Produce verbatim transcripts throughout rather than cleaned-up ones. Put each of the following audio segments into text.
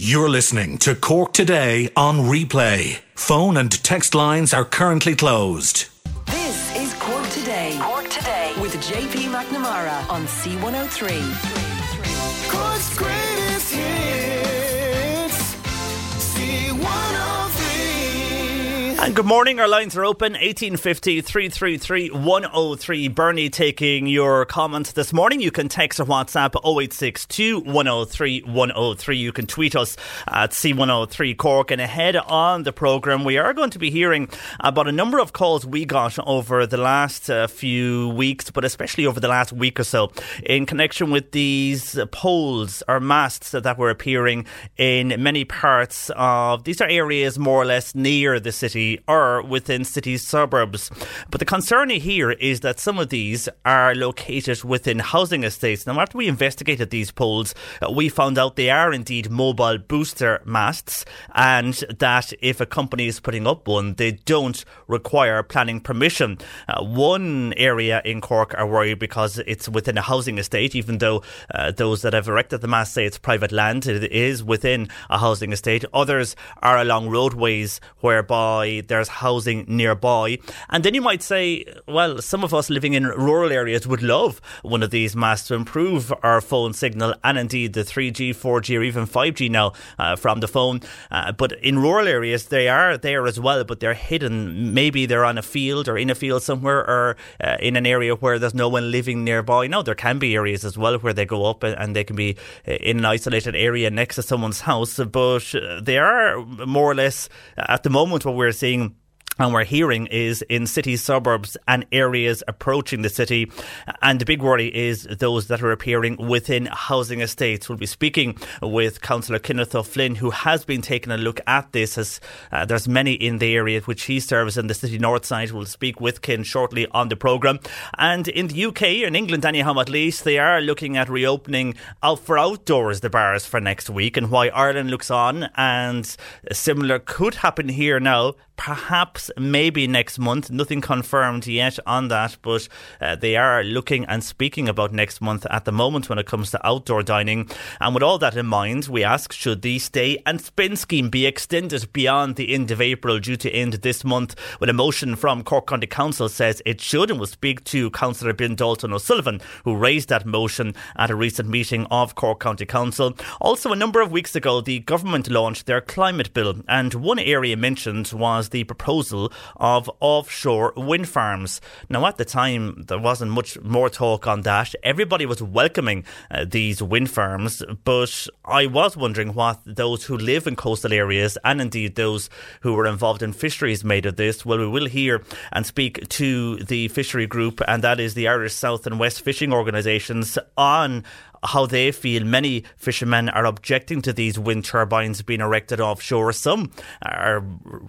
You're listening to Cork Today on replay. Phone and text lines are currently closed. This is Cork Today. Cork Today with J P McNamara on C one oh three. Cork's greatest hits. C one oh three. And good morning. Our lines are open. eighteen fifty, three three three, one oh three. Bernie taking your comments this morning. You can text or WhatsApp oh eight six two, one oh three, one oh three. You can tweet us at C one oh three Cork. And ahead on the programme, we are going to be hearing about a number of calls we got over the last uh, few weeks, but especially over the last week or so, in connection with these poles or masts that were appearing in many parts of, these are areas more or less near the city or within city suburbs. But the concern here is that some of these are located within housing estates. Now, after we investigated these poles, uh, we found out they are indeed mobile booster masts, and that if a company is putting up one, they don't require planning permission. Uh, one area in Cork are worried because it's within a housing estate, even though uh, those that have erected the mast say it's private land. It is within a housing estate. Others are along roadways whereby there's housing nearby. And then you might say, well, some of us living in rural areas would love one of these masts to improve our phone signal, and indeed the three G, four G or even five G now uh, from the phone. Uh, but in rural areas, they are there as well, but they're hidden. Maybe they're on a field or in a field somewhere, or uh, in an area where there's no one living nearby. Now, there can be areas as well where they go up and they can be in an isolated area next to someone's house, but they are more or less, at the moment, what we're seeing and we're hearing is in city suburbs and areas approaching the city. And the big worry is those that are appearing within housing estates. We'll be speaking with Councillor Kenneth O'Flynn, who has been taking a look at this, as uh, there's many in the area which he serves in the city north side. We'll speak with Ken shortly on the programme. And in the U K, in England anyhow at least, they are looking at reopening out for outdoors the bars for next week, and why Ireland looks on, and similar could happen here now, perhaps maybe next month. Nothing confirmed yet on that, but uh, they are looking and speaking about next month at the moment when it comes to outdoor dining. And with all that in mind, we ask, should the stay and spend scheme be extended beyond the end of April, due to end this month? Well, a motion from Cork County Council says it should, and we'll speak to Councillor Ben Dalton O'Sullivan, who raised that motion at a recent meeting of Cork County Council. Also, a number of weeks ago, the government launched their climate bill, and one area mentioned was the proposal of offshore wind farms. Now, at the time, there wasn't much more talk on that. Everybody was welcoming uh, these wind farms, but I was wondering what those who live in coastal areas, and indeed those who were involved in fisheries, made of this. Well, we will hear and speak to the fishery group, and that is the Irish South and West Fishing Organisations, on how they feel many fishermen are objecting to these wind turbines being erected offshore. Some are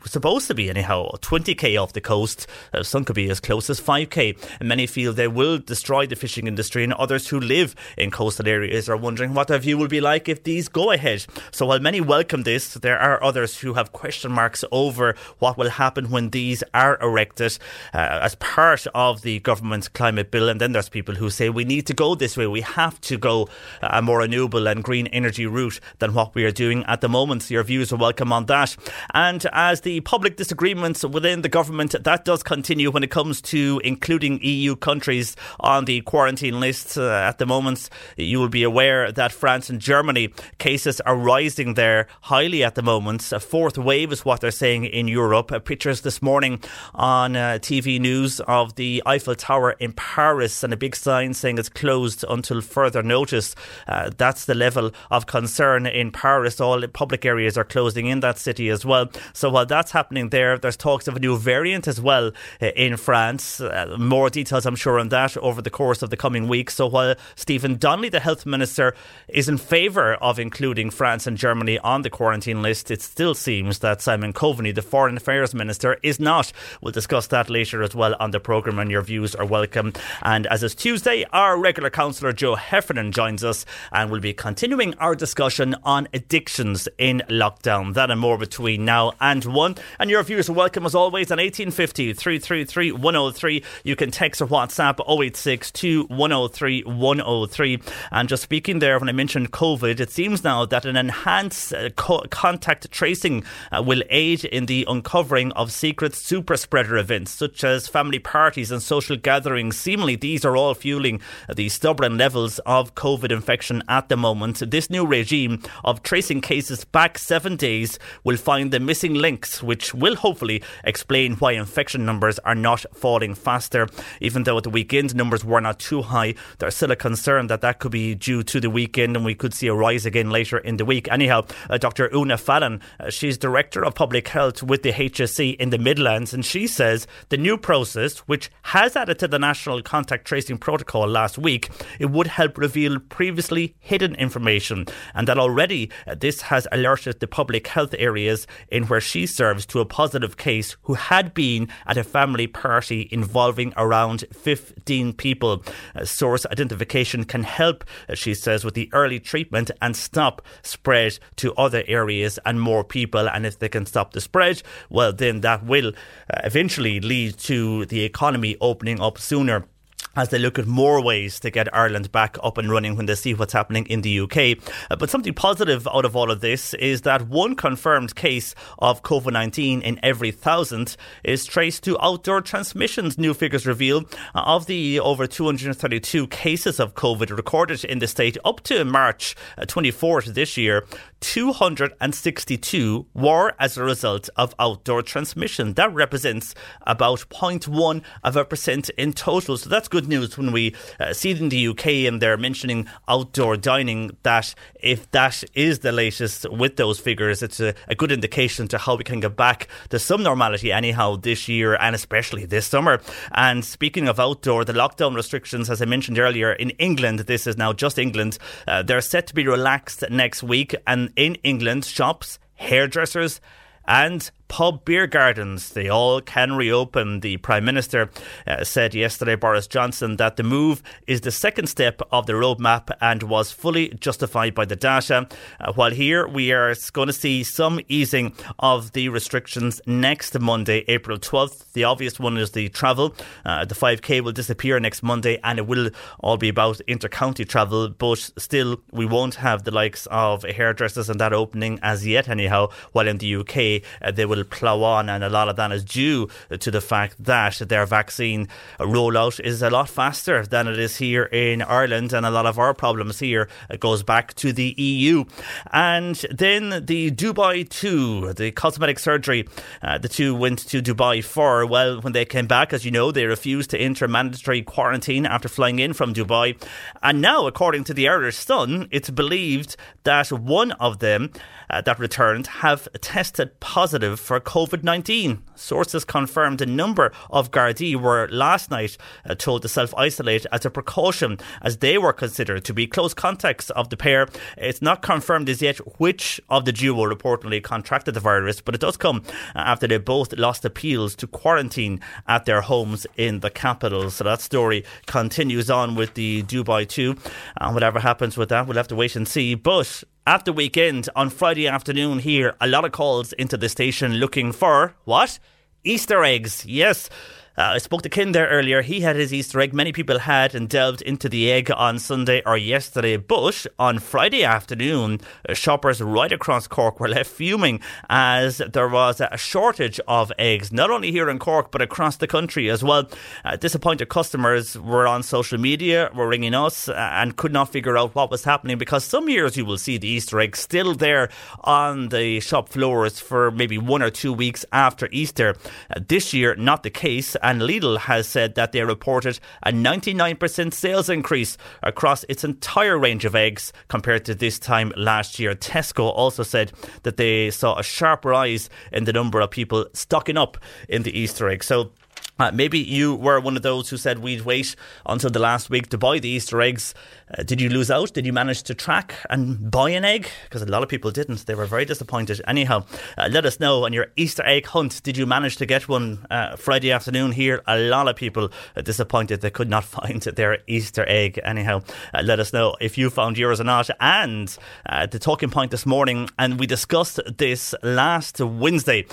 supposed to be anyhow twenty k off the coast, uh, some could be as close as five k, and many feel they will destroy the fishing industry, and others who live in coastal areas are wondering what their view will be like if these go ahead. So while many welcome this, there are others who have question marks over what will happen when these are erected uh, as part of the government's climate bill. And then there's people who say we need to go this way, we have to go go a more renewable and green energy route than what we are doing at the moment. Your views are welcome on that. And as the public disagreements within the government, that does continue when it comes to including E U countries on the quarantine lists uh, at the moment. You will be aware that France and Germany, cases are rising there highly at the moment. A fourth wave is what they're saying in Europe. Uh, pictures this morning on uh, T V News of the Eiffel Tower in Paris and a big sign saying it's closed until further notice. Uh, that's the level of concern in Paris. All public areas are closing in that city as well. So while that's happening there, there's talks of a new variant as well uh, in France. Uh, more details, I'm sure, on that over the course of the coming week. So while Stephen Donnelly, the Health Minister, is in favour of including France and Germany on the quarantine list, it still seems that Simon Coveney, the Foreign Affairs Minister, is not. We'll discuss that later as well on the programme, and your views are welcome. And as is Tuesday, our regular councillor Joe Heffernan joins us and we'll be continuing our discussion on addictions in lockdown. That and more between now and one. And your views are welcome as always on eighteen fifty, three three three, one oh three. You can text or WhatsApp oh eight six two, one oh three, one oh three. And just speaking there, when I mentioned COVID, it seems now that an enhanced uh, co- contact tracing uh, will aid in the uncovering of secret super spreader events such as family parties and social gatherings. Seemingly these are all fueling the stubborn levels of COVID infection at the moment. This new regime of tracing cases back seven days will find the missing links, which will hopefully explain why infection numbers are not falling faster. Even though at the weekend numbers were not too high, there's still a concern that that could be due to the weekend and we could see a rise again later in the week. Anyhow, uh, Doctor Una Fallon, uh, she's Director of Public Health with the H S E in the Midlands, and she says the new process, which has added to the National Contact Tracing Protocol last week, it would help reveal previously hidden information, and that already uh, this has alerted the public health areas in where she serves to a positive case who had been at a family party involving around fifteen people. Uh, source identification can help, uh, she says, with the early treatment and stop spread to other areas and more people. And if they can stop the spread, well, then that will uh, eventually lead to the economy opening up sooner, as they look at more ways to get Ireland back up and running when they see what's happening in the U K. Uh, but something positive out of all of this is that one confirmed case of COVID nineteen in every thousand is traced to outdoor transmissions. New figures reveal uh, of the over two hundred thirty-two cases of COVID recorded in the state up to March uh, twenty-fourth this year, two hundred sixty-two were as a result of outdoor transmission. That represents about zero point one of a percent in total. So that's good news when we uh, see it in the U K and they're mentioning outdoor dining, that if that is the latest with those figures, it's a, a good indication to how we can get back to some normality anyhow this year and especially this summer. And speaking of outdoor, the lockdown restrictions, as I mentioned earlier, in England, this is now just England, uh, they're set to be relaxed next week, and in England, shops, hairdressers and pub beer gardens, they all can reopen. The Prime Minister uh, said yesterday, Boris Johnson, that the move is the second step of the roadmap and was fully justified by the data. Uh, while here, we are going to see some easing of the restrictions next Monday, April twelfth. The obvious one is the travel. Uh, the five K will disappear next Monday and it will all be about inter-county travel, but still we won't have the likes of hairdressers and that opening as yet anyhow, while in the U K uh, they will plough on, and a lot of that is due to the fact that their vaccine rollout is a lot faster than it is here in Ireland, and a lot of our problems here goes back to the E U. And then the Dubai two, the cosmetic surgery uh, the two went to Dubai for, well, when they came back, as you know, they refused to enter mandatory quarantine after flying in from Dubai, and now according to the Irish Sun, it's believed that one of them uh, that returned have tested positive for COVID nineteen. Sources confirmed a number of Gardaí were last night uh, told to self-isolate as a precaution as they were considered to be close contacts of the pair. It's not confirmed as yet which of the duo reportedly contracted the virus, but it does come after they both lost appeals to quarantine at their homes in the capital. So that story continues on with the Dubai two, and whatever happens with that, we'll have to wait and see. But at the weekend, on Friday afternoon here, a lot of calls into the station looking for, what? Easter eggs, yes. Uh, I spoke to Ken there earlier. He had his Easter egg. Many people had and delved into the egg on Sunday or yesterday. But on Friday afternoon, shoppers right across Cork were left fuming as there was a shortage of eggs, not only here in Cork, but across the country as well. Uh, disappointed customers were on social media, were ringing us uh, and could not figure out what was happening, because some years you will see the Easter egg still there on the shop floors for maybe one or two weeks after Easter. Uh, this year, not the case. And Lidl has said that they reported a ninety-nine percent sales increase across its entire range of eggs compared to this time last year. Tesco also said that they saw a sharp rise in the number of people stocking up in the Easter egg. So Uh, maybe you were one of those who said we'd wait until the last week to buy the Easter eggs. Uh, did you lose out? Did you manage to track and buy an egg? Because a lot of people didn't. They were very disappointed. Anyhow, uh, let us know on your Easter egg hunt. Did you manage to get one uh, Friday afternoon here? A lot of people are disappointed they could not find their Easter egg. Anyhow, uh, let us know if you found yours or not. And uh, the talking point this morning, and we discussed this last Wednesday.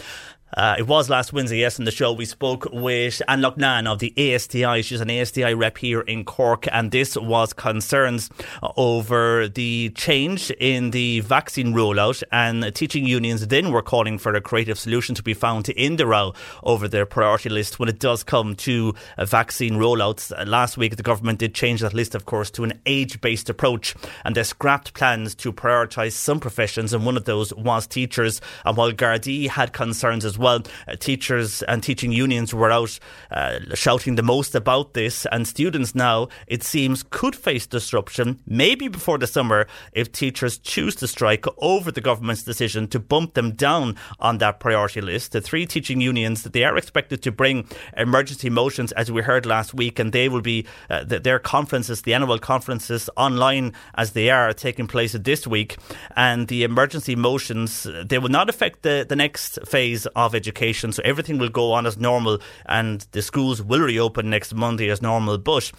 Uh, it was last Wednesday, yes, in the show we spoke with Anne Loughnan of the A S T I. She's an A S T I rep here in Cork, and this was concerns over the change in the vaccine rollout, and teaching unions then were calling for a creative solution to be found to end the row over their priority list when it does come to vaccine rollouts. Last week the government did change that list, of course, to an age-based approach, and they scrapped plans to prioritise some professions, and one of those was teachers. And while Gardaí had concerns as well, uh, teachers and teaching unions were out uh, shouting the most about this, and students now, it seems, could face disruption maybe before the summer if teachers choose to strike over the government's decision to bump them down on that priority list. The three teaching unions, they are expected to bring emergency motions, as we heard last week, and they will be uh, their conferences, the annual conferences online as they are taking place this week, and the emergency motions, they will not affect the, the next phase of of education, so everything will go on as normal and the schools will reopen next Monday as normal. But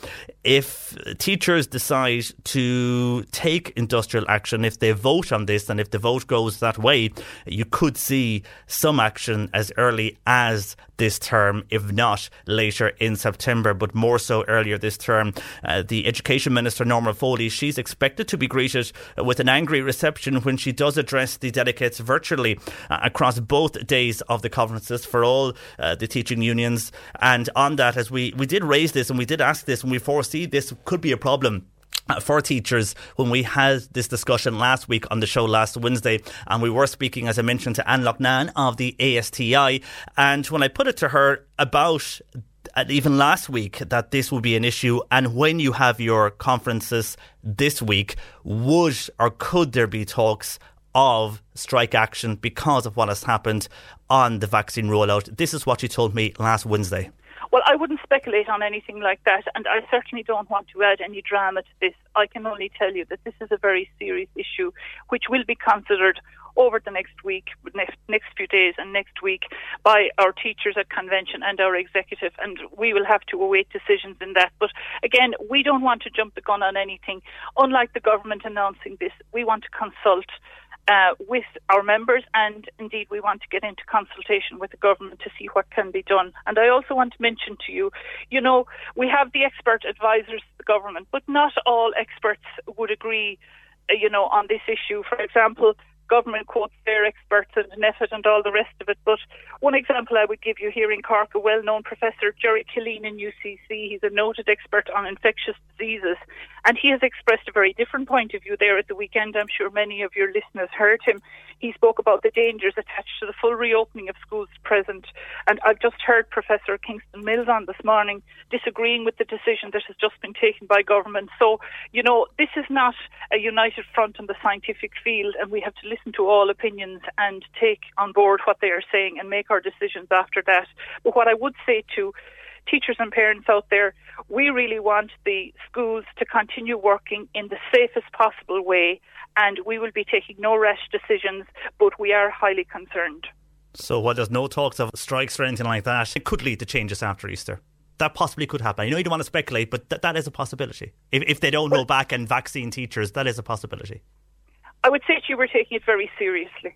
if teachers decide to take industrial action, if they vote on this and if the vote goes that way, you could see some action as early as this term, if not later in September, but more so earlier this term. Uh, the Education Minister, Norma Foley, she's expected to be greeted with an angry reception when she does address the delegates virtually uh, across both days of the conferences for all uh, the teaching unions. And on that, as we, we did raise this and we did ask this, and we foresee this could be a problem for teachers when we had this discussion last week on the show last Wednesday. And we were speaking, as I mentioned, to Anne Loughnan of the A S T I, and when I put it to her about even last week that this would be an issue, and when you have your conferences this week, would or could there be talks of strike action because of what has happened on the vaccine rollout? This is what she told me last Wednesday. Well, I wouldn't speculate on anything like that, and I certainly don't want to add any drama to this. I can only tell you that this is a very serious issue which will be considered over the next week, next next few days and next week by our teachers at convention and our executive, and we will have to await decisions in that. But again, we don't want to jump the gun on anything. Unlike the government announcing this, we want to consult Uh, with our members, and indeed we want to get into consultation with the government to see what can be done. And I also want to mention to you, you know, we have the expert advisors to the government, but not all experts would agree, uh, you know, on this issue. For example, government quotes their experts and N E F I T and all the rest of it. But one example I would give you here in Cork, a well-known professor, Jerry Killeen in U C C, he's a noted expert on infectious diseases, and he has expressed a very different point of view there at the weekend. I'm sure many of your listeners heard him. He spoke about the dangers attached to the full reopening of schools present, and I've just heard Professor Kingston Mills on this morning disagreeing with the decision that has just been taken by government. So, you know, this is not a united front in the scientific field, and we have to listen Listen to all opinions and take on board what they are saying and make our decisions after that. But what I would say to teachers and parents out there, we really want the schools to continue working in the safest possible way, and we will be taking no rash decisions, but we are highly concerned. So while there's no talks of strikes or anything like that, it could lead to changes after Easter. That possibly could happen. I know you don't want to speculate, but th- that is a possibility. If, if they don't well, know back and vaccine teachers, that is a possibility. I would say to you, we're taking it very seriously.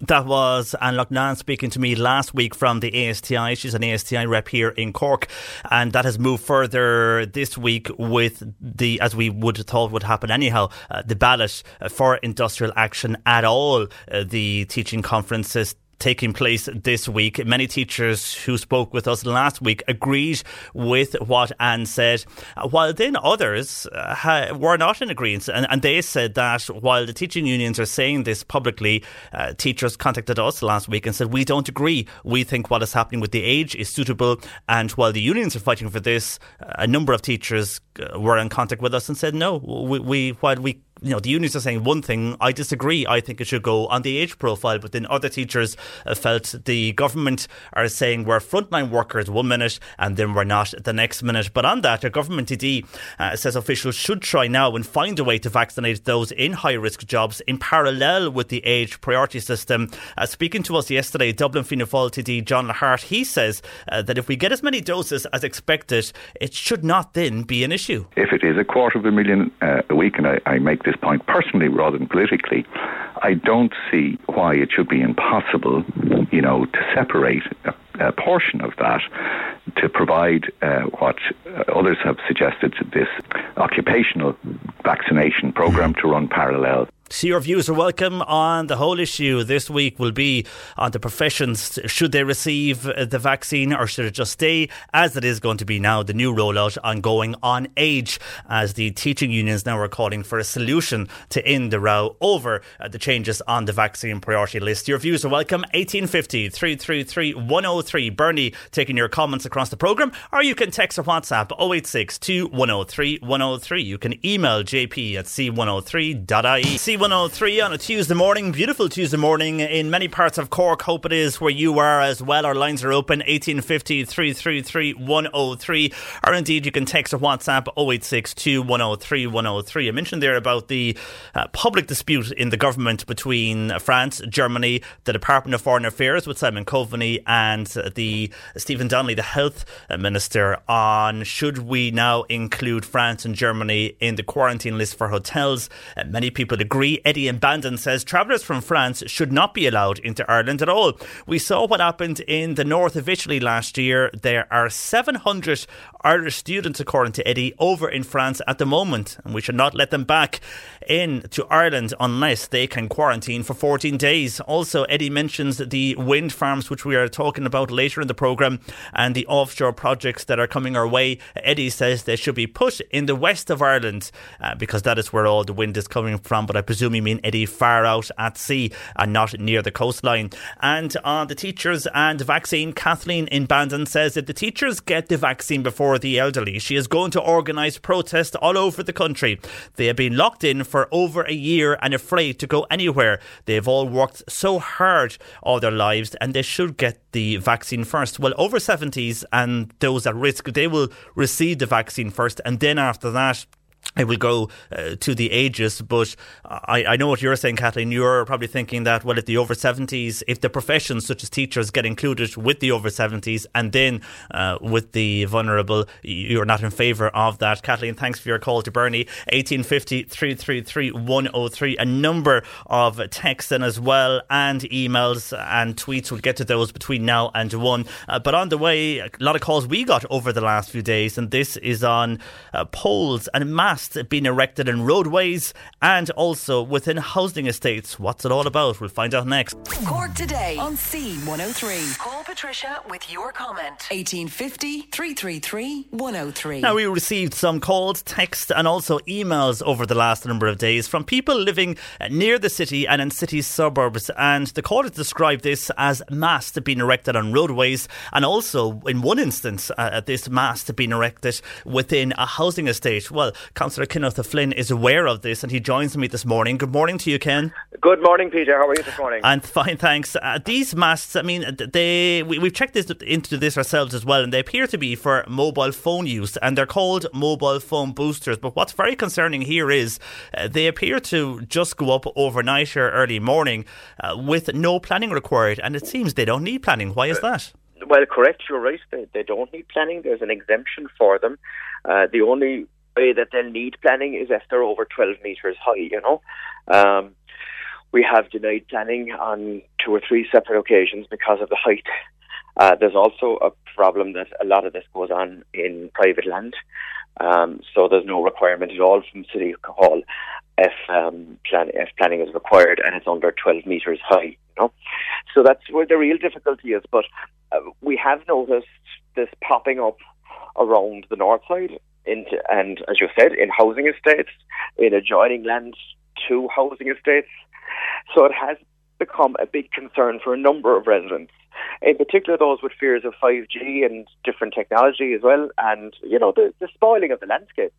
That was Anne Loughnan speaking to me last week from the A S T I. She's an A S T I rep here in Cork, and that has moved further this week with the, as we would have thought would happen anyhow, uh, the ballot for industrial action at all uh, the teaching conferences taking place this week. Many teachers who spoke with us last week agreed with what Anne said, while then others uh, ha- were not in agreement. And, and they said that while the teaching unions are saying this publicly, uh, teachers contacted us last week and said, we don't agree. We think what is happening with the age is suitable. And while the unions are fighting for this, a number of teachers were in contact with us and said, no, we, we while we you know, the unions are saying one thing, I disagree. I think it should go on the age profile. But then other teachers felt the government are saying we're frontline workers one minute and then we're not the next minute. But on that, a government T D uh, says officials should try now and find a way to vaccinate those in high-risk jobs in parallel with the age priority system. Uh, speaking to us yesterday, Dublin Fianna Fáil T D John Lahart, he says uh, that if we get as many doses as expected, it should not then be an issue. If it is a quarter of a million uh, a week, and I, I make this point personally rather than politically, I don't see why it should be impossible, you know, to separate a, a portion of that to provide uh, what others have suggested, this occupational vaccination programme to run parallel. So your views are welcome on the whole issue. This week will be on the professions. Should they receive the vaccine or should it just stay as it is going to be now, the new rollout ongoing on age, as the teaching unions now are calling for a solution to end the row over the changes on the vaccine priority list. Your views are welcome. eighteen fifty, three three three, one oh three. Bernie taking your comments across the programme, or you can text or WhatsApp oh eight six, two one oh three, one oh three. You can email jp at c one oh three dot i e. C one oh three on a Tuesday morning, beautiful Tuesday morning in many parts of Cork. Hope it is where you are as well. Our lines are open, eighteen fifty, three three three, one oh three, or indeed you can text or WhatsApp oh eight six, two one oh three, one oh three. I mentioned there about the uh, public dispute in the government between France, Germany, the Department of Foreign Affairs with Simon Coveney and the Stephen Donnelly, the Health Minister, on should we now include France and Germany in the quarantine list for hotels. Uh, many people agree. Eddie and Bandon says travellers from France should not be allowed into Ireland at all. We saw what happened in the north of Italy last year. There are seven hundred Irish students, according to Eddie, over in France at the moment, and we should not let them back in to Ireland unless they can quarantine for fourteen days. Also, Eddie mentions the wind farms, which we are talking about later in the programme, and the offshore projects that are coming our way. Eddie says they should be put in the west of Ireland uh, because that is where all the wind is coming from, but I presume you mean, Eddie, far out at sea and not near the coastline. And on the teachers and vaccine, Kathleen in Bandon says that the teachers get the vaccine before the elderly. She is going to organise protests all over the country. They have been locked in for over a year and afraid to go anywhere. They've all worked so hard all their lives and they should get the vaccine first. Well, over seventies and those at risk, they will receive the vaccine first, and then after that it will go uh, to the ages. But I, I know what you're saying, Kathleen. You're probably thinking that, well, if the over seventies, if the professions such as teachers get included with the over seventies and then uh, with the vulnerable, you're not in favour of that. Kathleen, thanks for your call to Bernie. eighteen fifty, three three three, one oh three. A number of texts in as well, and emails and tweets. We'll get to those between now and one. Uh, but on the way, a lot of calls we got over the last few days, and this is on uh, polls and mass being erected in roadways and also within housing estates. What's it all about? We'll find out next. Cork Today on C one oh three. Call Patricia with your comment. eighteen fifty, three three three, one oh three. Now, we received some calls, texts and also emails over the last number of days from people living near the city and in city suburbs, and the callers described this as masts being erected on roadways, and also in one instance uh, this mast being erected within a housing estate. Well, Councillor Kenneth O'Flynn is aware of this and he joins me this morning. Good morning to you, Ken. Good morning, Peter. How are you this morning? I'm fine, thanks. Uh, these masts, I mean, they we, we've checked this into this ourselves as well, and they appear to be for mobile phone use, and they're called mobile phone boosters. But what's very concerning here is uh, they appear to just go up overnight or early morning uh, with no planning required, and it seems they don't need planning. Why is that? Well, correct. You're right. They, they don't need planning. There's an exemption for them. Uh, the only way that they'll need planning is if they're over twelve metres high, you know. Um, we have denied planning on two or three separate occasions because of the height. Uh, there's also a problem that a lot of this goes on in private land, um, so there's no requirement at all from City Hall if, um, plan- if planning is required and it's under twelve metres high. You know? So that's where the real difficulty is. But uh, we have noticed this popping up around the north side, into, and as you said, in housing estates, in adjoining lands to housing estates. So it has become a big concern for a number of residents, in particular those with fears of five G and different technology as well, and you know the, the spoiling of the landscape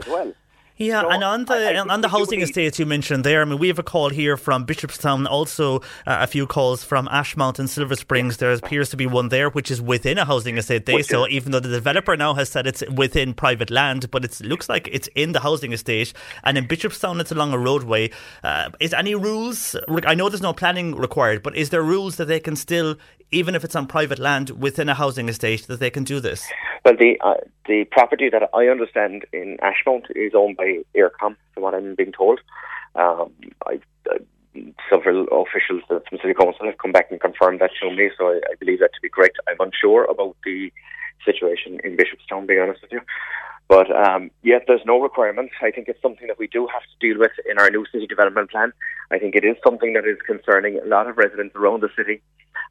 as well. Yeah, so and on the I, I on the housing need... estates you mentioned there, I mean, we have a call here from Bishopstown, also uh, a few calls from Ashmount and Silver Springs. There appears to be one there which is within a housing estate day. Which so is... even though the developer now has said it's within private land, but it looks like it's in the housing estate. And in Bishopstown, it's along a roadway. Uh, is any rules? I know there's no planning required, but is there rules that they can still, even if it's on private land within a housing estate, that they can do this? Well, the uh, the property that I understand in Ashmount is owned by Aircom, from what I'm being told. Um, I, I, several officials from City Council have come back and confirmed that to me, so I, I believe that to be correct. I'm unsure about the situation in Bishopstown, being honest with you. But um, yet there's no requirement. I think it's something that we do have to deal with in our new city development plan. I think it is something that is concerning a lot of residents around the city,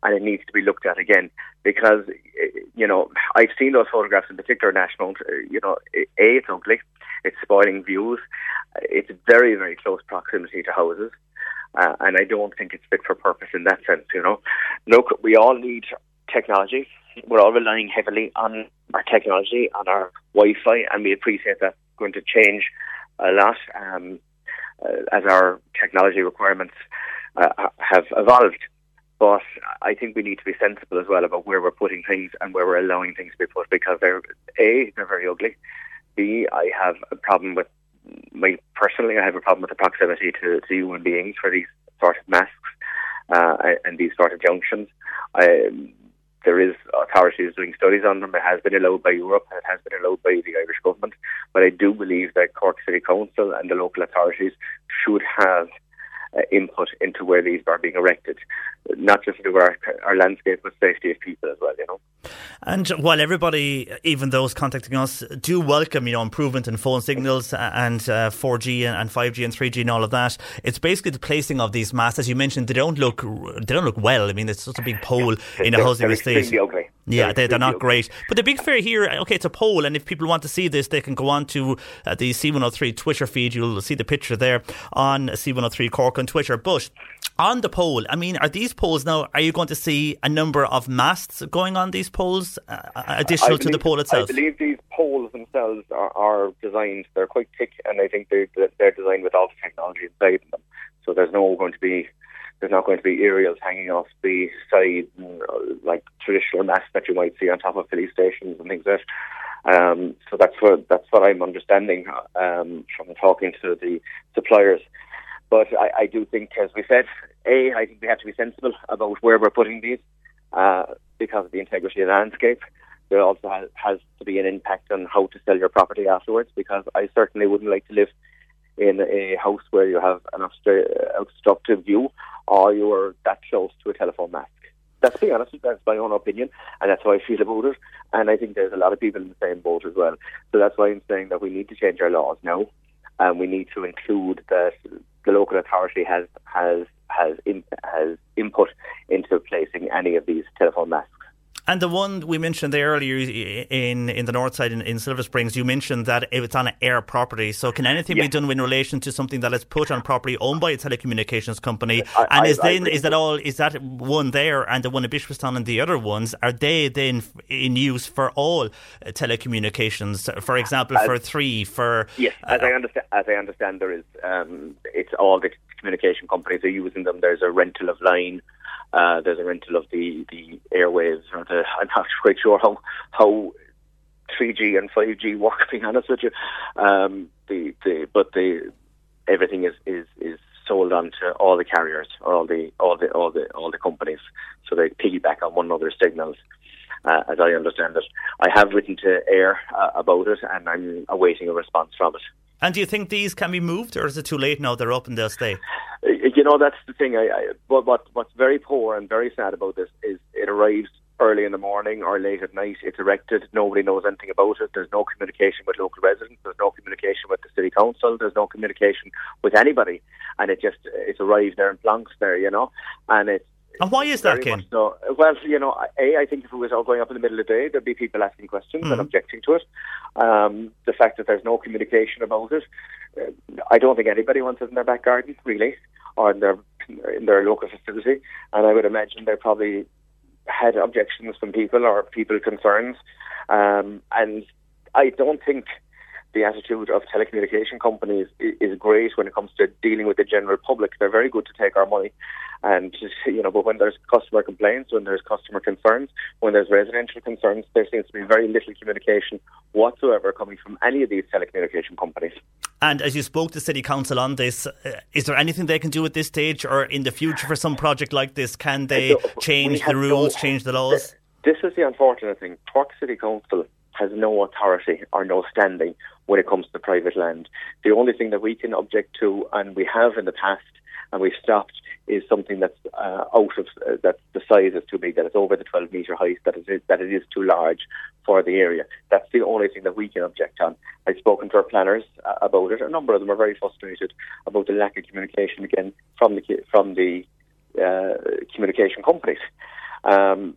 and it needs to be looked at again, because, you know, I've seen those photographs in particular in Ashmount. You know, A, it's ugly, it's spoiling views, it's very, very close proximity to houses, uh, and I don't think it's fit for purpose in that sense, you know. Look, we all need technology. We're all relying heavily on our technology, on our Wi-Fi, and we appreciate that's going to change a lot um, uh, as our technology requirements uh, have evolved. But I think we need to be sensible as well about where we're putting things and where we're allowing things to be put, because they're, A, they're very ugly. B, I have a problem with, my, personally, I have a problem with the proximity to, to human beings for these sort of masks uh, and these sort of junctions. I, there is authorities doing studies on them. It has been allowed by Europe and it has been allowed by the Irish government. But I do believe that Cork City Council and the local authorities should have Uh, input into where these are being erected, not just to our, our landscape, but safety of people as well, you know. And while everybody, even those contacting us, do welcome, you know, improvement in phone signals and uh, four G and five G and three G and all of that, it's basically the placing of these masts. As you mentioned, they don't look they don't look well. I mean, it's such a big pole yeah, in a housing estate. They're ugly. Yeah, they're, they're not great. But the big fear here, okay, it's a poll, and if people want to see this, they can go on to uh, the C one oh three Twitter feed. You'll see the picture there on C one oh three Cork on Twitter. But on the poll, I mean, are these polls now, are you going to see a number of masts going on these polls uh, additional believe, to the poll itself? I believe these polls themselves are, are designed, they're quite thick, and I think they're, they're designed with all the technology inside them. So there's no going to be There's not going to be aerials hanging off the side, like traditional masts that you might see on top of police stations and things like that. Um, so that's what that's what I'm understanding um, from talking to the suppliers. But I, I do think, as we said, A, I think we have to be sensible about where we're putting these uh, because of the integrity of the landscape. There also has, has to be an impact on how to sell your property afterwards, because I certainly wouldn't like to live in a house where you have an obstructive view or you are that close to a telephone mast. That's, to be honest, that's my own opinion, and that's how I feel about it, and I think there's a lot of people in the same boat as well. So that's why I'm saying that we need to change our laws now, and we need to include that the local authority has has has, in, has input into placing any of these telephone masts. And the one we mentioned there earlier in in the north side in, in Silver Springs, you mentioned that it's on an air property. So can anything yeah. be done in relation to something that is put on property owned by a telecommunications company? I, and I, is I, then I is that all? Is that one there and the one in Bishopstown and the other ones, are they then in use for all telecommunications? For example, as, for three for yes, uh, as I understand, as I understand, there is um, it's all the communication companies are using them. There's a rental of line. Uh, there's a rental of the, the airwaves, or the, I'm not quite sure how, how three G and five G work, being honest with you. Um, the, the, but the, everything is, is, is sold on to all the carriers, or all the, all the, all the, all the companies. So they piggyback on one another's signals, uh, as I understand it. I have written to AIR uh, about it, and I'm awaiting a response from it. And do you think these can be moved, or is it too late now? They're up and they'll stay. you know, that's the thing. I, I, but what, what's very poor and very sad about this is it arrives early in the morning or late at night. It's erected. Nobody knows anything about it. There's no communication with local residents. There's no communication with the city council. There's no communication with anybody. And it just, it's arrived there in Blancs there, you know. And it's, and why is that, Ken? So, well, you know, A, I think if it was all going up in the middle of the day, there'd be people asking questions mm. and objecting to it. Um, the fact that there's no communication about it, uh, I don't think anybody wants it in their back garden, really, or in their in their local facility. And I would imagine they probably had objections from people or people concerns. Um, and I don't think the attitude of telecommunication companies is great when it comes to dealing with the general public. They're very good to take our money, and you know, but when there's customer complaints, when there's customer concerns, when there's residential concerns, there seems to be very little communication whatsoever coming from any of these telecommunication companies. And as you spoke to City Council on this, is there anything they can do at this stage or in the future for some project like this? Can they change the rules, no, change the laws? This is the unfortunate thing. Cork City Council has no authority or no standing when it comes to private land. The only thing that we can object to, and we have in the past, and we've stopped, is something that's uh, out of uh, that the size is too big, that it's over the twelve metre height, that it is, that it is too large for the area. That's the only thing that we can object on. I've spoken to our planners uh, about it. A number of them are very frustrated about the lack of communication again from the from the uh, communication companies. Um,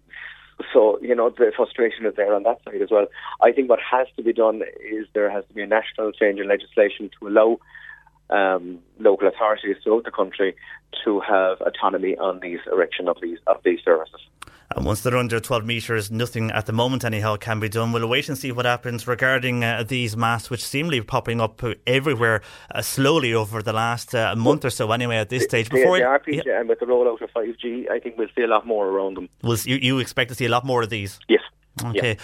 So, you know, the frustration is there on that side as well. I think what has to be done is there has to be a national change in legislation to allow um, local authorities throughout the country to have autonomy on these erection of these of these services. And once they're under twelve metres, nothing at the moment anyhow can be done. We'll wait and see what happens regarding uh, these masts, which seemingly popping up everywhere uh, slowly over the last uh, month or so anyway at this stage. Before the, the R P G, yeah. And with the rollout of five G, I think we'll see a lot more around them. Well, you, you expect to see a lot more of these? Yes. Okay, yeah.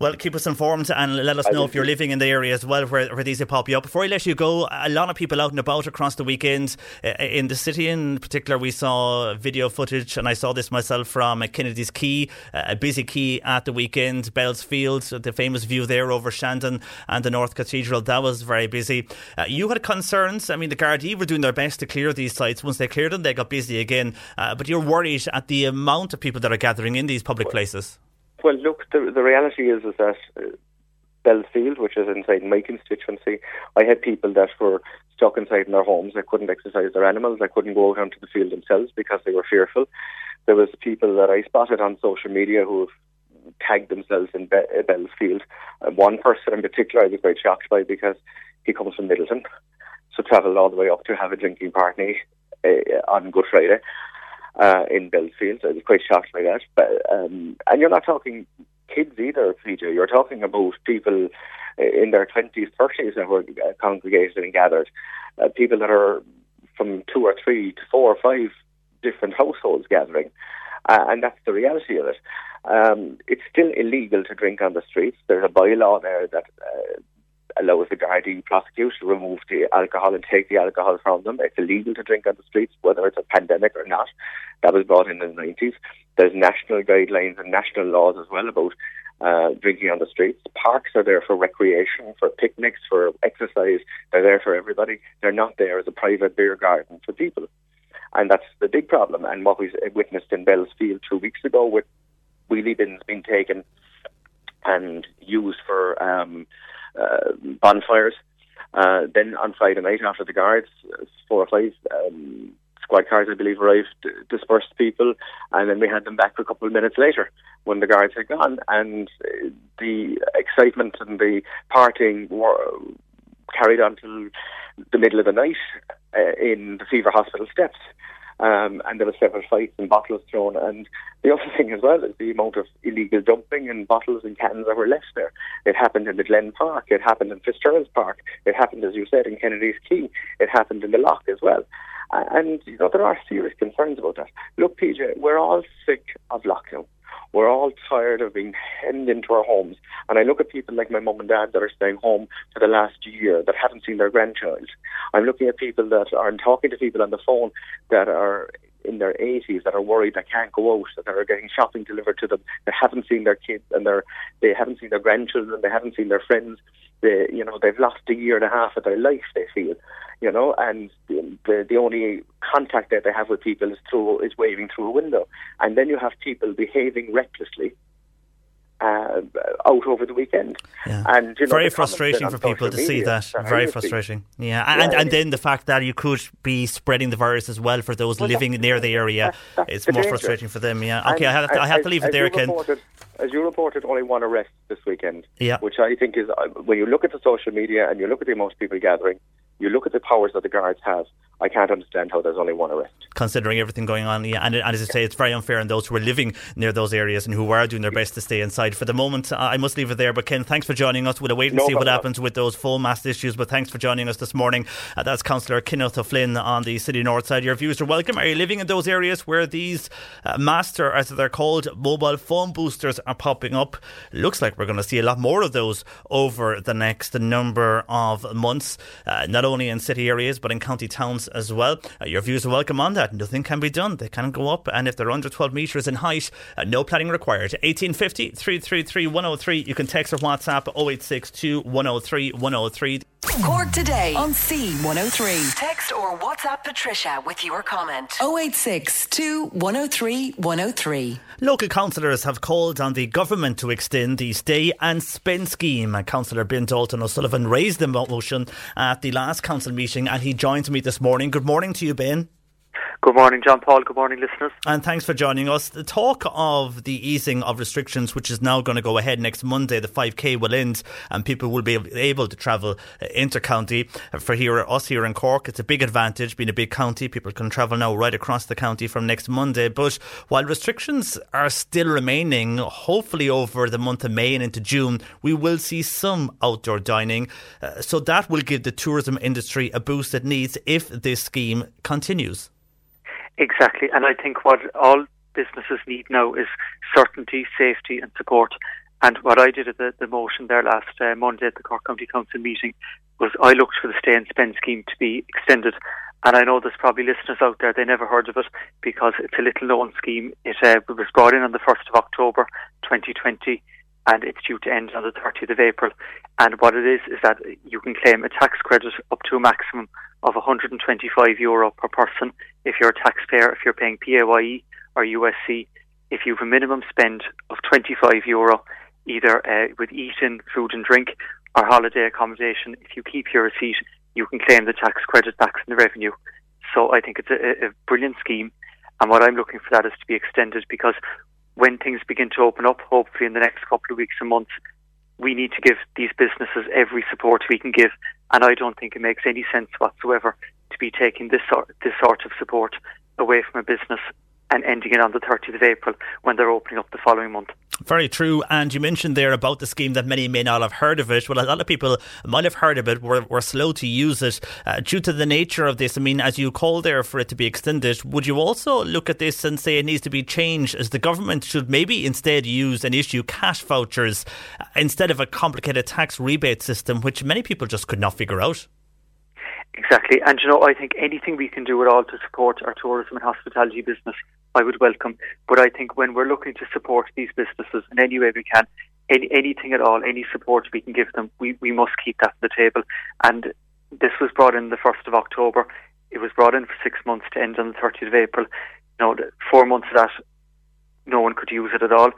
Well, keep us informed and let us know if you're living in the area as well where, where these are popping up. Before I let you go, a lot of people out and about across the weekend in the city in particular, we saw video footage, and I saw this myself from Kennedy's Quay, a busy quay at the weekend, Bell's Field, the famous view there over Shandon and the North Cathedral, that was very busy. Uh, you had concerns. I mean, the Gardaí were doing their best to clear these sites. Once they cleared them, they got busy again, uh, but you're worried at the amount of people that are gathering in these public places. Well, look, the, the reality is, is that uh, Bellsfield, which is inside my constituency, I had people that were stuck inside in their homes. They couldn't exercise their animals. They couldn't go out onto the field themselves because they were fearful. There was people that I spotted on social media who tagged themselves in Be- Bellsfield. And one person in particular I was quite shocked by because he comes from Middleton, so travelled all the way up to have a drinking party uh, on Good Friday. Uh, in Bellsfield. I was quite shocked by that. But, um, and you're not talking kids either, P J. You're talking about people in their twenties, thirties that were congregated and gathered. Uh, people that are from two or three to four or five different households gathering. Uh, and that's the reality of it. Um, it's still illegal to drink on the streets. There's a bylaw there that Uh, allows the Gardaí prosecute to remove the alcohol and take the alcohol from them. It's illegal to drink on the streets, whether it's a pandemic or not. That was brought in in the nineties. There's national guidelines and national laws as well about uh, drinking on the streets. Parks are there for recreation, for picnics, for exercise. They're there for everybody. They're not there as a private beer garden for people. And that's the big problem. And what we witnessed in Bellsfield two weeks ago with wheelie bins being taken and used for um, uh, bonfires. Uh, then on Friday night, after the guards, four or five um, squad cars, I believe, arrived, dispersed people, and then we had them back a couple of minutes later when the guards had gone, and the excitement and the partying were carried on till the middle of the night uh, in the Fever Hospital steps. Um, and there were several fights and bottles thrown. And the other thing as well is the amount of illegal dumping and bottles and cans that were left there. It happened in the Glen Park. It happened in Fitzgerald's Park. It happened, as you said, in Kennedy's Quay. It happened in the Lock as well. And, you know, there are serious concerns about that. Look, P J, we're all sick of lockdown. We're all tired of being hemmed into our homes. And I look at people like my mum and dad that are staying home for the last year that haven't seen their grandchild. I'm looking at people that are I'm talking to people on the phone that are in their eighties that are worried they can't go out, that are getting shopping delivered to them, that haven't seen their kids and their they haven't seen their grandchildren, they haven't seen their friends. They, you know, they've lost a year and a half of their life, they feel, you know, and the, the, the only contact that they have with people is through is waving through a window. And then you have people behaving recklessly uh, out over the weekend. Yeah. And you know, very frustrating for people to see that. Very frustrating. Yeah, and, yeah, and, and then the fact that you could be spreading the virus as well for those well, living near the area, that's, that's it's the more danger. Frustrating for them. Yeah. Okay, and I have to, I have as, to leave it there, Ken. As you reported, only one arrest this weekend, yeah. which I think is, when you look at the social media and you look at the amount of people gathering, you look at the powers that the guards have, I can't understand how there's only one arrest. Considering everything going on, yeah, and, and as I say, it's very unfair on those who are living near those areas and who are doing their best to stay inside. For the moment, I must leave it there, but Ken, thanks for joining us. We'll wait and no see what happens with those full mast issues, but thanks for joining us this morning. Uh, that's Councillor Kenneth O'Flynn on the City North Side. Your views are welcome. Are you living in those areas where these uh, masts, or as they're called, mobile phone boosters are popping up? Looks like we're going to see a lot more of those over the next number of months, uh, not only in city areas, but in county towns as well. Uh, your views are welcome on that. Nothing can be done. They can go up, and if they're under twelve metres in height, uh, no planning required. eighteen fifty, three three three, one oh three. You can text or WhatsApp oh eight six two, one oh three, one oh three. Cork Today on C one oh three. Text or WhatsApp Patricia with your comment. oh eight six two, one oh three, one oh three. Local councillors have called on the government to extend the stay and spend scheme. Councillor Ben Dalton O'Sullivan raised the motion at the last council meeting, and he joins me this morning. Good morning to you, Ben. Good morning, John Paul. Good morning, listeners. And thanks for joining us. The talk of the easing of restrictions, which is now going to go ahead next Monday, the five K will end and people will be able to travel inter-county. For here, us here in Cork, it's a big advantage being a big county. People can travel now right across the county from next Monday. But while restrictions are still remaining, hopefully over the month of May and into June, we will see some outdoor dining. Uh, so that will give the tourism industry a boost it needs if this scheme continues. Exactly, and I think what all businesses need now is certainty, safety and support. And what I did at the, the motion there last uh, Monday at the Cork County Council meeting was I looked for the stay and spend scheme to be extended. And I know there's probably listeners out there, they never heard of it because it's a little known scheme. It uh, was brought in on the first of October twenty twenty and it's due to end on the thirtieth of April. And what it is is that you can claim a tax credit up to a maximum of one hundred twenty-five euro per person if you're a taxpayer, if you're paying P A Y E or U S C, if you have a minimum spend of twenty-five euro, either uh, with eat-in, food and drink, or holiday accommodation. If you keep your receipt, you can claim the tax credit back from the revenue. So I think it's a, a brilliant scheme, and what I'm looking for that is to be extended, because when things begin to open up, hopefully in the next couple of weeks and months, we need to give these businesses every support we can give. And I don't think it makes any sense whatsoever to be taking this sort, this sort of support away from a business and ending it on the thirtieth of April when they're opening up the following month. Very true. And you mentioned there about the scheme that many may not have heard of it. Well, a lot of people might have heard of it, were, were slow to use it uh, due to the nature of this. I mean, as you call there for it to be extended, would you also look at this and say it needs to be changed, as the government should maybe instead use and issue cash vouchers instead of a complicated tax rebate system, which many people just could not figure out? Exactly. And, you know, I think anything we can do at all to support our tourism and hospitality business, I would welcome. But I think when we're looking to support these businesses in any way we can, any, anything at all, any support we can give them, we, we must keep that on the table. And this was brought in the first of October. It was brought in for six months to end on the thirtieth of April. You know, four months of that, no one could use it at all.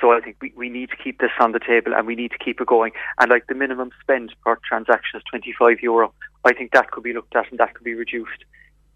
So I think we, we need to keep this on the table and we need to keep it going. And like the minimum spend per transaction is twenty-five euro. I think that could be looked at and that could be reduced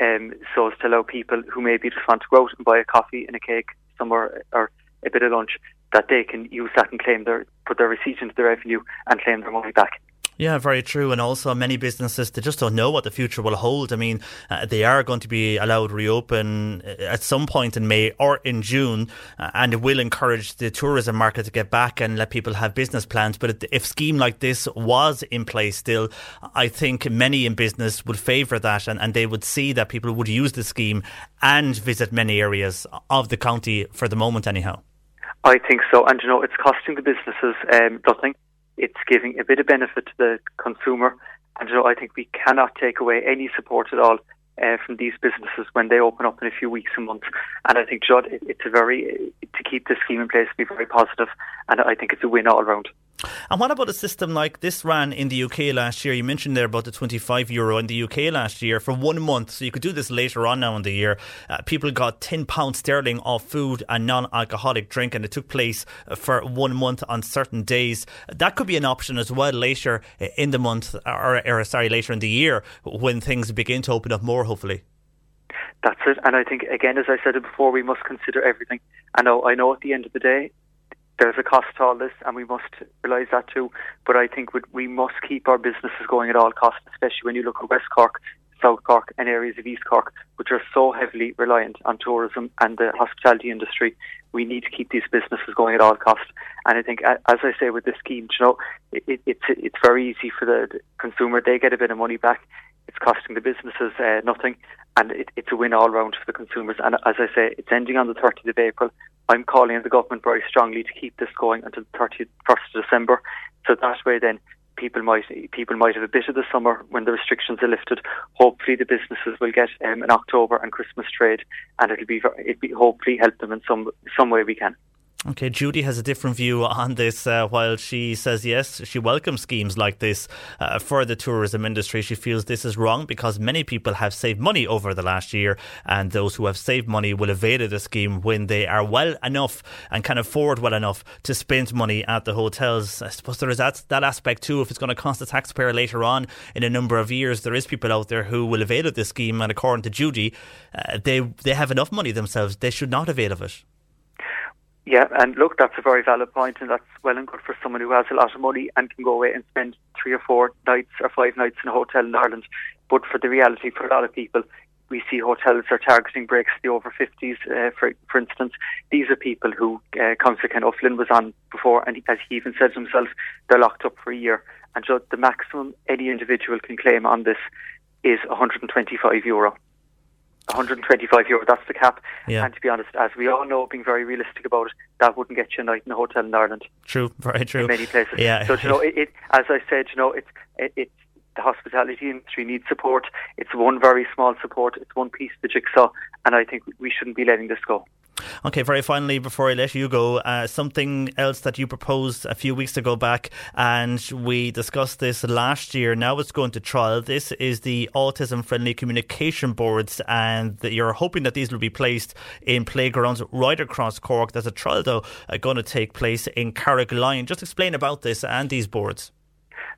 um, so as to allow people who maybe just want to go out and buy a coffee and a cake somewhere or a bit of lunch, that they can use that and claim their, put their receipt into the revenue and claim their money back. Yeah, very true. And also many businesses, they just don't know what the future will hold. I mean, uh, they are going to be allowed to reopen at some point in May or in June, uh, and it will encourage the tourism market to get back and let people have business plans. But if a scheme like this was in place still, I think many in business would favour that, and, and they would see that people would use the scheme and visit many areas of the county for the moment anyhow. I think so. And, you know, it's costing the businesses um, nothing. It's giving a bit of benefit to the consumer, and so I think we cannot take away any support at all uh, from these businesses when they open up in a few weeks and months. And I think, John, it, it's a very to keep this scheme in place, be very positive, and I think it's a win all round. And what about a system like this ran in the U K last year? You mentioned there about the twenty-five euro in the U K last year for one month. So you could do this later on now in the year. Uh, people got ten pounds sterling off food and non-alcoholic drink, and it took place for one month on certain days. That could be an option as well later in the month, or, or sorry, later in the year when things begin to open up more, hopefully. That's it. And I think, again, as I said it before, we must consider everything. I know, I know at the end of the day, there's a cost to all this, and we must realise that too. But I think we must keep our businesses going at all costs, especially when you look at West Cork, South Cork and areas of East Cork, which are so heavily reliant on tourism and the hospitality industry. We need to keep these businesses going at all costs. And I think, as I say with this scheme, you know, it, it's it's very easy for the consumer. They get a bit of money back. It's costing the businesses uh, nothing. And it, it's a win all round for the consumers. And as I say, it's ending on the thirtieth of April. I'm calling on the government very strongly to keep this going until the thirty-first of December. So that way then people might people might have a bit of the summer when the restrictions are lifted. Hopefully the businesses will get um, an October and Christmas trade, and it'll be, it'll be hopefully help them in some some way we can. Okay, Judy has a different view on this. Uh, while she says yes, she welcomes schemes like this uh, for the tourism industry, she feels this is wrong because many people have saved money over the last year, and those who have saved money will avail of the scheme when they are well enough and can afford well enough to spend money at the hotels. I suppose there is that, that aspect too. If it's going to cost the taxpayer later on in a number of years, there is people out there who will avail of this scheme, and according to Judy, uh, they, they have enough money themselves. They should not avail of it. Yeah, and look, that's a very valid point, and that's well and good for someone who has a lot of money and can go away and spend three or four nights or five nights in a hotel in Ireland. But for the reality, for a lot of people, we see hotels are targeting breaks the over fifties, uh, for, for instance. These are people who uh, Councillor Ken O'Flynn was on before, and he, as he even said himself, they're locked up for a year. And so the maximum any individual can claim on this is one hundred twenty-five euro. one hundred twenty-five euro, that's the cap. Yeah. And to be honest, as we all know, being very realistic about it, that wouldn't get you a night in a hotel in Ireland. True, very true. In many places. Yeah. So, you know, it, it, as I said, you know, it's it, it, the hospitality industry needs support. It's one very small support. It's one piece of the jigsaw. And I think we shouldn't be letting this go. Okay, very finally, before I let you go, uh, something else that you proposed a few weeks ago back, and we discussed this last year. Now it's going to trial. This is the Autism Friendly Communication Boards, and you're hoping that these will be placed in playgrounds right across Cork. There's a trial, though, uh, going to take place in Carrick Line. Just explain about this and these boards.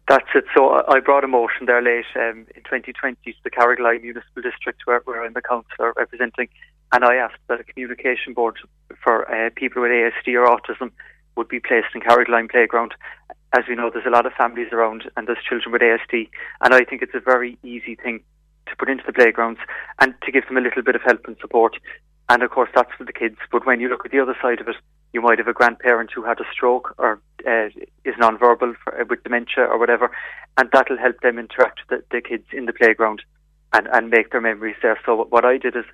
That's it. So I brought a motion there late um, in twenty twenty to the Carrick Line Municipal District, where, where I'm the councillor representing. And I asked that a communication board for uh, people with A S D or autism would be placed in Carrick Line Playground. As we know, there's a lot of families around and there's children with A S D. And I think it's a very easy thing to put into the playgrounds and to give them a little bit of help and support. And of course, that's for the kids. But when you look at the other side of it, you might have a grandparent who had a stroke or uh, is nonverbal for, uh, with dementia or whatever. And that'll help them interact with the, the kids in the playground and, and make their memories there. So what I did is,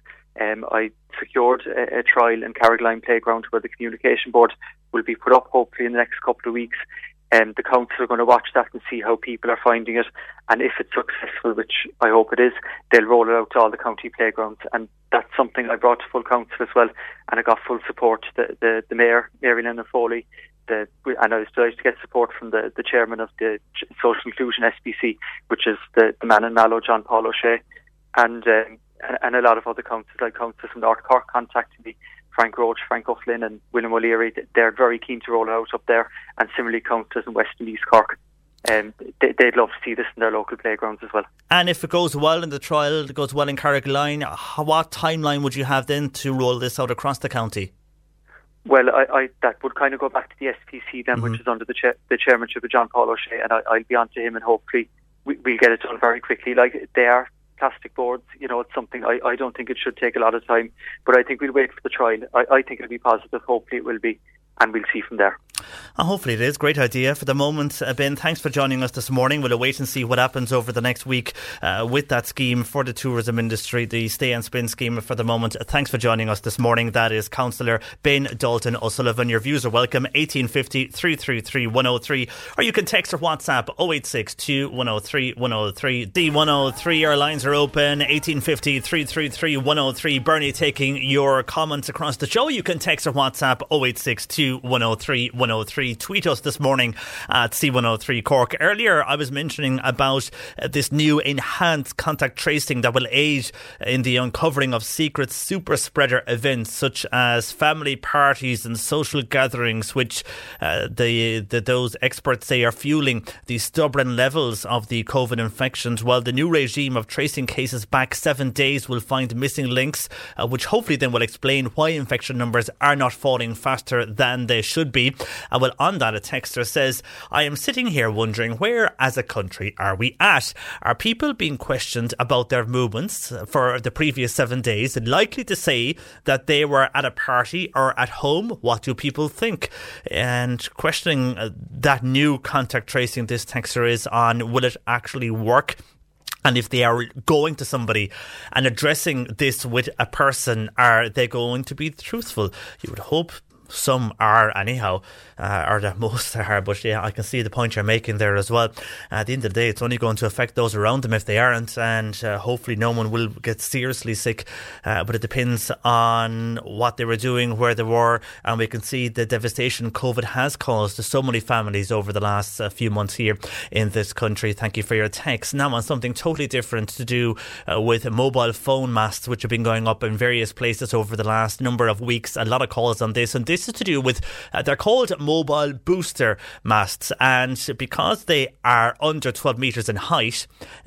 Um, I secured a, a trial in Carrick Line Playground where the communication board will be put up hopefully in the next couple of weeks. Um, the council are going to watch that and see how people are finding it. And if it's successful, which I hope it is, they'll roll it out to all the county playgrounds. And that's something I brought to full council as well. And I got full support. The, the, the mayor, Mary Lynn Foley, the, and I was delighted to get support from the, the chairman of the Social Inclusion S B C, which is the, the man in Mallow, John Paul O'Shea. And... Um, And a lot of other councils, like councils from North Cork, contacted me, Frank Roach, Frank O'Flynn and William O'Leary. They're very keen to roll it out up there. And similarly, councils in West and East Cork. Um, they'd love to see this in their local playgrounds as well. And if it goes well in the trial, it goes well in Carrick Line, what timeline would you have then to roll this out across the county? Well, I, I, that would kind of go back to the S P C then, mm-hmm. which is under the, cha- the chairmanship of John Paul O'Shea. And I, I'll be on to him and hopefully we, we'll get it done very quickly. Like they are. Plastic boards, you know, it's something I, I don't think it should take a lot of time, but I think we'll wait for the trial. I, I think it'll be positive, hopefully it will be, and we'll see from there. And hopefully it is. Great idea. For the moment, Ben, thanks for joining us this morning. We'll wait and see what happens over the next week uh, with that scheme for the tourism industry, the stay and spin scheme for the moment. Thanks for joining us this morning. That is Councillor Ben Dalton O'Sullivan. Your views are welcome, eighteen fifty, three three three, one oh three, or you can text or WhatsApp oh eight six two, one oh three, one oh three. D one oh three, our lines are open, eighteen fifty, three three three, one oh three. Bernie taking your comments across the show. You can text or WhatsApp oh eight six two, one oh three, one oh three. C one oh three. Tweet us this morning at C one oh three Cork. Earlier I was mentioning about uh, this new enhanced contact tracing that will aid in the uncovering of secret super spreader events such as family parties and social gatherings, which uh, the, the those experts say are fueling the stubborn levels of the COVID infections, while the new regime of tracing cases back seven days will find missing links, uh, which hopefully then will explain why infection numbers are not falling faster than they should be. Uh, well, on that, a texter says, I am sitting here wondering where as a country are we at? Are people being questioned about their movements for the previous seven days and likely to say that they were at a party or at home? What do people think? And questioning uh, that new contact tracing, this texter is on, will it actually work? And if they are going to somebody and addressing this with a person, are they going to be truthful? You would hope some are anyhow, uh, or that most are, but yeah, I can see the point you're making there as well. At the end of the day, it's only going to affect those around them if they aren't, and uh, hopefully no one will get seriously sick, uh, but it depends on what they were doing, where they were, and we can see the devastation COVID has caused to so many families over the last uh, few months here in this country. Thank you for your text. Now on something totally different to do uh, with mobile phone masts, which have been going up in various places over the last number of weeks. A lot of calls on this, and this This is to do with, uh, they're called mobile booster masts, and because they are under twelve metres in height,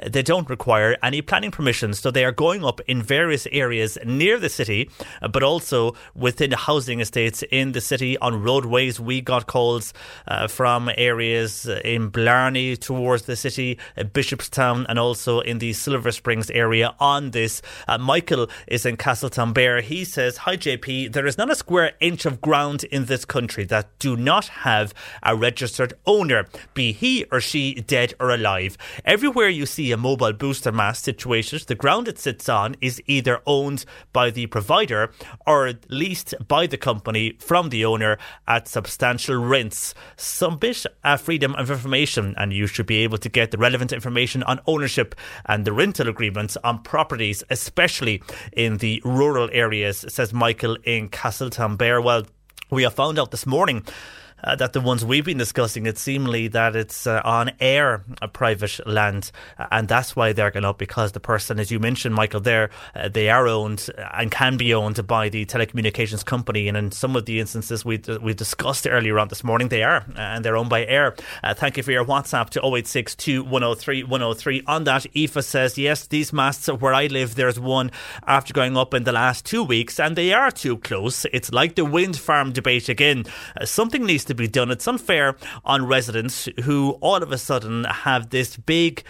they don't require any planning permission, so they are going up in various areas near the city, but also within housing estates in the city, on roadways. We got calls uh, from areas in Blarney towards the city, Bishopstown, and also in the Silver Springs area on this. Uh, Michael is in Castletonbere. He says, hi J P, there is not a square inch of ground in this country that do not have a registered owner, be he or she dead or alive. Everywhere you see a mobile booster mast situated, the ground it sits on is either owned by the provider or leased by the company from the owner at substantial rents. Some bit of freedom of information, and you should be able to get the relevant information on ownership and the rental agreements on properties, especially in the rural areas, says Michael in Castletonbere. Well, we have found out this morning uh, that the ones we've been discussing, it's seemingly that it's uh, on air uh, private land, uh, and that's why they're going up, because the person, as you mentioned, Michael, there, uh, they are owned and can be owned by the telecommunications company, and in some of the instances we d- we discussed earlier on this morning, they are, uh, and they're owned by air. Uh, thank you for your WhatsApp to oh eight six two, one oh three, one oh three. On that, Aoife says, yes, these masts where I live, there's one after going up in the last two weeks, and they are too close. It's like the wind farm debate again. Uh, something needs to be done. It's unfair on residents who all of a sudden have this big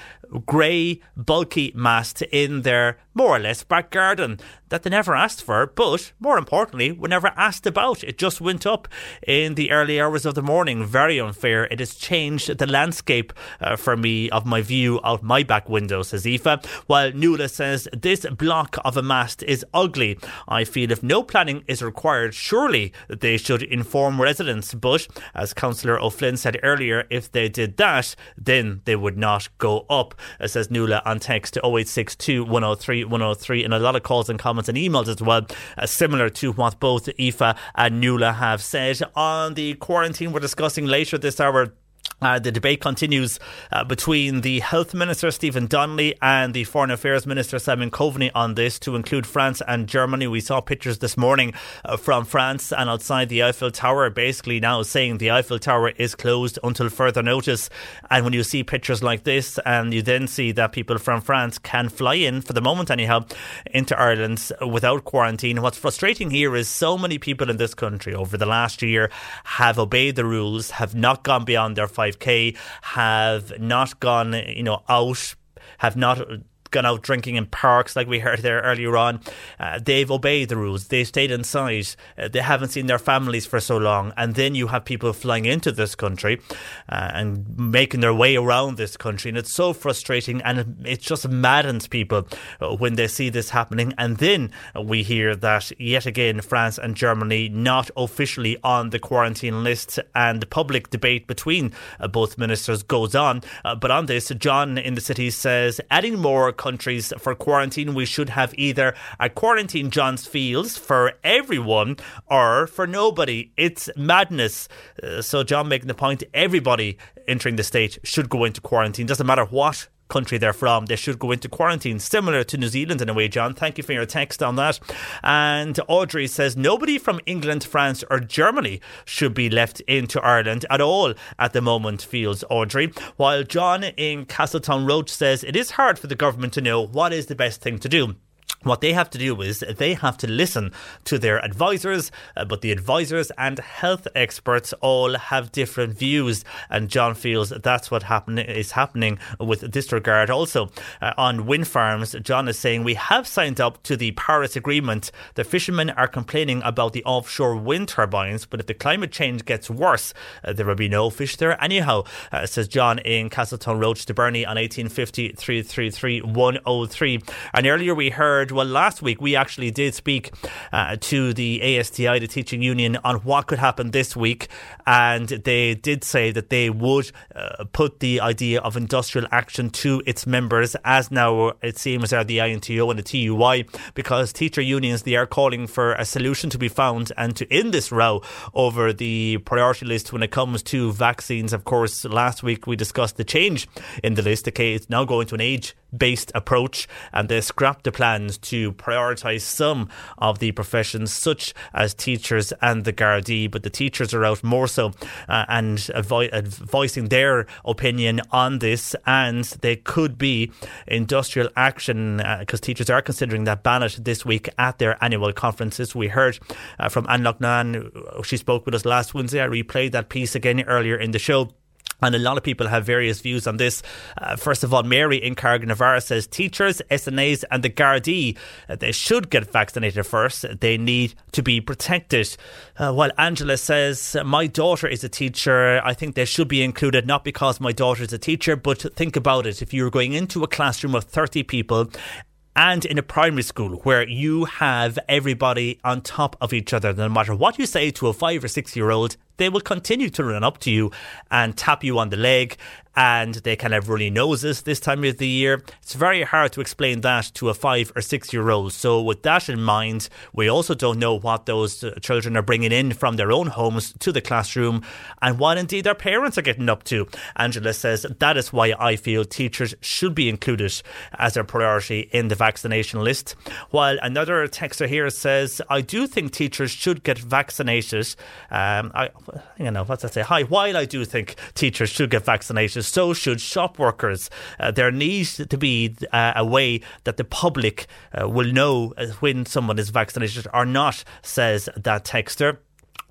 grey bulky mast in their more or less back garden that they never asked for, but more importantly were never asked about. It just went up in the early hours of the morning. Very unfair. It has changed the landscape uh, for me of my view out my back window, says Aoife. While Nuala says, this block of a mast is ugly. I feel if no planning is required, surely they should inform residents, but as Councillor O'Flynn said earlier, if they did that, then they would not go up, uh, says Nuala on text to oh eight six two, one oh three, one oh three. And a lot of calls and comments and emails as well, uh, similar to what both Aoife and Nuala have said. On the quarantine we're discussing later this hour, Uh, the debate continues uh, between the Health Minister, Stephen Donnelly, and the Foreign Affairs Minister, Simon Coveney, on this, to include France and Germany. We saw pictures this morning uh, from France and outside the Eiffel Tower, basically now saying the Eiffel Tower is closed until further notice. And when you see pictures like this, and you then see that people from France can fly in, for the moment anyhow, into Ireland without quarantine. What's frustrating here is so many people in this country over the last year have obeyed the rules, have not gone beyond their five K, have not gone, you know, out, have not gone out drinking in parks like we heard there earlier on. Uh, they've obeyed the rules. They've stayed inside. Uh, they haven't seen their families for so long. And then you have people flying into this country uh, and making their way around this country. And it's so frustrating, and it, it just maddens people uh, when they see this happening. And then we hear that yet again, France and Germany not officially on the quarantine list, and the public debate between uh, both ministers goes on. Uh, but on this, John in the city says, adding more countries for quarantine. We should have either a quarantine John's Fields for everyone or for nobody. It's madness. Uh, so John making the point, everybody entering the state should go into quarantine. Doesn't matter what country they're from, they should go into quarantine, similar to New Zealand in a way. John, thank you for your text on that. And Audrey says nobody from England, France or Germany should be left into Ireland at all at the moment, feels Audrey. While John in Castleton Roach says it is hard for the government to know what is the best thing to do. What they have to do is they have to listen to their advisors, uh, but the advisors and health experts all have different views. And John feels that's what happen- is happening with this regard. Also, uh, on wind farms, John is saying we have signed up to the Paris Agreement. The fishermen are complaining about the offshore wind turbines, but if the climate change gets worse, uh, there will be no fish there anyhow, uh, says John in Castleton Roach to Bernie on eighteen fifty, three three three, one oh three. And earlier we heard, well, last week we actually did speak uh, to the A S T I, the teaching union, on what could happen this week, and they did say that they would uh, put the idea of industrial action to its members, as now it seems are the I N T O and the T U I, because teacher unions, they are calling for a solution to be found and to end this row over the priority list when it comes to vaccines. Of course, last week we discussed the change in the list. Okay, it's now going to an age-based approach, and they scrapped the plans to prioritise some of the professions such as teachers and the Gardaí, but the teachers are out more so uh, and advi- adv- voicing their opinion on this, and there could be industrial action because uh, teachers are considering that ballot this week at their annual conferences. We heard uh, from Anne Loughnan, she spoke with us last Wednesday. I replayed that piece again earlier in the show. And a lot of people have various views on this. Uh, first of all, Mary in Carrigagnavara says teachers, S N As and the Gardaí, they should get vaccinated first. They need to be protected. Uh, while Angela says, my daughter is a teacher. I think they should be included, not because my daughter is a teacher, but think about it. If you're going into a classroom of thirty people, and in a primary school where you have everybody on top of each other, no matter what you say to a five or six year old, they will continue to run up to you and tap you on the leg, and they kind of really noses this time of the year. It's very hard to explain that to a five or six year old. So with that in mind, we also don't know what those children are bringing in from their own homes to the classroom and what indeed their parents are getting up to. Angela says that is why I feel teachers should be included as a priority in the vaccination list. While another texter here says, I do think teachers should get vaccinated. Um, I You know, what's that say? Hi, while I do think teachers should get vaccinated, so should shop workers. Uh, there needs to be uh, a way that the public uh, will know when someone is vaccinated or not, says that texter.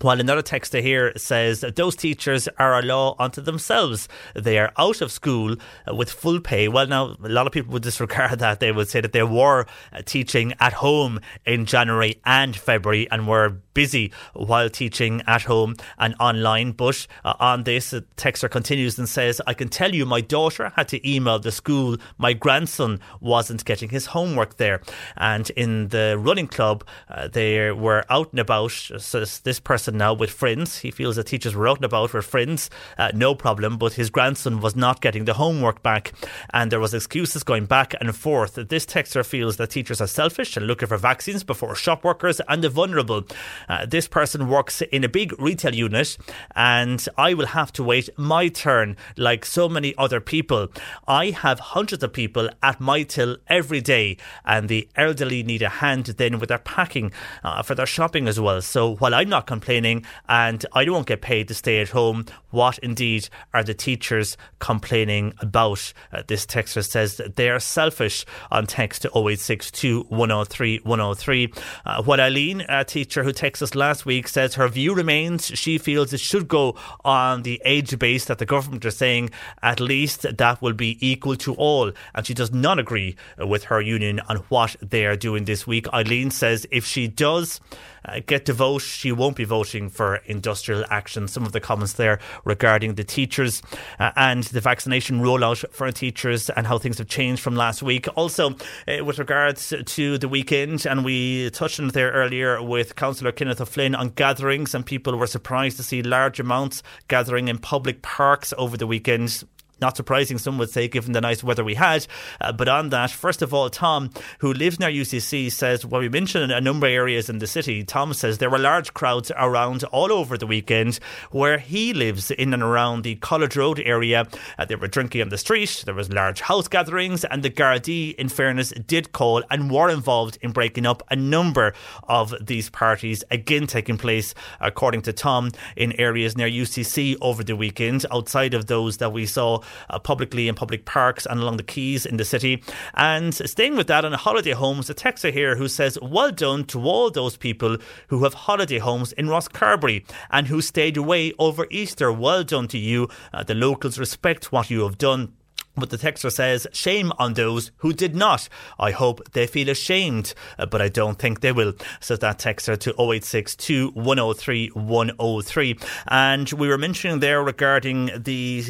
While another texter here says that those teachers are a law unto themselves. They are out of school with full pay. Well, now, a lot of people would disregard that. They would say that they were teaching at home in January and February and were busy while teaching at home and online. But uh, on this, the texter continues and says, I can tell you my daughter had to email the school. My grandson wasn't getting his homework there. And in the running club, uh, they were out and about. So this person now with friends. He feels that teachers were out and about with friends, uh, no problem, but his grandson was not getting the homework back and there was excuses going back and forth. This texter feels that teachers are selfish and looking for vaccines before shop workers and the vulnerable. Uh, this person works in a big retail unit and I will have to wait my turn like so many other people. I have hundreds of people at my till every day and the elderly need a hand then with their packing uh, for their shopping as well. So while I'm not complaining and I don't get paid to stay at home, what indeed are the teachers complaining about? Uh, this texter says that they are selfish on text to oh eight six two, one oh three, one oh three. Uh, what Eileen, a teacher who texted us last week, says her view remains. She feels it should go on the age base that the government are saying at least that will be equal to all. And she does not agree with her union on what they are doing this week. Eileen says if she does uh, get to vote, she won't be voting. voting for industrial action. Some of the comments there regarding the teachers uh, and the vaccination rollout for teachers and how things have changed from last week. Also, uh, with regards to the weekend, and we touched on it there earlier with Councillor Kenneth O'Flynn on gatherings, and people were surprised to see large amounts gathering in public parks over the weekend. Not surprising, some would say, given the nice weather we had. Uh, but on that, first of all, Tom, who lives near U C C, says, well, we mentioned a number of areas in the city. Tom says there were large crowds around all over the weekend where he lives in and around the College Road area. Uh, they were drinking on the street. There was large house gatherings, and the Gardaí, in fairness, did call and were involved in breaking up a number of these parties, again taking place, according to Tom, in areas near U C C over the weekend, outside of those that we saw Uh, publicly in public parks and along the quays in the city. And staying with that, on holiday homes, a texter here who says, well done to all those people who have holiday homes in Rosscarbery and who stayed away over Easter. Well done to you. Uh, the locals respect what you have done. But the texter says, shame on those who did not. I hope they feel ashamed, but I don't think they will, says that texter to oh eight six two, one oh three, one oh three. And we were mentioning there regarding the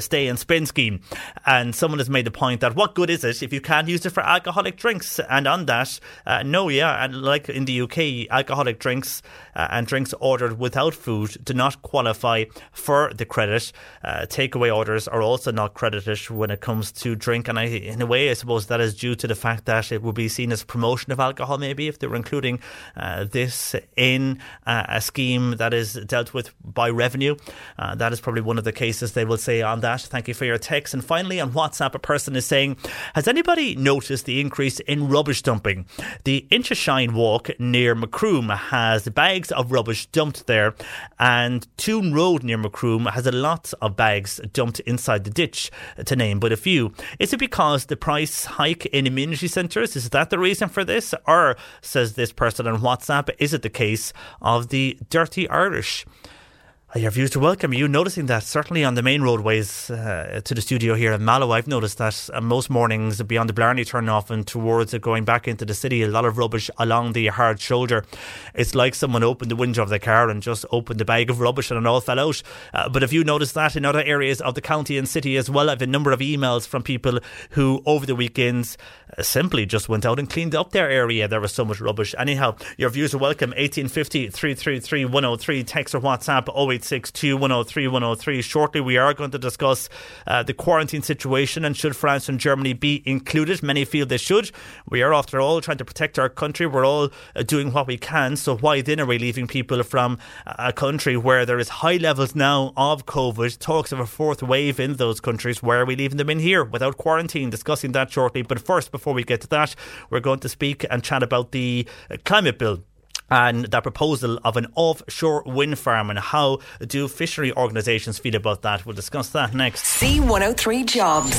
stay and spend scheme, and someone has made the point that what good is it if you can't use it for alcoholic drinks? And on that, uh, no, yeah, and like in the U K, alcoholic drinks uh, and drinks ordered without food do not qualify for the credit. Uh, takeaway orders are also not credited when when it comes to drink, and I, in a way I suppose that is due to the fact that it would be seen as promotion of alcohol, maybe, if they were including uh, this in uh, a scheme that is dealt with by revenue. Uh, that is probably one of the cases they will say on that. Thank you for your text. And finally on WhatsApp, a person is saying, has anybody noticed the increase in rubbish dumping? The Inchashine Walk near Macroom has bags of rubbish dumped there, and Toon Road near Macroom has a lot of bags dumped inside the ditch, to name but a few. Is it because the price hike in immunity centres? Is that the reason for this? Or, says this person on WhatsApp, is it the case of the dirty Irish? Your views to welcome you. Noticing that certainly on the main roadways uh, to the studio here in Mallow, I've noticed that uh, most mornings beyond the Blarney turnoff and towards it going back into the city, a lot of rubbish along the hard shoulder. It's like someone opened the window of the car and just opened a bag of rubbish and it all fell out. Uh, but if you notice that in other areas of the county and city as well, I've had a number of emails from people who over the weekends uh, simply just went out and cleaned up their area. There was so much rubbish. Anyhow, your views are welcome. eighteen fifty, three three three, one oh three. Text or WhatsApp oh eight six two, one oh three, one oh three. Shortly we are going to discuss uh, the quarantine situation and should France and Germany be included. Many feel they should. We are, after all, trying to protect our country. We're all uh, doing what we can, so why then are we leaving people from a country where there is high levels now of COVID, talks of a fourth wave in those countries? Why are we leaving them in here without quarantine? Discussing that shortly, but first, before we get to that, we're going to speak and chat about the climate bill and that proposal of an offshore wind farm, and how do fishery organisations feel about that? We'll discuss that next. C one oh three Jobs.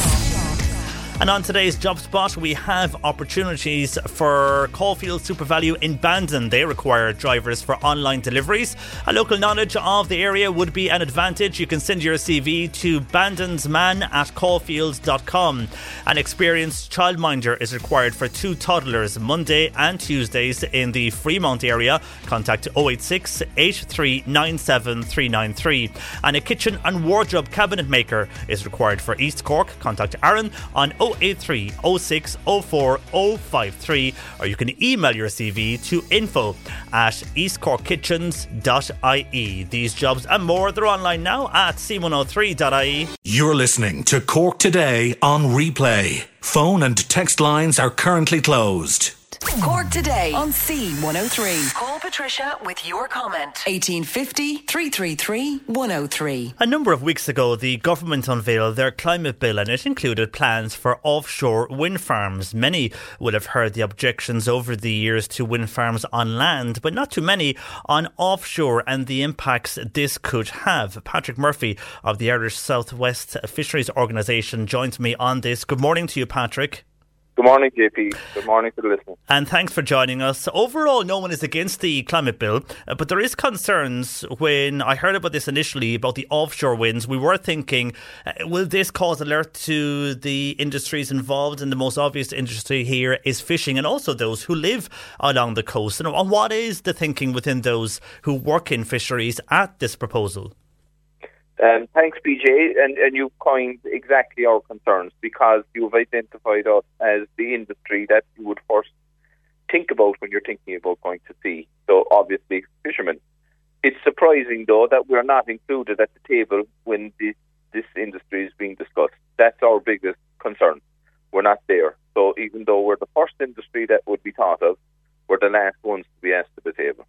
And on today's Job Spot, we have opportunities for Caulfield SuperValu in Bandon. They require drivers for online deliveries. A local knowledge of the area would be an advantage. You can send your C V to bandonsman at caulfield dot com. An experienced childminder is required for two toddlers, Monday and Tuesdays, in the Fremont area. Contact oh eight six, eight three nine seven, three nine three. And a kitchen and wardrobe cabinet maker is required for East Cork. Contact Aaron on oh eight three, oh six oh four, oh five three, or you can email your C V to info at eastcorkkitchens dot i e. These jobs and more, they're online now at c one oh three dot i e. You're listening to Cork Today on replay. Phone and text lines are currently closed. Cork Today on C one oh three. Call Patricia with your comment. eighteen fifty, three three three, one oh three. A number of weeks ago, the government unveiled their climate bill, and it included plans for offshore wind farms. Many will have heard the objections over the years to wind farms on land, but not too many on offshore and the impacts this could have. Patrick Murphy of the Irish South and West Fisheries Organisation joins me on this. Good morning to you, Patrick. Good morning, J P. Good morning to the listeners. And thanks for joining us. Overall, no one is against the climate bill, but there is concerns. When I heard about this initially, about the offshore winds, we were thinking, uh, will this cause alert to the industries involved? And the most obvious industry here is fishing, and also those who live along the coast. And what is the thinking within those who work in fisheries at this proposal? Um, thanks, B J, and, and you've coined exactly our concerns, because you've identified us as the industry that you would first think about when you're thinking about going to sea. So obviously, fishermen. It's surprising, though, that we're not included at the table when this, this industry is being discussed. that's our biggest concern. We're not there. So even though we're the first industry that would be thought of, we're the last ones to be asked to the table.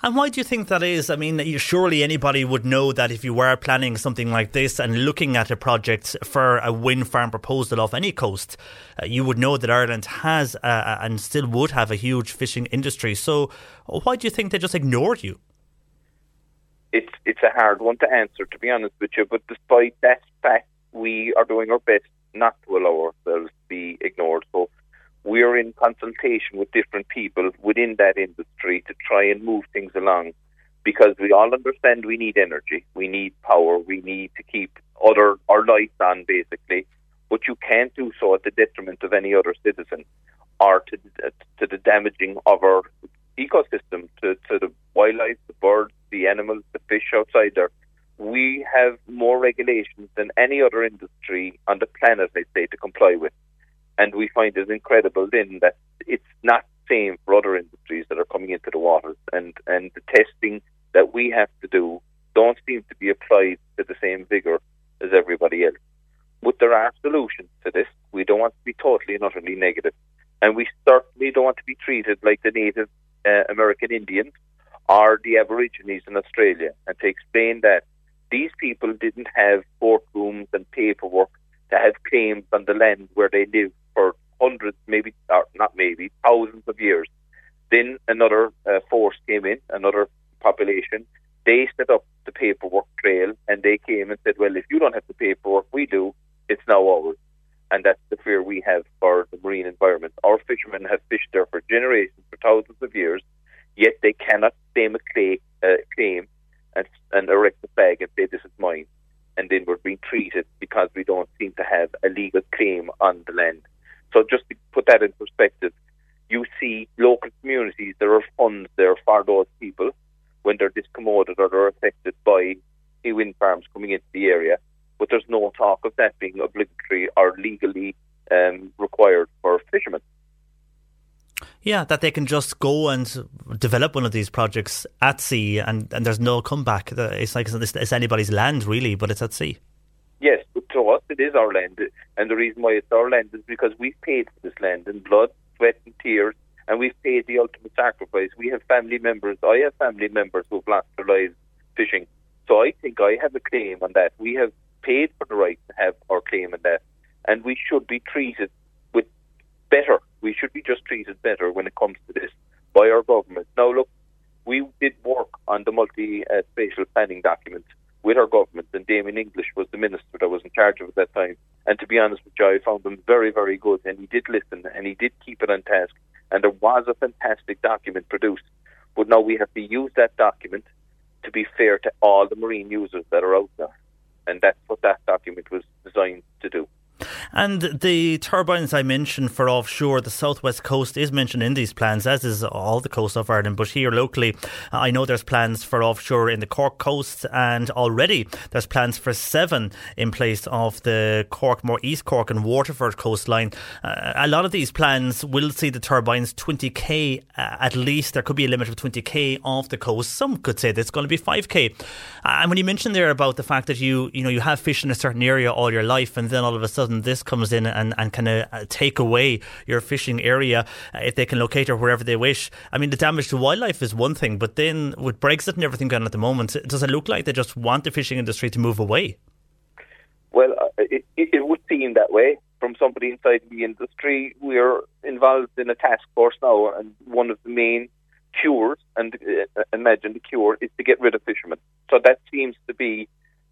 And why do you think that is? I mean, you, surely anybody would know that if you were planning something like this and looking at a project for a wind farm proposal off any coast, uh, you would know that Ireland has uh, and still would have a huge fishing industry. So why do you think they just ignored you? It's it's a hard one to answer, to be honest with you. But despite that fact, we are doing our best not to allow ourselves to be ignored. So we're in consultation with different people within that industry to try and move things along, because we all understand we need energy, we need power, we need to keep other our lights on, basically. But you can't do so at the detriment of any other citizen or to, to the damaging of our ecosystem, to, to the wildlife, the birds, the animals, the fish outside there. We have more regulations than any other industry on the planet, I say, to comply with. And we find it incredible then that it's not the same for other industries that are coming into the waters. And, and the testing that we have to do don't seem to be applied to the same vigour as everybody else. But there are solutions to this. We don't want to be totally and utterly negative. And we certainly don't want to be treated like the Native uh, American Indians or the Aborigines in Australia. And to explain that, these people didn't have courtrooms and paperwork to have claims on the land where they lived for hundreds, maybe, or not maybe, thousands of years. Then another uh, force came in, another population. They set up the paperwork trail and they came and said, well, if you don't have the paperwork, we do, it's now ours. And that's the fear we have for the marine environment. Our fishermen have fished there for generations, for thousands of years, yet they cannot claim a clay, uh, claim and, and erect a flag and say, this is mine. And then we're being treated because we don't seem to have a legal claim on the land. So just to put that in perspective, you see local communities, there are funds there for those people when they're discommoded or they're affected by the wind farms coming into the area. But there's no talk of that being obligatory or legally um, required for fishermen. Yeah, that they can just go and develop one of these projects at sea and, and there's no comeback. It's like it's, it's anybody's land, really, but it's at sea. Yes, but to us, it is our land. And the reason why it's our land is because we've paid for this land in blood, sweat and tears, and we've paid the ultimate sacrifice. We have family members. I have family members who have lost their lives fishing. So I think I have a claim on that. We have paid for the right to have our claim on that. And we should be treated with better. We should be just treated better when it comes to this by our government. Now, look, we did work on the multi-spatial planning document with our government, and Damien English was the minister that was in charge of it at that time. And to be honest with you, I found him very, very good, and he did listen, and he did keep it on task. And there was a fantastic document produced. But now we have to use that document to be fair to all the marine users that are out there. And that's what that document was designed to do. And the turbines I mentioned for offshore, the southwest coast is mentioned in these plans, as is all the coast of Ireland. But here locally, I know there's plans for offshore in the Cork coast, and already there's plans for seven in place of the Cork, more East Cork and Waterford coastline. Uh, a lot of these plans will see the turbines twenty k uh, at least. There could be a limit of twenty k off the coast. Some could say that it's going to be five k. Uh, and when you mentioned there about the fact that you, you know, you have fish in a certain area all your life, and then all of a sudden and this comes in and, and kind of take away your fishing area if they can locate her wherever they wish. I mean, the damage to wildlife is one thing, but then with Brexit and everything going on at the moment, does it look like they just want the fishing industry to move away? Well, it, it, it would seem that way. From somebody inside the industry, we are involved in a task force now, and one of the main cures, and uh, imagine the cure, is to get rid of fishermen. So that seems to be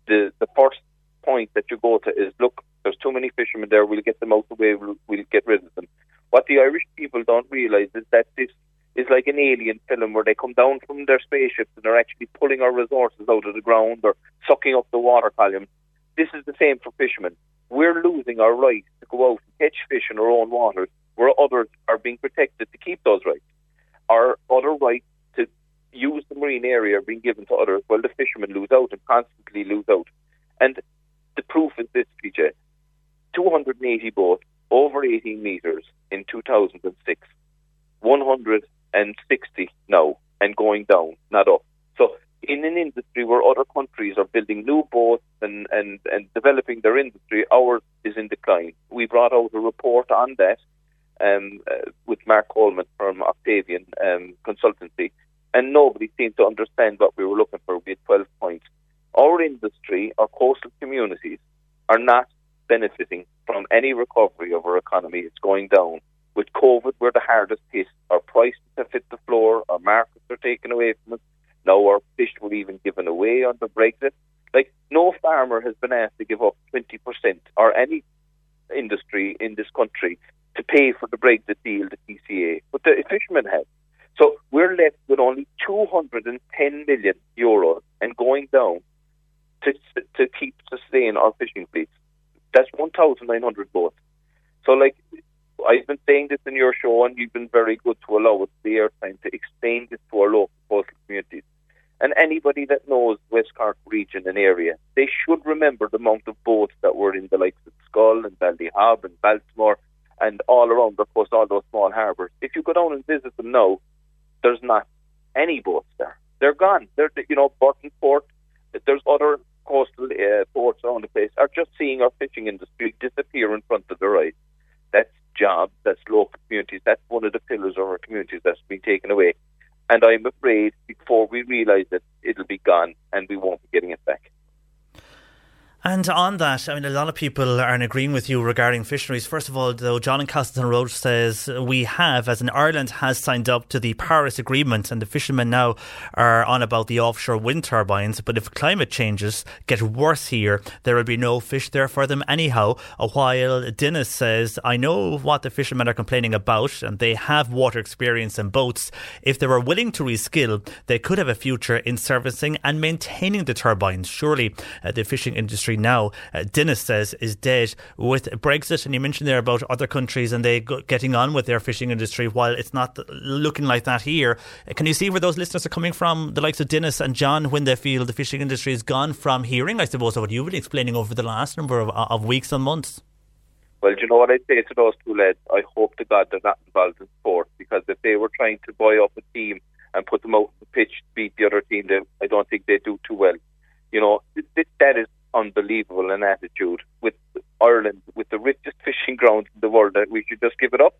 the, the first point that you go to is, look, there's too many fishermen there, we'll get them out the way, we'll, we'll get rid of them. What the Irish people don't realise is that this is like an alien film where they come down from their spaceships and are actually pulling our resources out of the ground or sucking up the water column. This is the same for fishermen. We're losing our rights to go out and catch fish in our own waters where others are being protected to keep those rights. Our other rights to use the marine area are being given to others, while the fishermen lose out and constantly lose out. And the proof is this, P J. two hundred eighty boats over eighteen metres in two thousand six, one hundred sixty now and going down, not up. So in an industry where other countries are building new boats and, and, and developing their industry, our decline. We brought out a report on that um, uh, with Mark Coleman from Octavian um, Consultancy, and nobody seemed to understand what we were looking for. We had twelve points. Our industry, our coastal communities, are not benefiting from any recovery of our economy. It's going down. With COVID, we're the hardest hit. Our prices have hit the floor. Our markets are taken away from us. Now our fish were even given away under Brexit. Like, no farmer has been asked to give up twenty percent or any industry in this country to pay for the Brexit deal, the T C A. But the fishermen have. So we're left with only two hundred ten million euros and going down to to keep, sustain our fishing fleets. That's one thousand nine hundred boats. So, like, I've been saying this in your show, and you've been very good to allow us the airtime to explain this to our local coastal communities. And anybody that knows West Cork region and area, they should remember the amount of boats that were in the likes of Scull and Ballyhob and Baltimore and all around, of course, all those small harbours. If you go down and visit them now, there's not any boats there. They're gone. They're, you know, Burton Port, there's other coastal uh, ports around the place, are just seeing our fishing industry disappear in front of their eyes. That's jobs, that's local communities, that's one of the pillars of our communities that's been taken away. And I'm afraid before we realise it, it'll be gone and we won't be getting it back. And on that, I mean, a lot of people aren't agreeing with you regarding fisheries. First of all, though, John in Castleton Road says, we have, as in Ireland, has signed up to the Paris Agreement, and the fishermen now are on about the offshore wind turbines. But if climate changes get worse here, there will be no fish there for them anyhow. While Dennis says, I know what the fishermen are complaining about, and they have water experience in boats. If they were willing to reskill, they could have a future in servicing and maintaining the turbines. Surely uh, the fishing industry now, uh, Dennis says, is dead with Brexit. And you mentioned there about other countries and they go- getting on with their fishing industry while it's not looking like that here. Can you see where those listeners are coming from, the likes of Dennis and John, when they feel the fishing industry is gone from hearing, I suppose, what you've been explaining over the last number of, of weeks and months? Well, do you know what I'd say to those two lads? I hope to God they're not involved in sport, because if they were trying to buy up a team and put them out on the pitch, beat the other team, then I don't think they do too well. You know, th- that is unbelievable an attitude. With Ireland, with the richest fishing ground in the world, that we should just give it up,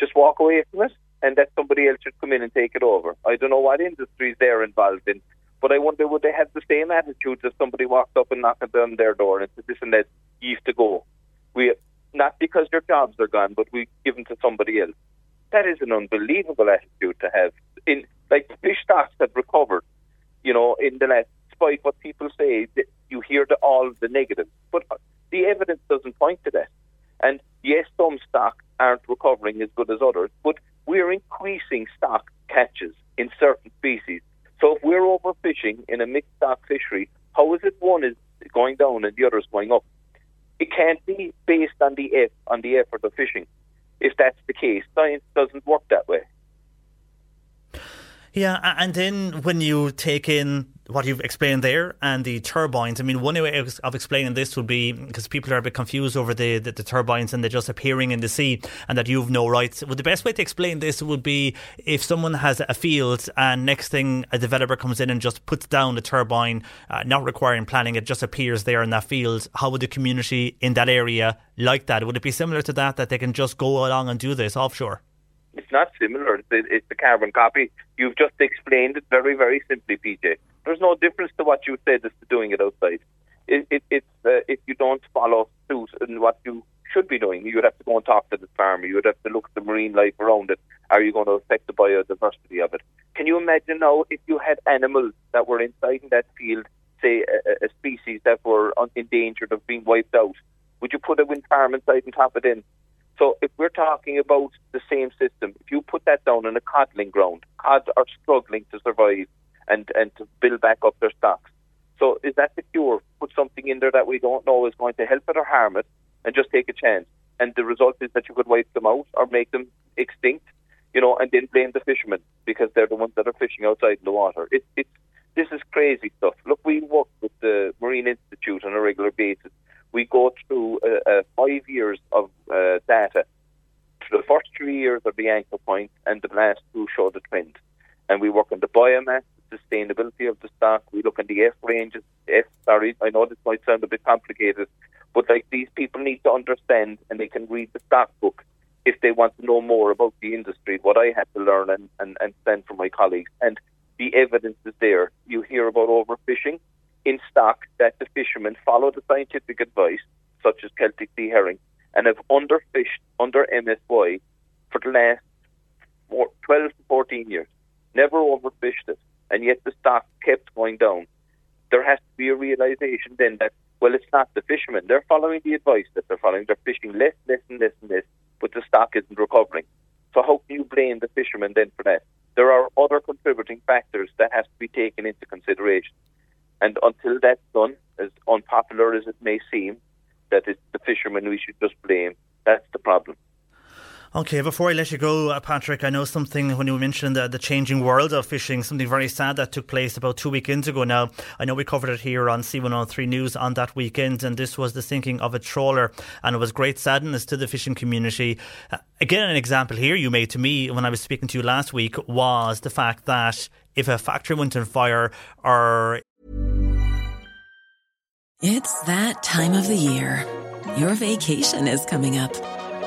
just walk away from it, and that somebody else should come in and take it over. I don't know what industries they're involved in, but I wonder would they have the same attitude if somebody walked up and knocked on their door and said, listen, that you have to go. We, not because your jobs are gone, but we give them to somebody else. That is an unbelievable attitude to have. In like fish stocks have recovered, you know, in the last, despite what people say, that you hear the, all the negatives, but the evidence doesn't point to that. And yes, some stocks aren't recovering as good as others, but we're increasing stock catches in certain species. So if we're overfishing in a mixed stock fishery, how is it one is going down and the other is going up? It can't be based on the eff, on the effort of fishing. If that's the case, science doesn't work that way. Yeah, and then when you take in what you've explained there and the turbines, I mean, one way of explaining this would be, because people are a bit confused over the, the, the turbines and they're just appearing in the sea and that you've no rights. Well, the best way to explain this would be if someone has a field and next thing a developer comes in and just puts down the turbine, uh, not requiring planning, it just appears there in that field. How would the community in that area like that? Would it be similar to that, that they can just go along and do this offshore? It's not similar. It's a carbon copy. You've just explained it very, very simply, P J. There's no difference to what you said as to doing it outside. It, it, it's uh, if you don't follow suit and what you should be doing, you would have to go and talk to the farmer. You would have to look at the marine life around it. Are you going to affect the biodiversity of it? Can you imagine now if you had animals that were inside in that field, say a, a species that were endangered of being wiped out? Would you put a wind farm inside and top it in? So if we're talking about the same system, if you put that down in a coddling ground, cod are struggling to survive and, and to build back up their stocks. So is that the cure? Put something in there that we don't know is going to help it or harm it and just take a chance. And the result is that you could wipe them out or make them extinct, you know, and then blame the fishermen because they're the ones that are fishing outside in the water. It, it, this is crazy stuff. Look, we work with the Marine Institute on a regular basis. We go through uh, uh, five years of uh, data. The first three years are the anchor point, and the last two show the trend. And we work on the biomass, the sustainability of the stock. We look at the F ranges. F, sorry, I know this might sound a bit complicated, But like, these people need to understand, and they can read the stock book if they want to know more about the industry, what I had to learn and, and, and send from my colleagues. And the evidence is there. You hear about overfishing in stock, that the fishermen follow the scientific advice, such as Celtic sea herring, and have underfished under M S Y for the last twelve to fourteen years. Never overfished it, and yet the stock kept going down. There has to be a realization then that, well, it's not the fishermen. They're following the advice that they're following. They're fishing less, less, and less, and less, but the stock isn't recovering. So how can you blame the fishermen then for that? There are other contributing factors that have to be taken into consideration. And until that's done, as unpopular as it may seem, that it's the fishermen we should just blame, that's the problem. OK, before I let you go, Patrick, I know something when you mentioned the, the changing world of fishing, something very sad that took place about two weekends ago now. I know we covered it here on C one oh three News on that weekend, and this was the sinking of a trawler, and it was great sadness to the fishing community. Uh, again, an example here you made to me when I was speaking to you last week was the fact that if a factory went on fire or... It's that time of the year. Your vacation is coming up.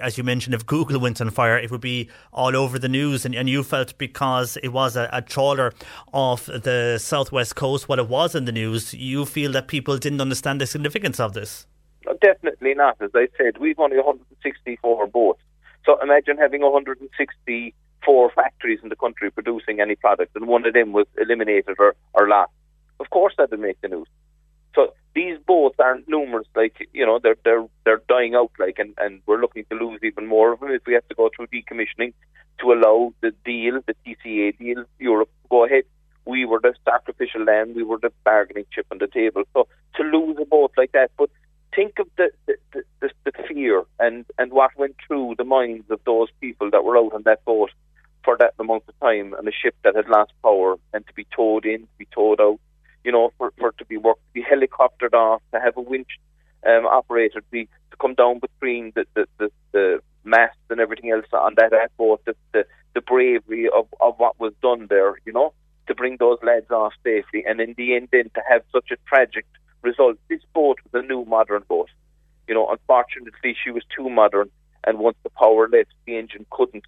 As you mentioned, if Google went on fire, it would be all over the news. And, and you felt because it was a, a trawler off the southwest coast, while it was in the news, you feel that people didn't understand the significance of this? No, definitely not. As I said, we've only one hundred sixty-four boats. So imagine having one hundred sixty-four factories in the country producing any product, and one of them was eliminated or, or lost. Of course that would make the news. So these boats aren't numerous, like, you know, they're they're they're dying out, like, and, and we're looking to lose even more of them if we have to go through decommissioning to allow the deal, the T C A deal, Europe to go ahead. We were the sacrificial lamb, we were the bargaining chip on the table. So to lose a boat like that, but think of the the, the, the, the fear and, and what went through the minds of those people that were out on that boat for that amount of time on a ship that had lost power, and to be towed in, to be towed out. You know, for, for it to be worked, to be helicoptered off, to have a winch um, operator, to, be, to come down between the, the, the, the masts and everything else on that boat, the, the, the bravery of, of what was done there, you know, to bring those lads off safely. And in the end, then, to have such a tragic result. This boat was a new modern boat. You know, unfortunately, she was too modern, and once the power left, the engine couldn't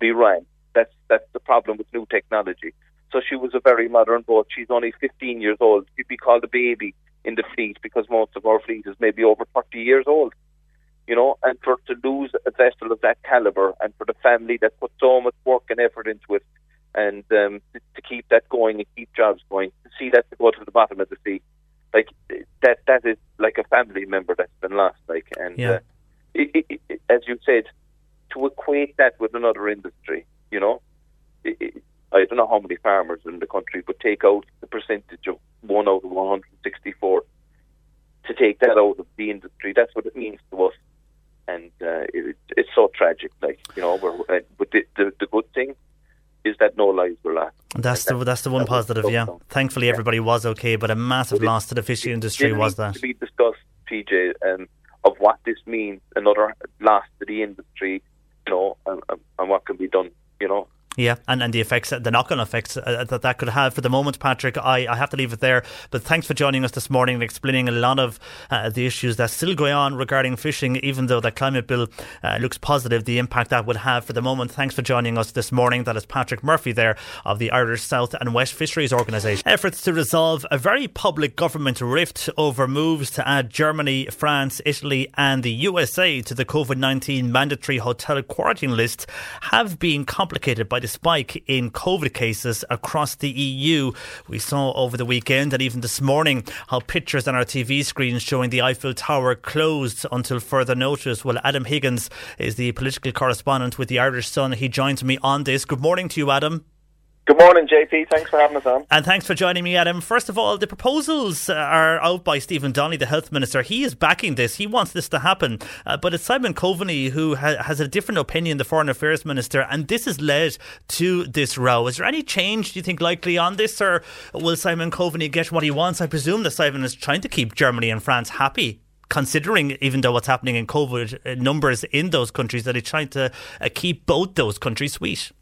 be run. That's, that's the problem with new technology. So she was a very modern boat. She's only fifteen years old. She'd be called a baby in the fleet because most of our fleet is maybe over thirty years old. You know, and for to lose a vessel of that caliber, and for the family that put so much work and effort into it, and um, to keep that going and keep jobs going, to see that to go to the bottom of the sea, like that, that is like a family member that's been lost. Like, and yeah. uh, it, it, it, as you said, to equate that with another industry, you know. It, it, I don't know how many farmers in the country, but take out the percentage of one out of one hundred sixty-four, to take that out of the industry. That's what it means to us. And uh, it, it's so tragic. Like, you know, we're, but the, the, the good thing is that no lives were lost. That's, like the, that, that's the one that positive, yeah. Down. Thankfully, everybody yeah. was okay, but a massive but it, loss to the fishing industry was that. It didn't need to be discussed, P J. Um, of what this means, another loss to the industry, you know, and, and what can be done, you know. Yeah, and, and the effects, the knock-on effects uh, that that could have. For the moment, Patrick, I, I have to leave it there. But thanks for joining us this morning and explaining a lot of uh, the issues that still go on regarding fishing, even though the climate bill uh, looks positive, the impact that would have for the moment. Thanks for joining us this morning. That is Patrick Murphy there of the Irish South and West Fisheries Organisation. Efforts to resolve a very public government rift over moves to add Germany, France, Italy and the U S A to the COVID nineteen mandatory hotel quarantine list have been complicated by the spike in COVID cases across the E U. We saw over the weekend and even this morning how pictures on our T V screens showing the Eiffel Tower closed until further notice. Well, Adam Higgins is the political correspondent with the Irish Sun. He joins me on this. Good morning to you, Adam. Good morning, J P. Thanks for having us on. And thanks for joining me, Adam. First of all, the proposals are out by Stephen Donnelly, the Health Minister. He is backing this. He wants this to happen. Uh, but it's Simon Coveney who ha- has a different opinion, the Foreign Affairs Minister, and this has led to this row. Is there any change, do you think, likely on this, or will Simon Coveney get what he wants? I presume that Simon is trying to keep Germany and France happy, considering, even though what's happening in COVID numbers in those countries, that he's trying to uh, keep both those countries sweet.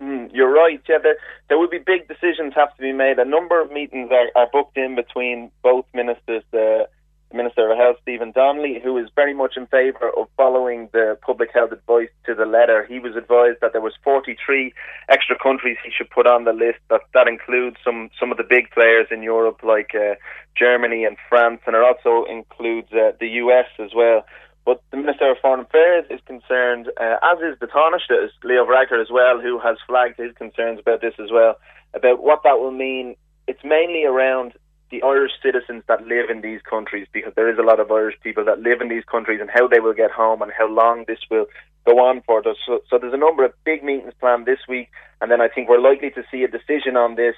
Mm, you're right. Yeah, there, there will be big decisions have to be made. A number of meetings are, are booked in between both ministers. The Minister of Health, Stephen Donnelly, who is very much in favour of following the public health advice to the letter. He was advised that there was forty-three extra countries he should put on the list. That that includes some, some of the big players in Europe, like uh, Germany and France, and it also includes uh, the U S as well. But the Minister of Foreign Affairs is concerned, uh, as is the Taoiseach, Leo Varadkar as well, who has flagged his concerns about this as well, about what that will mean. It's mainly around the Irish citizens that live in these countries, because there is a lot of Irish people that live in these countries, and how they will get home and how long this will go on for. So, so there's a number of big meetings planned this week, and then I think we're likely to see a decision on this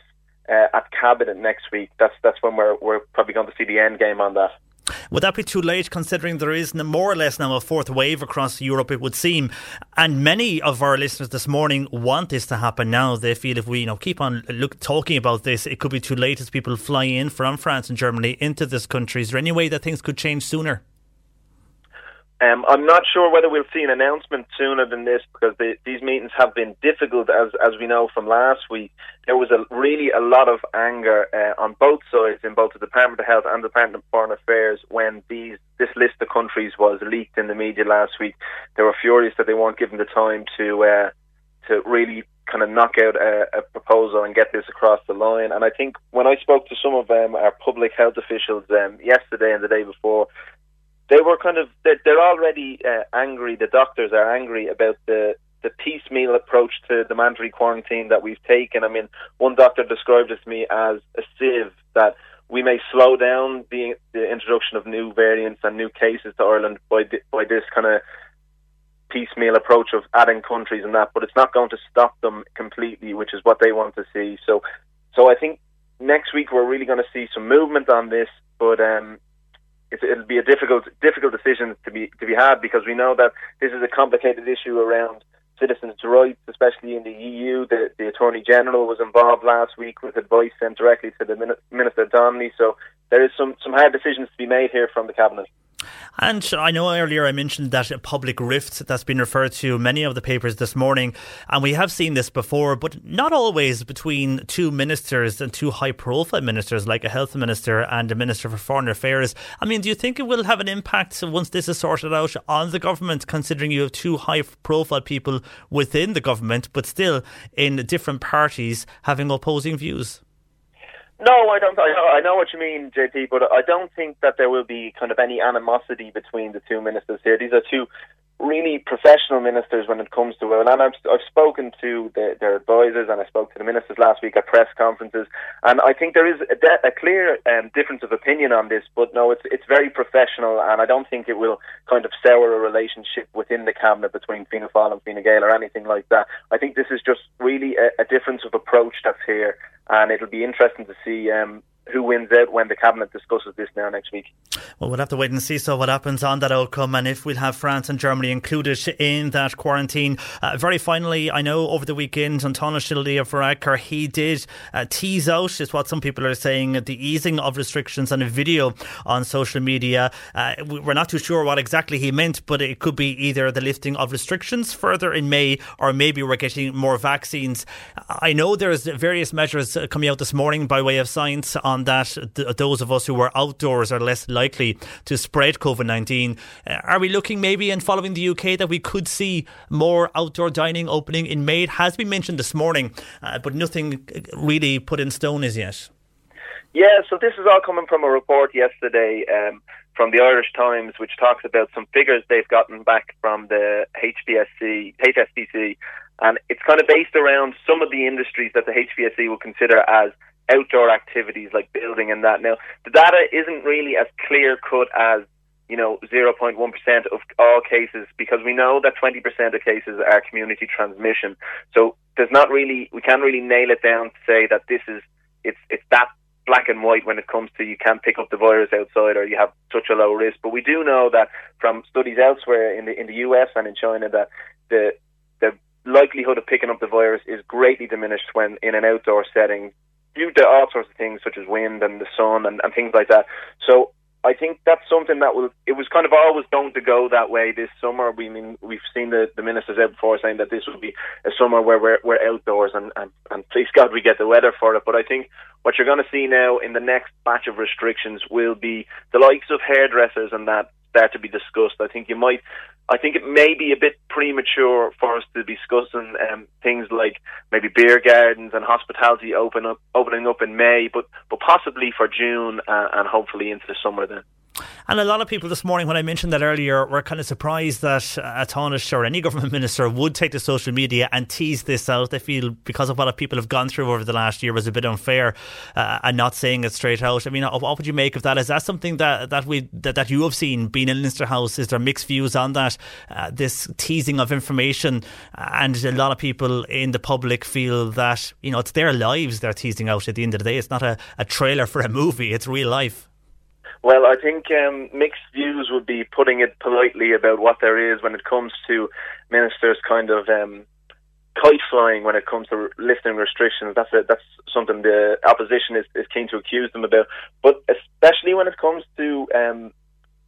uh, at Cabinet next week. That's that's when we're we're probably going to see the end game on that. Would that be too late, considering there is more or less now a fourth wave across Europe, it would seem, and many of our listeners this morning want this to happen now? They feel if we, you know, keep on look, talking about this, it could be too late as people fly in from France and Germany into this country. Is there any way that things could change sooner? Um, I'm not sure whether we'll see an announcement sooner than this, because the, these meetings have been difficult, as as we know from last week. There was a, really a lot of anger uh, on both sides, in both the Department of Health and the Department of Foreign Affairs, when these this list of countries was leaked in the media last week. They were furious that they weren't given the time to uh, to really kind of knock out a, a proposal and get this across the line. And I think when I spoke to some of um, our public health officials um, yesterday and the day before, they were kind of, they're already uh, angry, the doctors are angry about the, the piecemeal approach to the mandatory quarantine that we've taken. I mean, one doctor described it to me as a sieve, that we may slow down the, the introduction of new variants and new cases to Ireland by, the, by this kind of piecemeal approach of adding countries and that, but it's not going to stop them completely, which is what they want to see. So, so I think next week we're really going to see some movement on this, but um it'll be a difficult, difficult decision to be to be had, because we know that this is a complicated issue around citizens' rights, especially in the E U. The, the Attorney General was involved last week with advice sent directly to the Minister Donnelly. So there is some, some hard decisions to be made here from the Cabinet. And I know earlier I mentioned that a public rift that's been referred to many of the papers this morning, and we have seen this before, but not always between two ministers and two high profile ministers, like a health minister and a minister for foreign affairs. I mean, do you think it will have an impact once this is sorted out on the government, considering you have two high profile people within the government, but still in different parties having opposing views? No, I don't. I know, I know what you mean, J P, but I don't think that there will be kind of any animosity between the two ministers here. These are two really professional ministers when it comes to it. And I've, I've spoken to the, their advisors, and I spoke to the ministers last week at press conferences. And I think there is a, de- a clear um, difference of opinion on this, but no, it's it's very professional, and I don't think it will kind of sour a relationship within the cabinet between Fianna Fáil and Fine Gael or anything like that. I think this is just really a, a difference of approach that's here. And it'll be interesting to see um, who wins out when the Cabinet discusses this now next week. Well, we'll have to wait and see so what happens on that outcome, and if we'll have France and Germany included in that quarantine. Uh, very finally, I know over the weekend, António Leo Varadkar, he did uh, tease out, is what some people are saying, the easing of restrictions on a video on social media. Uh, we're not too sure what exactly he meant, but it could be either the lifting of restrictions further in May, or maybe we're getting more vaccines. I know there's various measures coming out this morning by way of science on on that th- those of us who were outdoors are less likely to spread COVID nineteen. Uh, are we looking maybe in following the U K that we could see more outdoor dining opening in May? It has been mentioned this morning, uh, but nothing really put in stone as yet. Yeah, so this is all coming from a report yesterday um, from the Irish Times, which talks about some figures they've gotten back from the H B S C, H S B C, and it's kind of based around some of the industries that the H B S C will consider as outdoor activities, like building and that. Now, the data isn't really as clear-cut as, you know, zero point one percent of all cases, because we know that twenty percent of cases are community transmission. So there's not really, we can't really nail it down to say that this is, it's it's that black and white when it comes to you can't pick up the virus outside or you have such a low risk. But we do know that from studies elsewhere in the in the U S and in China that the the likelihood of picking up the virus is greatly diminished when in an outdoor setting, due to all sorts of things such as wind and the sun and, and things like that. So I think that's something that will, it was kind of always going to go that way this summer. We mean, we've seen the, the ministers out before saying that this would be a summer where we're, we're outdoors and, and, and please God we get the weather for it. But I think what you're going to see now in the next batch of restrictions will be the likes of hairdressers and that start to be discussed. I think you might, I think it may be a bit premature for us to be discussing um, things like maybe beer gardens and hospitality open up, opening up in May, but, but possibly for June uh, and hopefully into the summer then. And a lot of people this morning, when I mentioned that earlier, were kind of surprised that António or any government minister would take to social media and tease this out. They feel because of what people have gone through over the last year was a bit unfair uh, and not saying it straight out. I mean, what would you make of that? Is that something that that we that, that you have seen being in Leinster House? Is there mixed views on that? Uh, this teasing of information, and a lot of people in the public feel that, you know, it's their lives they're teasing out at the end of the day. It's not a, a trailer for a movie. It's real life. Well, I think um, mixed views would be putting it politely about what there is when it comes to ministers kind of um, kite-flying when it comes to lifting restrictions. That's a, that's something the opposition is, is keen to accuse them about. But especially when it comes to um,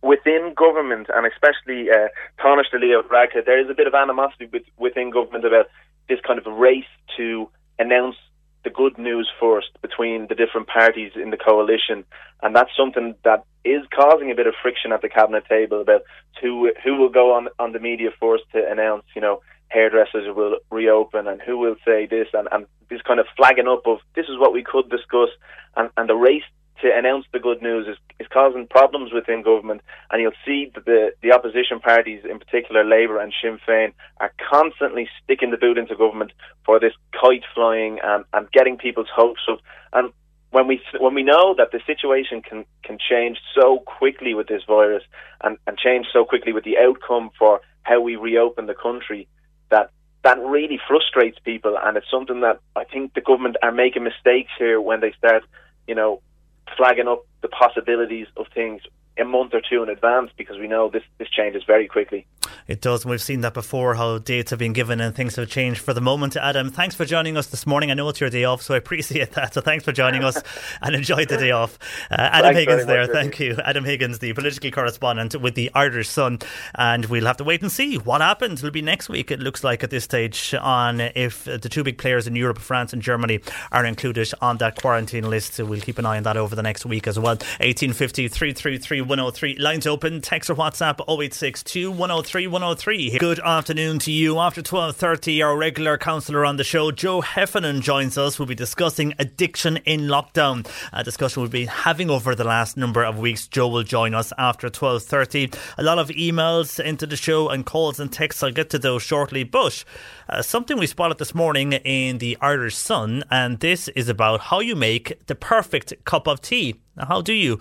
within government, and especially uh, António Leo Varadkar, there is a bit of animosity with, within government about this kind of race to announce the good news first between the different parties in the coalition, and that's something that is causing a bit of friction at the Cabinet table about who who will go on, on the media first to announce, you know, hairdressers will reopen and who will say this, and, and this kind of flagging up of this is what we could discuss, and, and the race to announce the good news is, is causing problems within government. And you'll see that the, the opposition parties, in particular Labour and Sinn Féin, are constantly sticking the boot into government for this kite flying and, and getting people's hopes up. And when we when we know that the situation can, can change so quickly with this virus and, and change so quickly with the outcome for how we reopen the country, that that really frustrates people. And it's something that I think the government are making mistakes here when they start, you know, flagging up the possibilities of things a month or two in advance, because we know this, this changes very quickly. It does, and we've seen that before, how dates have been given and things have changed for the moment. Adam, thanks for joining us this morning. I know it's your day off, so I appreciate that. So thanks for joining us and enjoy the day off. Uh, Adam thanks Higgins there, much, thank you. Adam Higgins, the political correspondent with the Irish Sun. And we'll have to wait and see what happens. It'll be next week, it looks like, at this stage, on if the two big players in Europe, France and Germany, are included on that quarantine list. So we'll keep an eye on that over the next week as well. eighteen fifty, three three three, one oh three. Lines open. Text or WhatsApp oh eight six two, one oh three, one oh three. Good afternoon to you. After twelve thirty, our regular counsellor on the show, Joe Heffernan, joins us. We'll be discussing addiction in lockdown. A discussion we've been having over the last number of weeks. Joe will join us after twelve thirty. A lot of emails into the show and calls and texts. I'll get to those shortly. But uh, something we spotted this morning in the Irish Sun, and this is about how you make the perfect cup of tea. Now, how do you?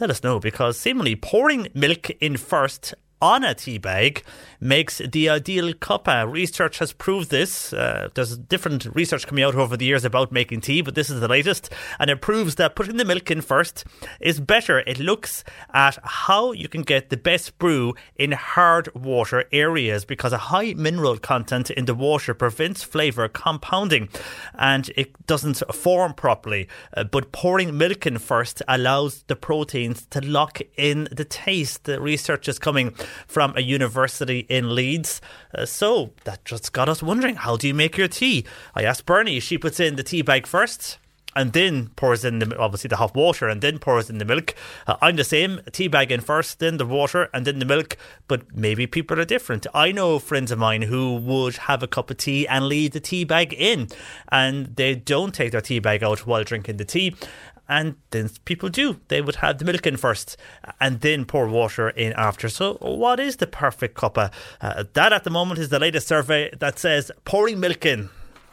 Let us know, because seemingly pouring milk in first on a tea bag makes the ideal cuppa. Research has proved this. Uh, there's different research coming out over the years about making tea, but this is the latest, and it proves that putting the milk in first is better. It looks at how you can get the best brew in hard water areas, because a high mineral content in the water prevents flavour compounding and it doesn't form properly. Uh, but pouring milk in first allows the proteins to lock in the taste. The research is coming from a university in Leeds. Uh, so that just got us wondering, how do you make your tea? I asked Bernie. She puts in the tea bag first and then pours in the, obviously the hot water, and then pours in the milk. Uh, I'm the same, tea bag in first, then the water and then the milk, but maybe people are different. I know friends of mine who would have a cup of tea and leave the tea bag in, and they don't take their tea bag out while drinking the tea. And then people do. They would have the milk in first and then pour water in after. So what is the perfect cuppa? Uh, that at the moment is the latest survey that says pouring milk in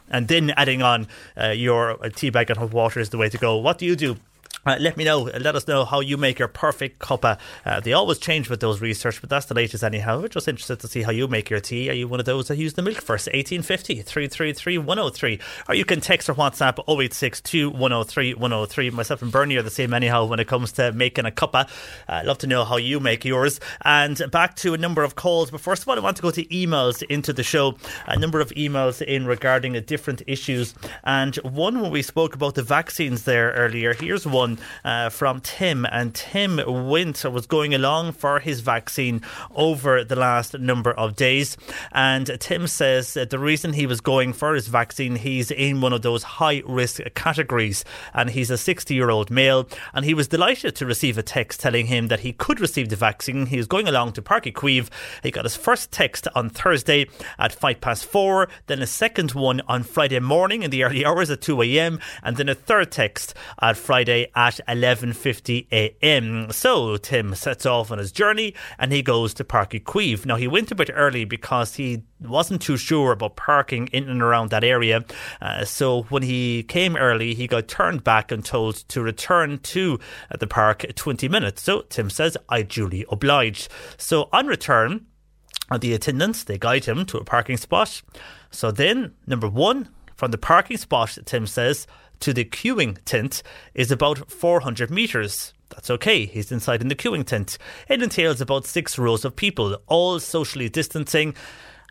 and then adding on uh, your tea bag and hot water is the way to go. What do you do? Uh, let me know. Let us know how you make your perfect cuppa. Uh, they always change with those research, but that's the latest anyhow. We're just interested to see how you make your tea. Are you one of those that use the milk first? eighteen fifty, three three three, one oh three. Or you can text or WhatsApp oh eight six two, one oh three, one oh three. Myself and Bernie are the same anyhow when it comes to making a cuppa. I'd uh, love to know how you make yours. And back to a number of calls. But first of all, I want to go to emails into the show. A number of emails in regarding different issues. And one when we spoke about the vaccines there earlier. Here's one. Uh, from Tim, and Tim went was going along for his vaccine over the last number of days, and Tim says that the reason he was going for his vaccine, he's in one of those high risk categories, and he's a sixty year old male, and he was delighted to receive a text telling him that he could receive the vaccine. He was going along to Páirc Uí Chaoimh. He got his first text on Thursday at five past four, then a second one on Friday morning in the early hours at two a.m. and then a third text at Friday at eleven fifty a.m. So Tim sets off on his journey and he goes to Páirc Uí Chaoimh. Now, he went a bit early because he wasn't too sure about parking in and around that area. Uh, so when he came early, he got turned back and told to return to the park twenty minutes. So Tim says, I duly obliged. So on return, the attendants, they guide him to a parking spot. So then, number one, from the parking spot, Tim says, to the queuing tent is about four hundred metres. That's okay, he's inside in the queuing tent. It entails about six rows of people, all socially distancing,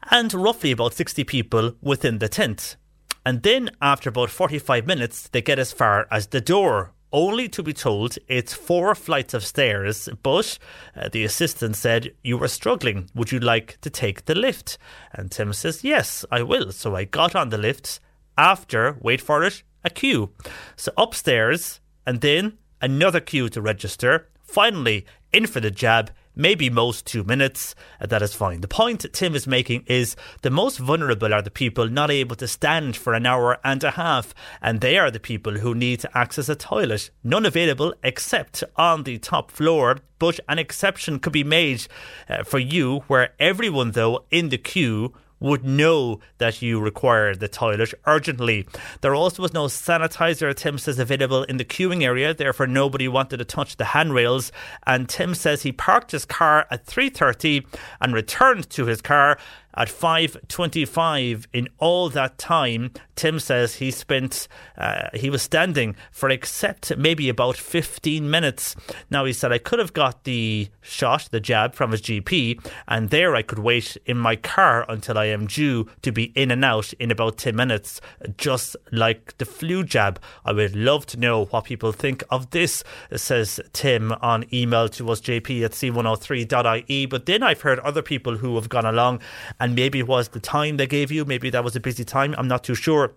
and roughly about sixty people within the tent. And then after about forty-five minutes, they get as far as the door, only to be told it's four flights of stairs, but uh, the assistant said, you were struggling, would you like to take the lift? And Tim says, yes, I will. So I got on the lift after, wait for it, a queue. So upstairs, and then another queue to register. Finally, in for the jab, maybe most two minutes. That is fine. The point Tim is making is the most vulnerable are the people not able to stand for an hour and a half, and they are the people who need to access a toilet. None available except on the top floor, but an exception could be made uh, for you, where everyone, though, in the queue would know that you require the toilet urgently. There also was no sanitizer, Tim says, available in the queuing area. Therefore, nobody wanted to touch the handrails. And Tim says he parked his car at three thirty and returned to his car at five twenty-five. In all that time, Tim says he spent, uh, he was standing for except maybe about fifteen minutes. Now, he said, I could have got the shot, the jab from his G P, and there I could wait in my car until I am due to be in and out in about ten minutes, just like the flu jab. I would love to know what people think of this, says Tim on email to us, j p at c one oh three dot i e. But then I've heard other people who have gone along, and maybe it was the time they gave you, maybe that was a busy time, I'm not too sure.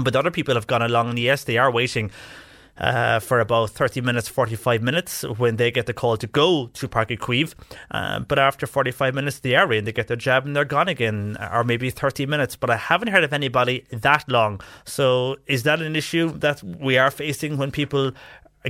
But other people have gone along, and yes, they are waiting uh, for about thirty minutes, forty-five minutes, when they get the call to go to Páirc Uí Chaoimh. Uh, but after forty-five minutes, they are in, they get their jab and they're gone again, or maybe thirty minutes. But I haven't heard of anybody that long. So is that an issue that we are facing when people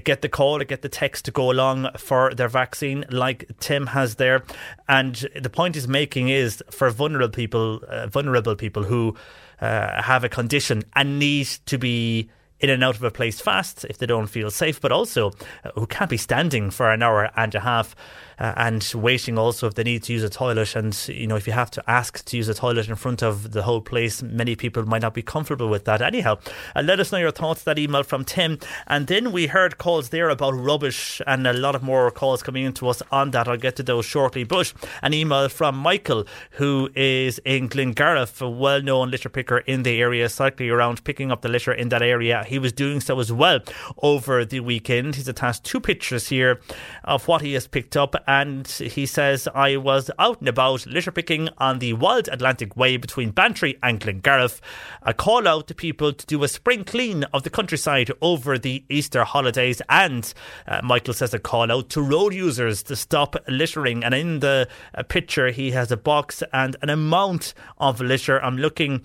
get the call or get the text to go along for their vaccine like Tim has there? And the point he's making is for vulnerable people, uh, vulnerable people who uh, have a condition and need to be in and out of a place fast if they don't feel safe, but also uh, who can't be standing for an hour and a half. uh, and waiting also if they need to use a toilet. And, you know, if you have to ask to use a toilet in front of the whole place, many people might not be comfortable with that. Anyhow, uh, let us know your thoughts, that email from Tim. And then we heard calls there about rubbish, and a lot of more calls coming into us on that. I'll get to those shortly. But an email from Michael, who is in Glengariff, a well-known litter picker in the area, cycling around picking up the litter in that area. He was doing so as well over the weekend. He's attached two pictures here of what he has picked up, and he says, I was out and about litter picking on the Wild Atlantic Way between Bantry and Glengariff. I call out to people to do a spring clean of the countryside over the Easter holidays, and uh, Michael says a call out to road users to stop littering. And in the uh, picture he has a box and an amount of litter. I'm looking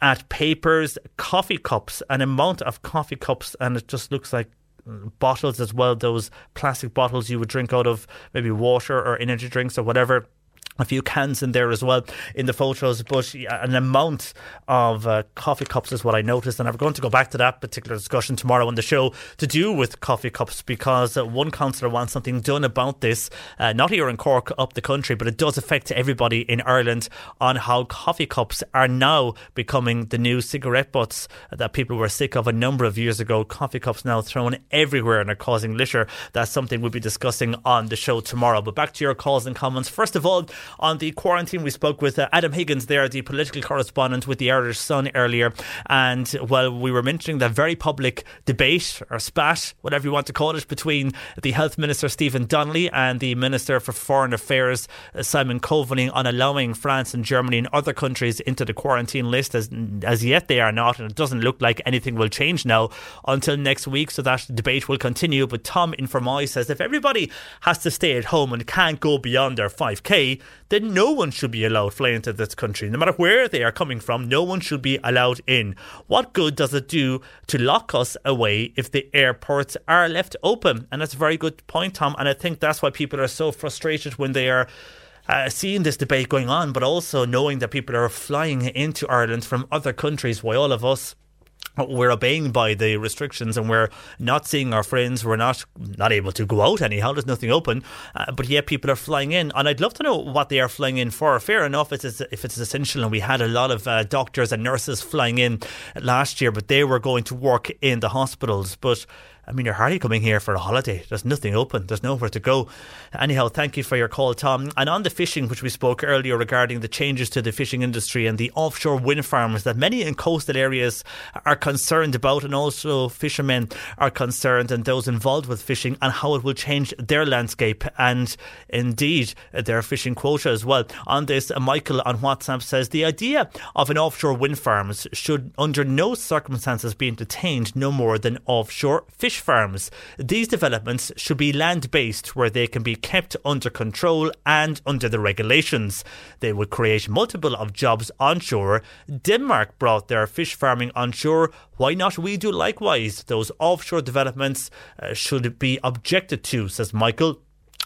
at papers, coffee cups, an amount of coffee cups, and it just looks like bottles as well, those plastic bottles you would drink out of, maybe water or energy drinks or whatever. A few cans in there as well in the photos, but an amount of uh, coffee cups is what I noticed. And I'm going to go back to that particular discussion tomorrow on the show to do with coffee cups, because uh, one councillor wants something done about this, uh, not here in Cork, up the country, but it does affect everybody in Ireland, on how coffee cups are now becoming the new cigarette butts that people were sick of a number of years ago. Coffee cups now thrown everywhere and are causing litter. That's something we'll be discussing on the show tomorrow. But back to your calls and comments. First of all, on the quarantine, we spoke with uh, Adam Higgins there, the political correspondent with the Irish Sun earlier. And, well, we were mentioning that very public debate or spat, whatever you want to call it, between the Health Minister, Stephen Donnelly, and the Minister for Foreign Affairs, uh, Simon Coveney, on allowing France and Germany and other countries into the quarantine list. As, as yet, they are not, and it doesn't look like anything will change now until next week. So that debate will continue. But Tom in Fermoy says if everybody has to stay at home and can't go beyond their five K, then no one should be allowed fly into this country. No matter where they are coming from, no one should be allowed in. What good does it do to lock us away if the airports are left open? And that's a very good point, Tom. And I think that's why people are so frustrated when they are uh, seeing this debate going on, but also knowing that people are flying into Ireland from other countries, why all of us, we're obeying by the restrictions and we're not seeing our friends, we're not not able to go out anyhow, there's nothing open, uh, but yet people are flying in. And I'd love to know what they are flying in for. Fair enough if it's, if it's essential, and we had a lot of uh, doctors and nurses flying in last year, but they were going to work in the hospitals. But I mean, you're hardly coming here for a holiday. There's nothing open. There's nowhere to go. Anyhow, thank you for your call, Tom. And on the fishing, which we spoke earlier regarding the changes to the fishing industry and the offshore wind farms that many in coastal areas are concerned about, and also fishermen are concerned, and those involved with fishing, and how it will change their landscape and indeed their fishing quota as well. On this, Michael on WhatsApp says the idea of an offshore wind farm should under no circumstances be entertained, no more than offshore fishing farms. These developments should be land-based, where they can be kept under control and under the regulations. They would create multiple of jobs onshore. Denmark brought their fish farming onshore. Why not we do likewise? Those offshore developments uh, should be objected to, says Michael.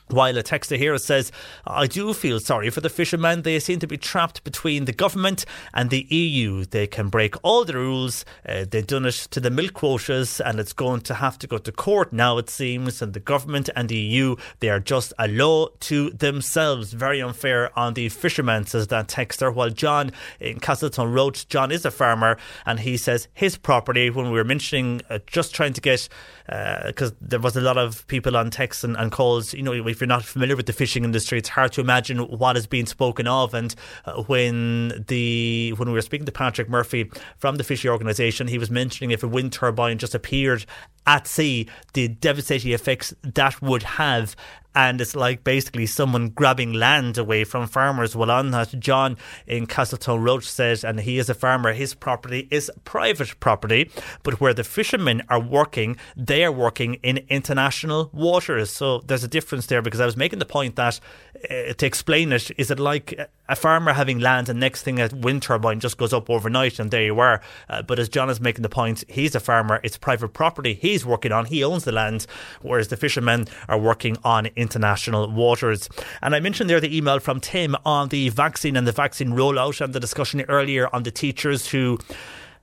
While a texter here says, I do feel sorry for the fishermen. They seem to be trapped between the government and the E U. They can break all the rules. Uh, they've done it to the milk quotas, and it's going to have to go to court now, it seems. And the government and the E U, they are just a law to themselves. Very unfair on the fishermen, says that texter. While John in Castleton Road, John is a farmer, and he says his property, when we were mentioning uh, just trying to get, because uh, there was a lot of people on texts and, and calls, you know, we if you're not familiar with the fishing industry, it's hard to imagine what is being spoken of. And uh, when the when we were speaking to Patrick Murphy from the fishing organisation, he was mentioning if a wind turbine just appeared at sea, the devastating effects that would have. And it's like basically someone grabbing land away from farmers. Well, on that, John in Castletown Road says, and he is a farmer, his property is private property, but where the fishermen are working, they are working in international waters. So there's a difference there, because I was making the point that uh, to explain it, is it like a farmer having land and next thing a wind turbine just goes up overnight and there you are. Uh, but as John is making the point, he's a farmer, it's private property he's working on, he owns the land, whereas the fishermen are working on international international waters. And I mentioned there the email from Tim on the vaccine and the vaccine rollout and the discussion earlier on the teachers who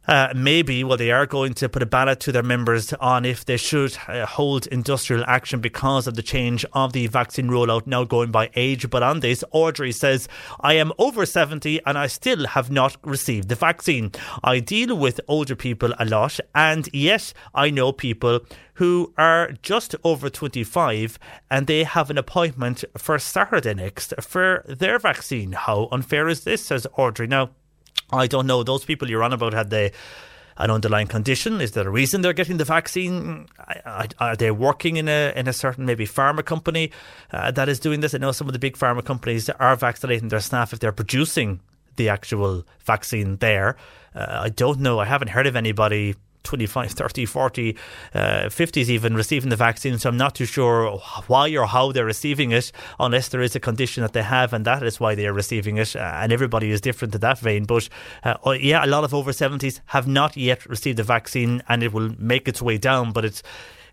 Uh, maybe, well, they are going to put a ballot to their members on if they should uh, hold industrial action because of the change of the vaccine rollout now going by age. But on this, Audrey says, I am over seventy and I still have not received the vaccine. I deal with older people a lot, and yes, I know people who are just over twenty-five and they have an appointment for Saturday next for their vaccine. How unfair is this, says Audrey. Now, I don't know. Those people you're on about, had they an underlying condition? Is there a reason they're getting the vaccine? Are they working in a in a certain maybe pharma company uh, that is doing this? I know some of the big pharma companies are vaccinating their staff if they're producing the actual vaccine there. Uh, I don't know. I haven't heard of anybody twenty-five, thirty, forty, uh, fifties even receiving the vaccine, so I'm not too sure why or how they're receiving it unless there is a condition that they have and that is why they are receiving it, uh, and everybody is different to that vein. But uh, yeah, a lot of over seventies have not yet received the vaccine and it will make its way down, but it's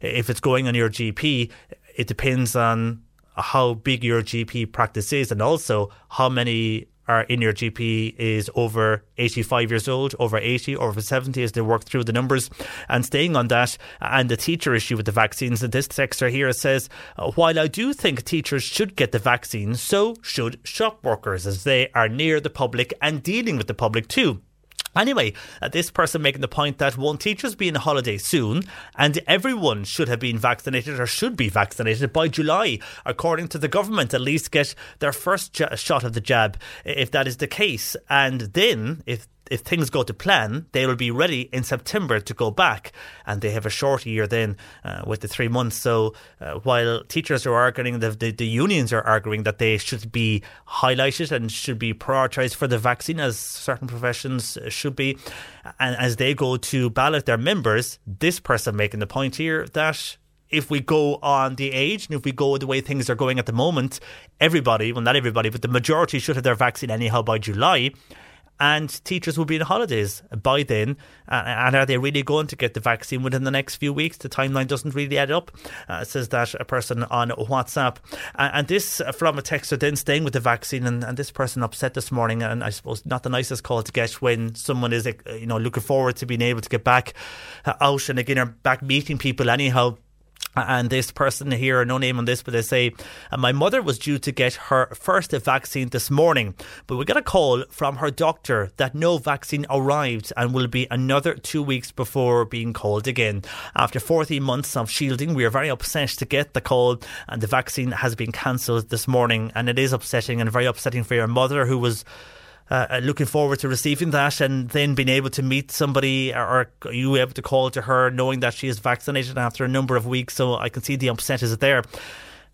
if it's going on your G P, it depends on how big your G P practice is and also how many are in your G P is over eighty-five years old, over eighty, or over seventy as they work through the numbers. And staying on that and the teacher issue with the vaccines, this texter here says, while I do think teachers should get the vaccine, so should shop workers as they are near the public and dealing with the public too. Anyway, this person making the point that won't teachers be on holiday soon and everyone should have been vaccinated or should be vaccinated by July, according to the government, at least get their first j- shot of the jab, if that is the case. And then, if If things go to plan, they will be ready in September to go back, and they have a short year then uh, with the three months. So uh, while teachers are arguing, the, the, the unions are arguing that they should be highlighted and should be prioritised for the vaccine, as certain professions should be. And as they go to ballot their members, this person making the point here that if we go on the age and if we go the way things are going at the moment, everybody, well not everybody, but the majority should have their vaccine anyhow by July. And teachers will be on holidays by then. And are they really going to get the vaccine within the next few weeks? The timeline doesn't really add up, uh, says that a person on WhatsApp. And this from a texter then staying with the vaccine. And, and this person upset this morning. And I suppose not the nicest call to get when someone is, you know, looking forward to being able to get back out and again are back meeting people anyhow. And this person here, no name on this, but they say, my mother was due to get her first vaccine this morning, but we got a call from her doctor that no vaccine arrived and will be another two weeks before being called again. After fourteen months of shielding, we are very upset to get the call and the vaccine has been cancelled this morning. And it is upsetting and very upsetting for your mother who was Uh, looking forward to receiving that and then being able to meet somebody or, or you able to call to her knowing that she is vaccinated after a number of weeks. So I can see the upset is there.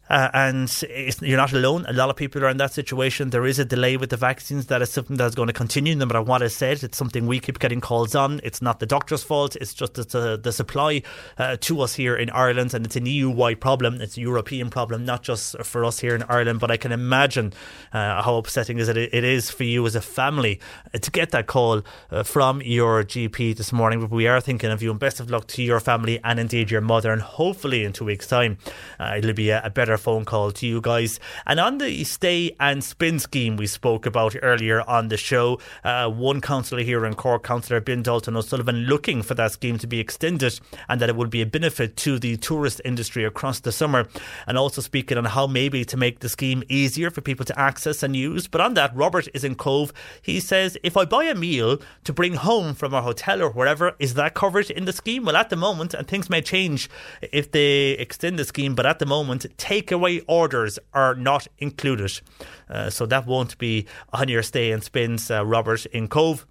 Uh, and it's, you're not alone. A lot of people are in that situation. There is a delay with the vaccines. That is something that's going to continue no matter what is said. It's something we keep getting calls on. It's not the doctor's fault. It's just the, the supply uh, to us here in Ireland, and it's an E U-wide problem. It's a European problem, not just for us here in Ireland. But I can imagine uh, how upsetting is it, it is for you as a family to get that call uh, from your G P this morning. But we are thinking of you, and best of luck to your family and indeed your mother, and hopefully in two weeks' time uh, it'll be a, a better phone call to you guys. And on the stay and spin scheme we spoke about earlier on the show, uh, one councillor here in Cork, Councillor Ben Dalton O'Sullivan, looking for that scheme to be extended and that it would be a benefit to the tourist industry across the summer, and also speaking on how maybe to make the scheme easier for people to access and use. But on that, Robert is in Cove. He says, if I buy a meal to bring home from a hotel or wherever, is that covered in the scheme? Well, at the moment, and things may change if they extend the scheme, but at the moment, take takeaway orders are not included. Uh, so that won't be on your stay and spins, uh, Robert in Cove.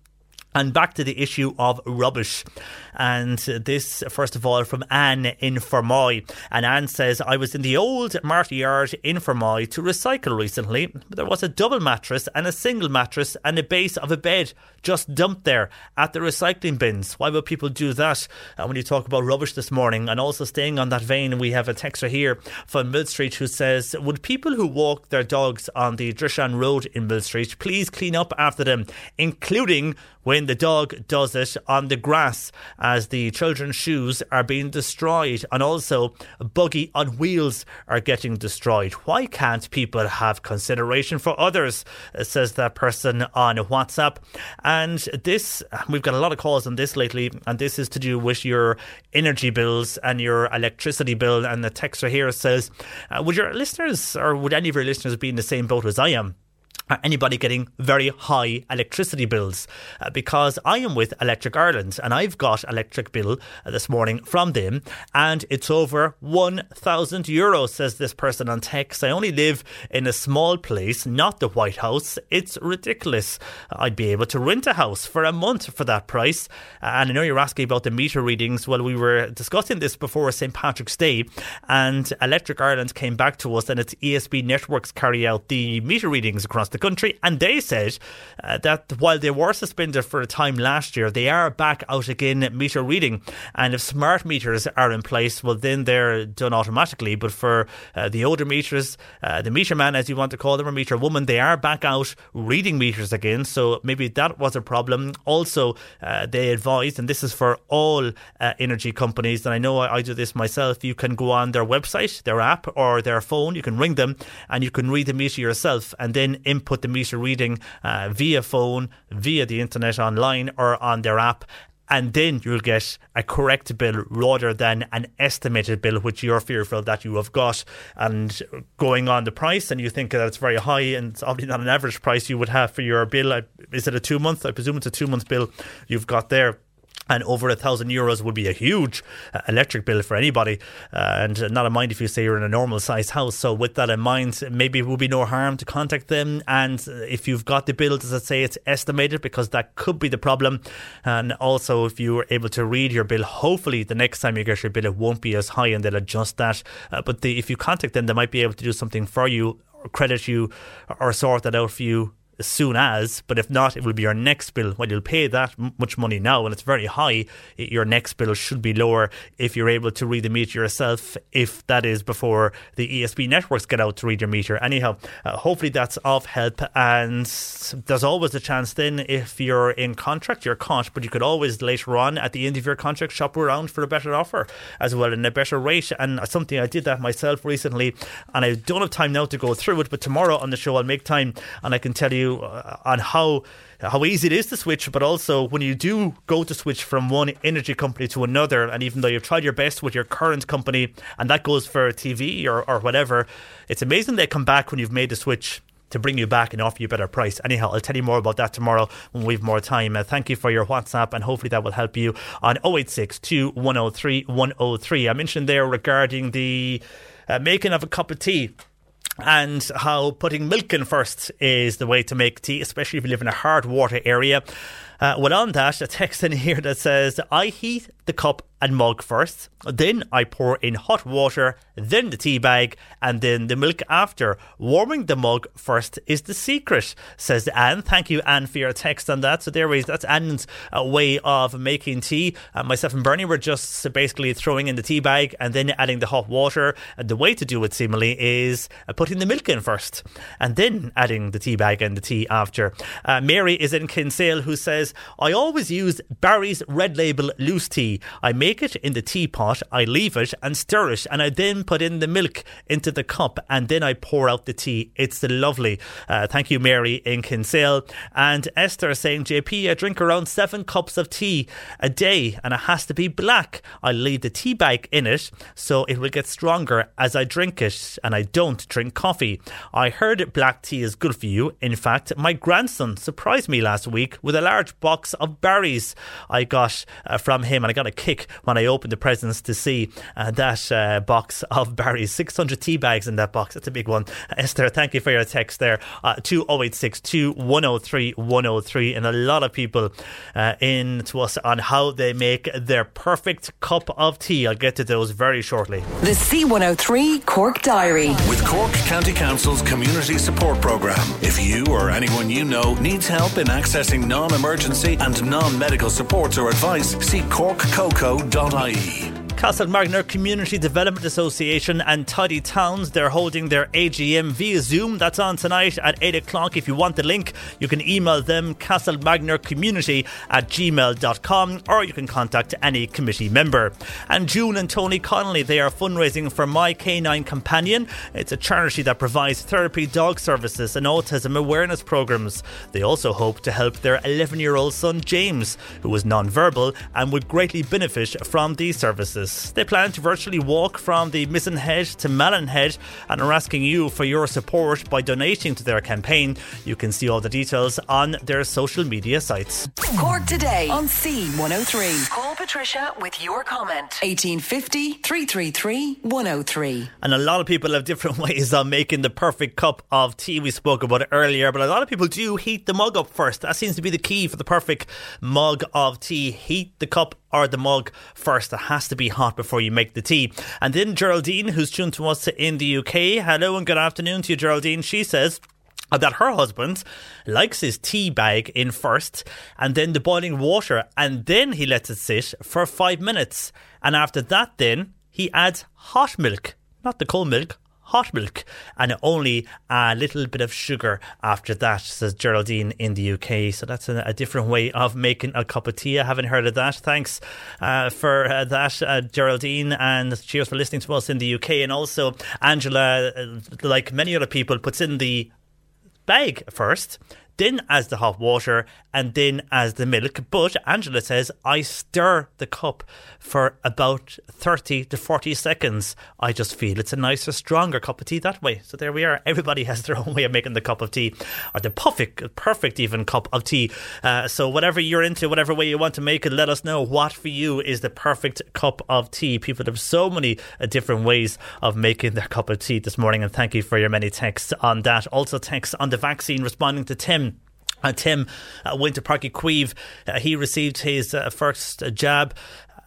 And back to the issue of rubbish. And this, first of all, from Anne in Fermoy. And Anne says, I was in the old Marty Yard in Fermoy to recycle recently, but there was a double mattress and a single mattress and a base of a bed just dumped there at the recycling bins. Why would people do that? And when you talk about rubbish this morning, and also staying on that vein, we have a texter here from Mill Street who says, would people who walk their dogs on the Drishan Road in Mill Street please clean up after them, including when the dog does it on the grass as the children's shoes are being destroyed, and also buggy on wheels are getting destroyed. Why can't people have consideration for others, says that person on WhatsApp. And this, we've got a lot of calls on this lately, and this is to do with your energy bills and your electricity bill. And the texter here says, uh, would your listeners, or would any of your listeners be in the same boat as I am? Are anybody getting very high electricity bills? Uh, because I am with Electric Ireland and I've got electric bill uh, this morning from them, and it's over one thousand euro, says this person on text. I only live in a small place, not the White House. It's ridiculous. I'd be able to rent a house for a month for that price. Uh, and I know you're asking about the meter readings. Well, we were discussing this before Saint Patrick's Day, and Electric Ireland came back to us, and its E S B networks carry out the meter readings across the the country, and they said uh, that while they were suspended for a time last year, they are back out again meter reading, and if smart meters are in place, well then they're done automatically, but for uh, the older meters, uh, the meter man as you want to call them, or meter woman, they are back out reading meters again, so maybe that was a problem. Also uh, they advised, and this is for all uh, energy companies, and I know I, I do this myself, you can go on their website, their app or their phone, you can ring them and you can read the meter yourself, and then input put the meter reading uh, via phone, via the internet online or on their app, and then you'll get a correct bill rather than an estimated bill, which you're fearful that you have got. And going on the price, and you think that it's very high, and it's obviously not an average price you would have for your bill. Is it a two month? I presume it's a two month bill you've got there. And over a thousand euros would be a huge electric bill for anybody, uh, and not in mind if you say you're in a normal sized house. So with that in mind, maybe it would be no harm to contact them, and if you've got the bill, does it say it's estimated, because that could be the problem. And also if you were able to read your bill, hopefully the next time you get your bill it won't be as high and they'll adjust that, uh, but the, if you contact them they might be able to do something for you or credit you or sort that out for you as soon as, but if not, it will be your next bill. Well, you'll pay that much money now and it's very high. Your next bill should be lower if you're able to read the meter yourself, if that is before the E S B networks get out to read your meter. Anyhow, uh, hopefully that's of help, and there's always a chance then if you're in contract, you're caught, but you could always later on at the end of your contract shop around for a better offer as well and a better rate. And something I did that myself recently, and I don't have time now to go through it, but tomorrow on the show I'll make time and I can tell you on how how easy it is to switch, but also when you do go to switch from one energy company to another, and even though you've tried your best with your current company, and that goes for T V or, or whatever, it's amazing they come back when you've made the switch to bring you back and offer you a better price. Anyhow, I'll tell you more about that tomorrow when we have more time. Uh, thank you for your WhatsApp, and hopefully that will help you on oh eight six two, one oh three, one oh three. I mentioned there regarding the uh, making of a cup of tea, and how putting milk in first is the way to make tea, especially if you live in a hard water area. Uh, well, on that, a text in here that says, I heat the cup and mug first, then I pour in hot water, then the tea bag, and then the milk after. Warming the mug first is the secret, says Anne. Thank you, Anne, for your text on that. So there is, that's Anne's uh, way of making tea. Uh, myself and Bernie were just basically throwing in the tea bag and then adding the hot water. And the way to do it, seemingly, is uh, putting the milk in first and then adding the tea bag and the tea after. Uh, Mary is in Kinsale, who says, I always use Barry's Red Label loose tea. I make it in the teapot, I leave it and stir it, and I then put in the milk into the cup and then I pour out the tea. It's lovely. Uh, thank you, Mary in Kinsale. And Esther saying, J P, I drink around seven cups of tea a day and it has to be black. I leave the tea bag in it so it will get stronger as I drink it, and I don't drink coffee. I heard black tea is good for you. In fact, my grandson surprised me last week with a large box of Barry's I got uh, from him, and I got a kick when I opened the presents to see uh, that uh, box of Barry's. Six hundred tea bags in that box. That's a big one. uh, Esther, thank you for your text there. uh, two oh eight six two, one oh three, one oh three, and a lot of people uh, in to us on how they make their perfect cup of tea. I'll get to those very shortly. The C one oh three Cork Diary with Cork County Council's Community Support Programme. If you or anyone you know needs help in accessing non-emergency and non-medical supports or advice, see cork coco dot I E. Castlemarnock Community Development Association and Toddy Towns, they're holding their A G M via Zoom. That's on tonight at eight o'clock. If you want the link, you can email them castlemarnockcommunity at gmail dot com, or you can contact any committee member. And June and Tony Connolly, they are fundraising for My Canine Companion. It's a charity that provides therapy, dog services and autism awareness programmes. They also hope to help their eleven-year-old son James, who is non-verbal and would greatly benefit from these services. They plan to virtually walk from the Mizzenhead to Mallinhead and are asking you for your support by donating to their campaign. You can see all the details on their social media sites. Cork Today on C one oh three. Call Patricia with your comment. eighteen fifty, three three three, one oh three. And a lot of people have different ways of making the perfect cup of tea we spoke about earlier, but a lot of people do heat the mug up first. That seems to be the key for the perfect mug of tea. Heat the cup or the mug first. It has to be hot before you make the tea. And then Geraldine, who's tuned to us in the U K. Hello and good afternoon to you, Geraldine. She says that her husband likes his tea bag in first and then the boiling water, and then he lets it sit for five minutes. And after that, then he adds hot milk, not the cold milk, hot milk, and only a little bit of sugar after that, says Geraldine in the U K. So that's a, a different way of making a cup of tea. I haven't heard of that. Thanks uh, for uh, that, uh, Geraldine, and cheers for listening to us in the U K. And also Angela, uh, like many other people, puts in the bag first, then as the hot water, and then as the milk. But Angela says, I stir the cup for about thirty to forty seconds. I just feel it's a nicer, stronger cup of tea that way. So there we are. Everybody has their own way of making the cup of tea, or the perfect, perfect even cup of tea. Uh, so whatever you're into, whatever way you want to make it, let us know what for you is the perfect cup of tea. People have so many uh, different ways of making their cup of tea this morning, and thank you for your many texts on that. Also texts on the vaccine, responding to Tim. Uh, Tim uh, went to Páirc Uí Chaoimh. Uh, he received his uh, first uh, jab,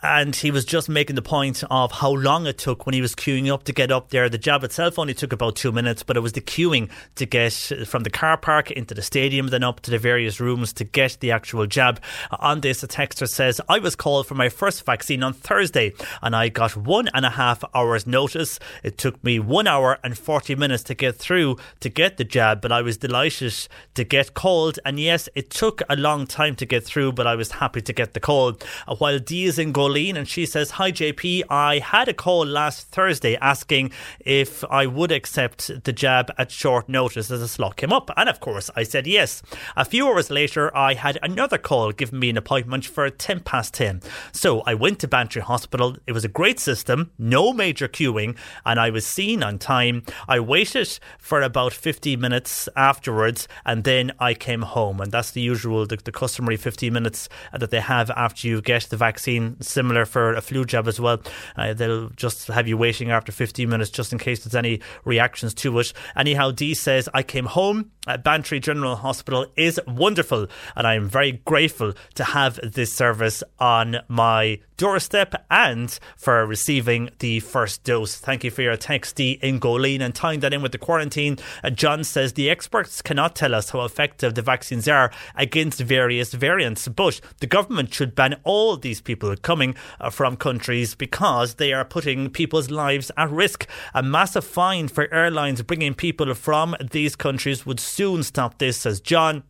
and he was just making the point of how long it took when he was queuing up to get up there. The jab itself only took about two minutes, but it was the queuing to get from the car park into the stadium, then up to the various rooms to get the actual jab. On this, a texter says, I was called for my first vaccine on Thursday and I got one and a half hours notice. It took me one hour and forty minutes to get through to get the jab, but I was delighted to get called. And yes, it took a long time to get through, but I was happy to get the call. While D is in goal, and she says, hi J P, I had a call last Thursday asking if I would accept the jab at short notice as a slot came up, and of course I said yes. A few hours later I had another call giving me an appointment for ten past ten, so I went to Bantry Hospital. It was a great system, no major queuing, and I was seen on time. I waited for about fifteen minutes afterwards, and then I came home. And that's the usual, the, the customary fifteen minutes that they have after you get the vaccine. Similar for a flu jab as well. Uh, they'll just have you waiting after fifteen minutes just in case there's any reactions to it. Anyhow, Dee says, I came home. Bantry General Hospital is wonderful, and I am very grateful to have this service on my doorstep and for receiving the first dose. Thank you for your text, Dee in Goleen. And tying that in with the quarantine, uh, John says, the experts cannot tell us how effective the vaccines are against various variants, but the government should ban all these people coming from countries because they are putting people's lives at risk. A massive fine for airlines bringing people from these countries would soon stop this, says John.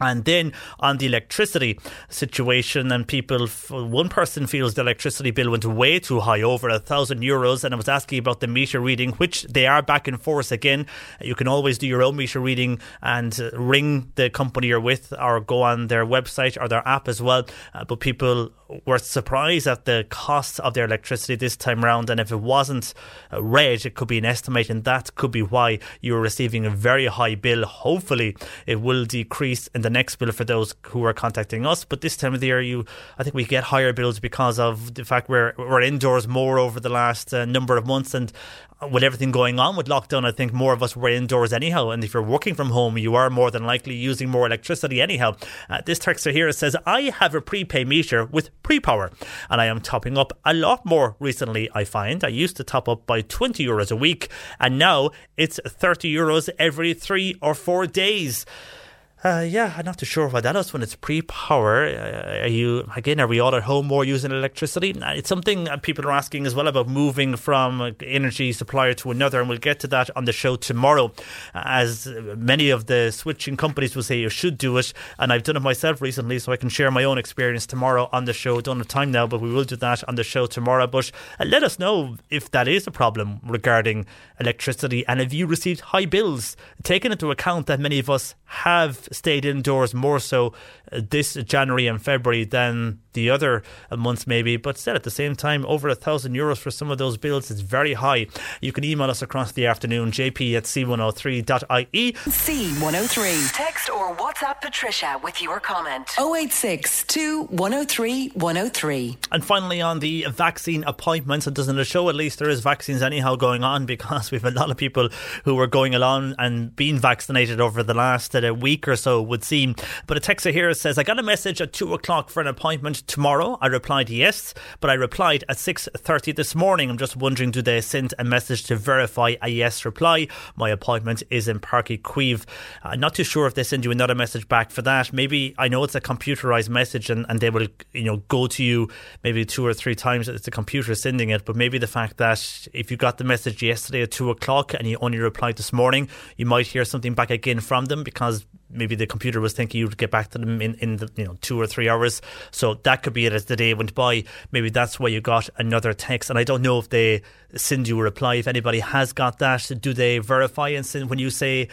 And then on the electricity situation, and people, one person feels the electricity bill went way too high, over a thousand euros. And I was asking about the meter reading, which they are back and forth again. You can always do your own meter reading and ring the company you're with, or go on their website or their app as well. Uh, but people were surprised at the cost of their electricity this time round. And if it wasn't read, it could be an estimate, and that could be why you're receiving a very high bill. Hopefully, it will decrease in the next bill for those who are contacting us. But this time of the year, you, I think we get higher bills because of the fact we're we're indoors more over the last uh, number of months, and with everything going on with lockdown, I think more of us were indoors anyhow. And if you're working from home, you are more than likely using more electricity anyhow. Uh, this texter here says, I have a prepay meter with pre-power, and I am topping up a lot more recently, I find. I used to top up by twenty euros a week, and now it's thirty euros every three or four days. Uh, yeah, I'm not too sure why that is when it's pre-power. Uh, are you, again, are we all at home more using electricity? It's something people are asking as well about moving from energy supplier to another, and we'll get to that on the show tomorrow, as many of the switching companies will say you should do it, and I've done it myself recently, so I can share my own experience tomorrow on the show. Don't have time now, but we will do that on the show tomorrow. But let us know if that is a problem regarding electricity, and if you received high bills, taking into account that many of us have stayed indoors more so this January and February than the other months maybe, but still at the same time over a thousand euros for some of those bills is very high. You can email us across the afternoon, j p at c one oh three dot i e. C one oh three. Text or WhatsApp Patricia with your comment. oh eight six two, one oh three, one oh three. And finally, on the vaccine appointments, and doesn't it show at least there is vaccines anyhow going on, because we've a lot of people who were going along and being vaccinated over the last uh, week or so, would seem. But a texter here says, I got a message at two o'clock for an appointment tomorrow. I replied yes, but I replied at six thirty this morning. I'm just wondering, do they send a message to verify a yes reply? My appointment is in Páirc Uí Chaoimh. I'm not too sure if they send you another message back for that. Maybe, I know it's a computerised message, and, and they will, you know, go to you maybe two or three times. It's a computer sending it, but maybe the fact that if you got the message yesterday at two o'clock and you only replied this morning, you might hear something back again from them, because maybe the computer was thinking you'd get back to them in, in the, you know, two or three hours. So that could be it. As the day went by, maybe that's why you got another text. And I don't know if they send you a reply. If anybody has got that, do they verify and send? When you say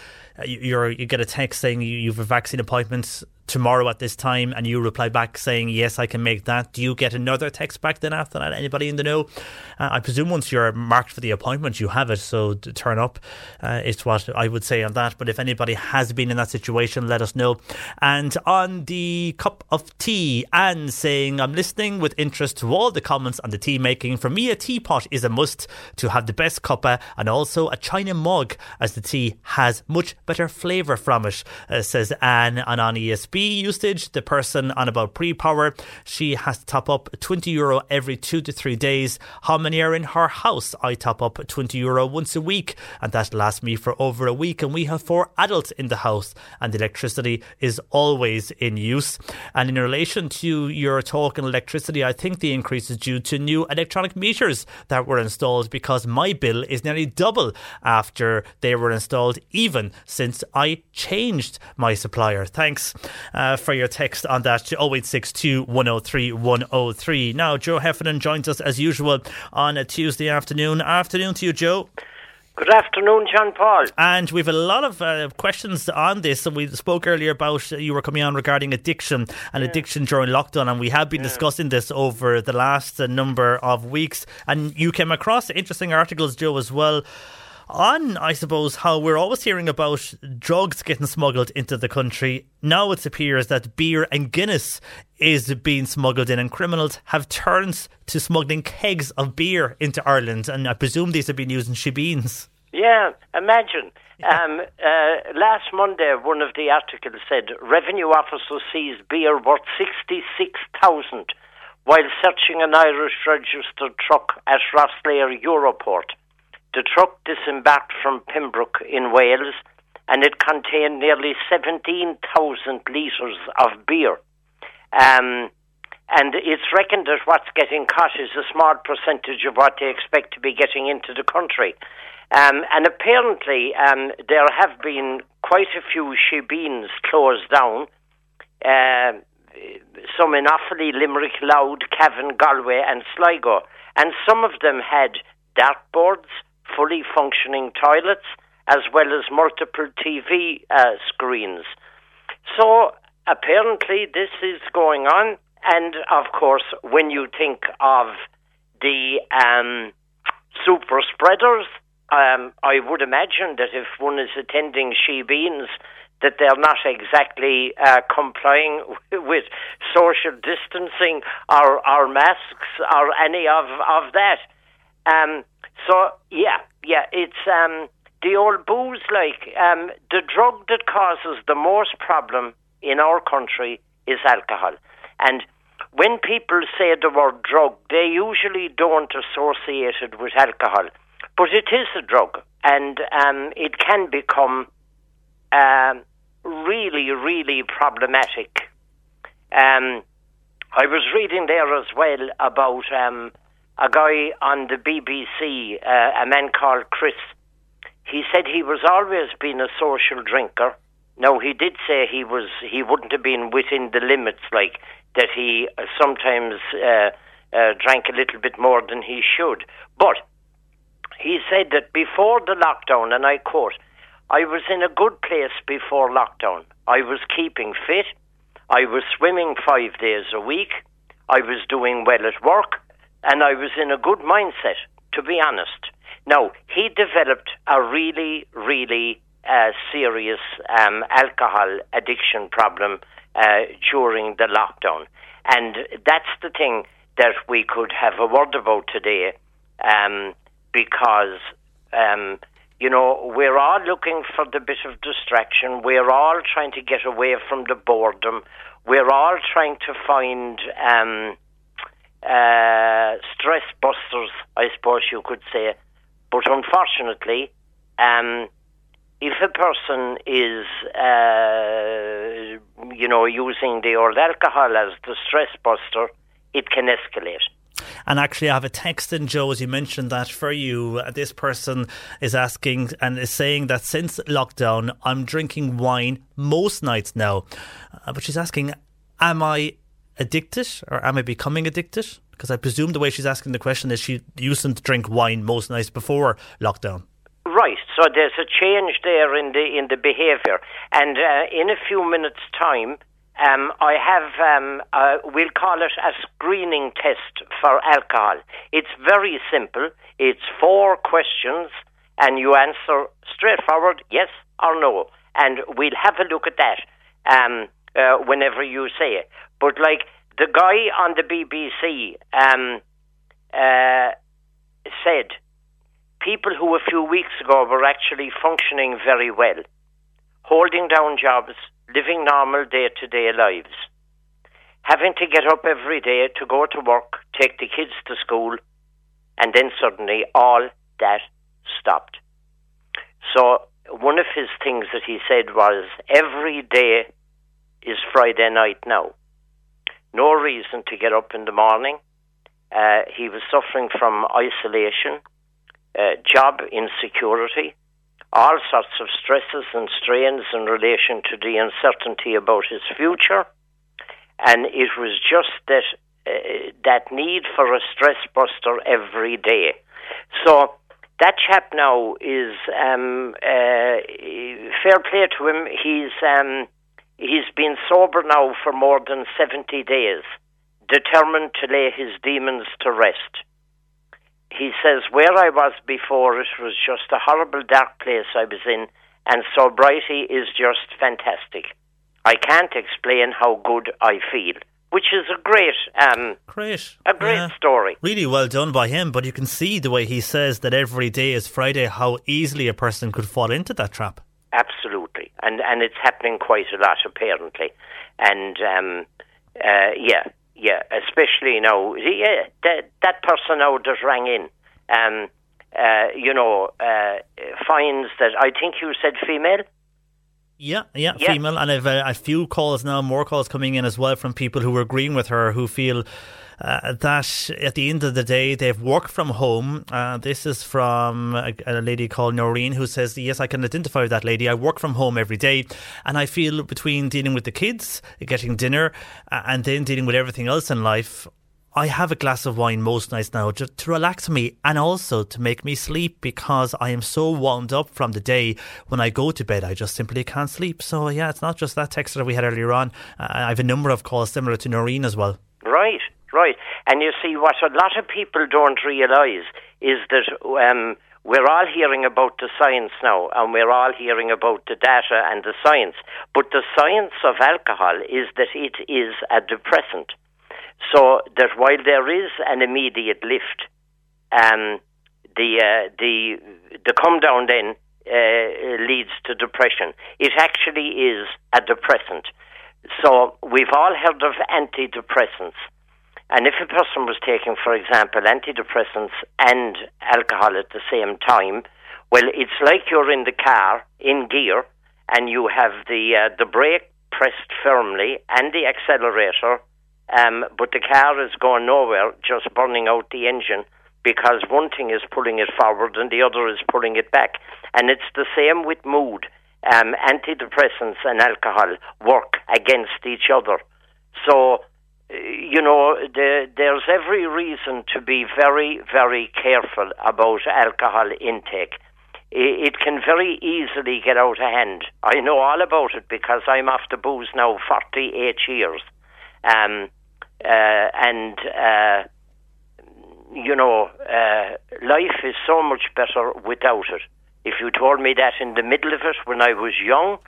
you're, you get a text saying you have a vaccine appointment tomorrow at this time, and you reply back saying yes, I can make that, do you get another text back then after that? Anybody in the know? uh, I presume once you're marked for the appointment you have it, so to turn up uh, is what I would say on that. But if anybody has been in that situation, let us know. And on the cup of tea, Anne saying, I'm listening with interest to all the comments on the tea making. For me, a teapot is a must to have the best cuppa, and also a china mug, as the tea has much better flavour from it, uh, says Anne. And on E S B usage, the person on about pre-power, she has to top up twenty euro every two to three days. How many are in her house? I top up twenty euro once a week, and that lasts me for over a week, and we have four adults in the house, and the electricity is always in use. And in relation to your talk on electricity, I think the increase is due to new electronic meters that were installed, because my bill is nearly double after they were installed, even since I changed my supplier. Thanks Uh, for your text on that to oh eight six two, one oh three, one oh three. Now, Joe Heffernan joins us as usual on a Tuesday afternoon. Afternoon to you, Joe. Good afternoon, John Paul. And we've a lot of uh, questions on this, and we spoke earlier about uh, you were coming on regarding addiction and yeah. addiction during lockdown, and we have been yeah. discussing this over the last uh, number of weeks. And you came across interesting articles, Joe, as well, on, I suppose, how we're always hearing about drugs getting smuggled into the country. Now it appears that beer and Guinness is being smuggled in, and criminals have turned to smuggling kegs of beer into Ireland, and I presume these have been used in shebeens. Yeah, imagine. Yeah. Um, uh, last Monday, one of the articles said, revenue officer sees beer worth sixty-six thousand while searching an Irish-registered truck at Rosslare Europort. The truck disembarked from Pembroke in Wales, and it contained nearly seventeen thousand litres of beer. Um, and it's reckoned that what's getting caught is a small percentage of what they expect to be getting into the country. Um, and apparently um, there have been quite a few shebeens closed down, uh, some in Offaly, Limerick, Louth, Cavan, Galway and Sligo. And some of them had dartboards, fully functioning toilets, as well as multiple T V uh, screens. So apparently this is going on, and of course when you think of the um, super spreaders, um, I would imagine that if one is attending shebeens, that they're not exactly uh, complying with social distancing or, or masks or any of, of that. Um, so, yeah, yeah, it's um, the old booze, like, um, the drug that causes the most problem in our country is alcohol. And when people say the word drug, they usually don't associate it with alcohol. But it is a drug, and um, it can become um, really, really problematic. Um, I was reading there as well about um, a guy on the B B C, uh, a man called Chris. He said he was always been a social drinker. Now, he did say he was he wouldn't have been within the limits, like that he sometimes uh, uh, drank a little bit more than he should. But he said that before the lockdown, and I quote, "I was in a good place before lockdown. I was keeping fit. I was swimming five days a week. I was doing well at work. And I was in a good mindset, to be honest." Now, he developed a really, really uh, serious um, alcohol addiction problem uh, during the lockdown. And that's the thing that we could have a word about today, um, because, um, you know, we're all looking for the bit of distraction. We're all trying to get away from the boredom. We're all trying to find um, uh, stress busters, I suppose you could say. But unfortunately, um, if a person is, uh, you know, using the old alcohol as the stress buster, it can escalate. And actually, I have a text in, Joe, as you mentioned that for you. This person is asking and is saying that since lockdown, I'm drinking wine most nights now. Uh, but she's asking, am I addicted or am I becoming addicted? Because I presume the way she's asking the question is she used to drink wine most nights before lockdown. Right, so there's a change there in the in the behaviour. And uh, in a few minutes' time, um, I have, um, uh, we'll call it a screening test for alcohol. It's very simple. It's four questions and you answer straightforward, yes or no. And we'll have a look at that um, uh, whenever you say it. But like, the guy on the B B C um, uh, said people who a few weeks ago were actually functioning very well, holding down jobs, living normal day-to-day lives, having to get up every day to go to work, take the kids to school, and then suddenly all that stopped. So one of his things that he said was, every day is Friday night now. No reason to get up in the morning. Uh, he was suffering from isolation, uh, job insecurity, all sorts of stresses and strains in relation to the uncertainty about his future. And it was just that uh, that need for a stress buster every day. So that chap now is, um, uh, fair play to him, he's... Um, He's been sober now for more than seventy days, determined to lay his demons to rest. He says, where I was before, it was just a horrible dark place I was in, and sobriety is just fantastic. I can't explain how good I feel. Which is a great, um, great. a great yeah. story. Really well done by him, but you can see the way he says that every day is Friday, how easily a person could fall into that trap. Absolutely, and and it's happening quite a lot apparently, and um, uh, yeah, yeah, especially now. Yeah, that that person now that rang in, um, uh, you know, uh, finds that I think you said female. Yeah, yeah, yeah. Female, and I've a, a few calls now, more calls coming in as well from people who are agreeing with her, who feel Uh, that at the end of the day they've worked from home. Uh, this is from a, a lady called Noreen, who says, yes, I can identify with that lady. I work from home every day and I feel between dealing with the kids, getting dinner uh, and then dealing with everything else in life, I have a glass of wine most nights now just to relax me and also to make me sleep, because I am so wound up from the day. When I go to bed, I just simply can't sleep. So yeah, it's not just that text that we had earlier on. Uh, I have a number of calls similar to Noreen as well. Right. Right, and you see, what a lot of people don't realise is that um, we're all hearing about the science now, and we're all hearing about the data and the science, but the science of alcohol is that it is a depressant. So that while there is an immediate lift, um, the, uh, the, the come down then uh, leads to depression. It actually is a depressant. So we've all heard of antidepressants. And if a person was taking, for example, antidepressants and alcohol at the same time, well, it's like you're in the car, in gear, and you have the uh, the brake pressed firmly and the accelerator, um, but the car is going nowhere, just burning out the engine, because one thing is pulling it forward and the other is pulling it back. And it's the same with mood. Um, antidepressants and alcohol work against each other. So, you know, the, there's every reason to be very, very careful about alcohol intake. It, it can very easily get out of hand. I know all about it because I'm off the booze now forty-eight years. Um, uh, and... Uh, You know, uh, life is so much better without it. If you told me that in the middle of it when I was young,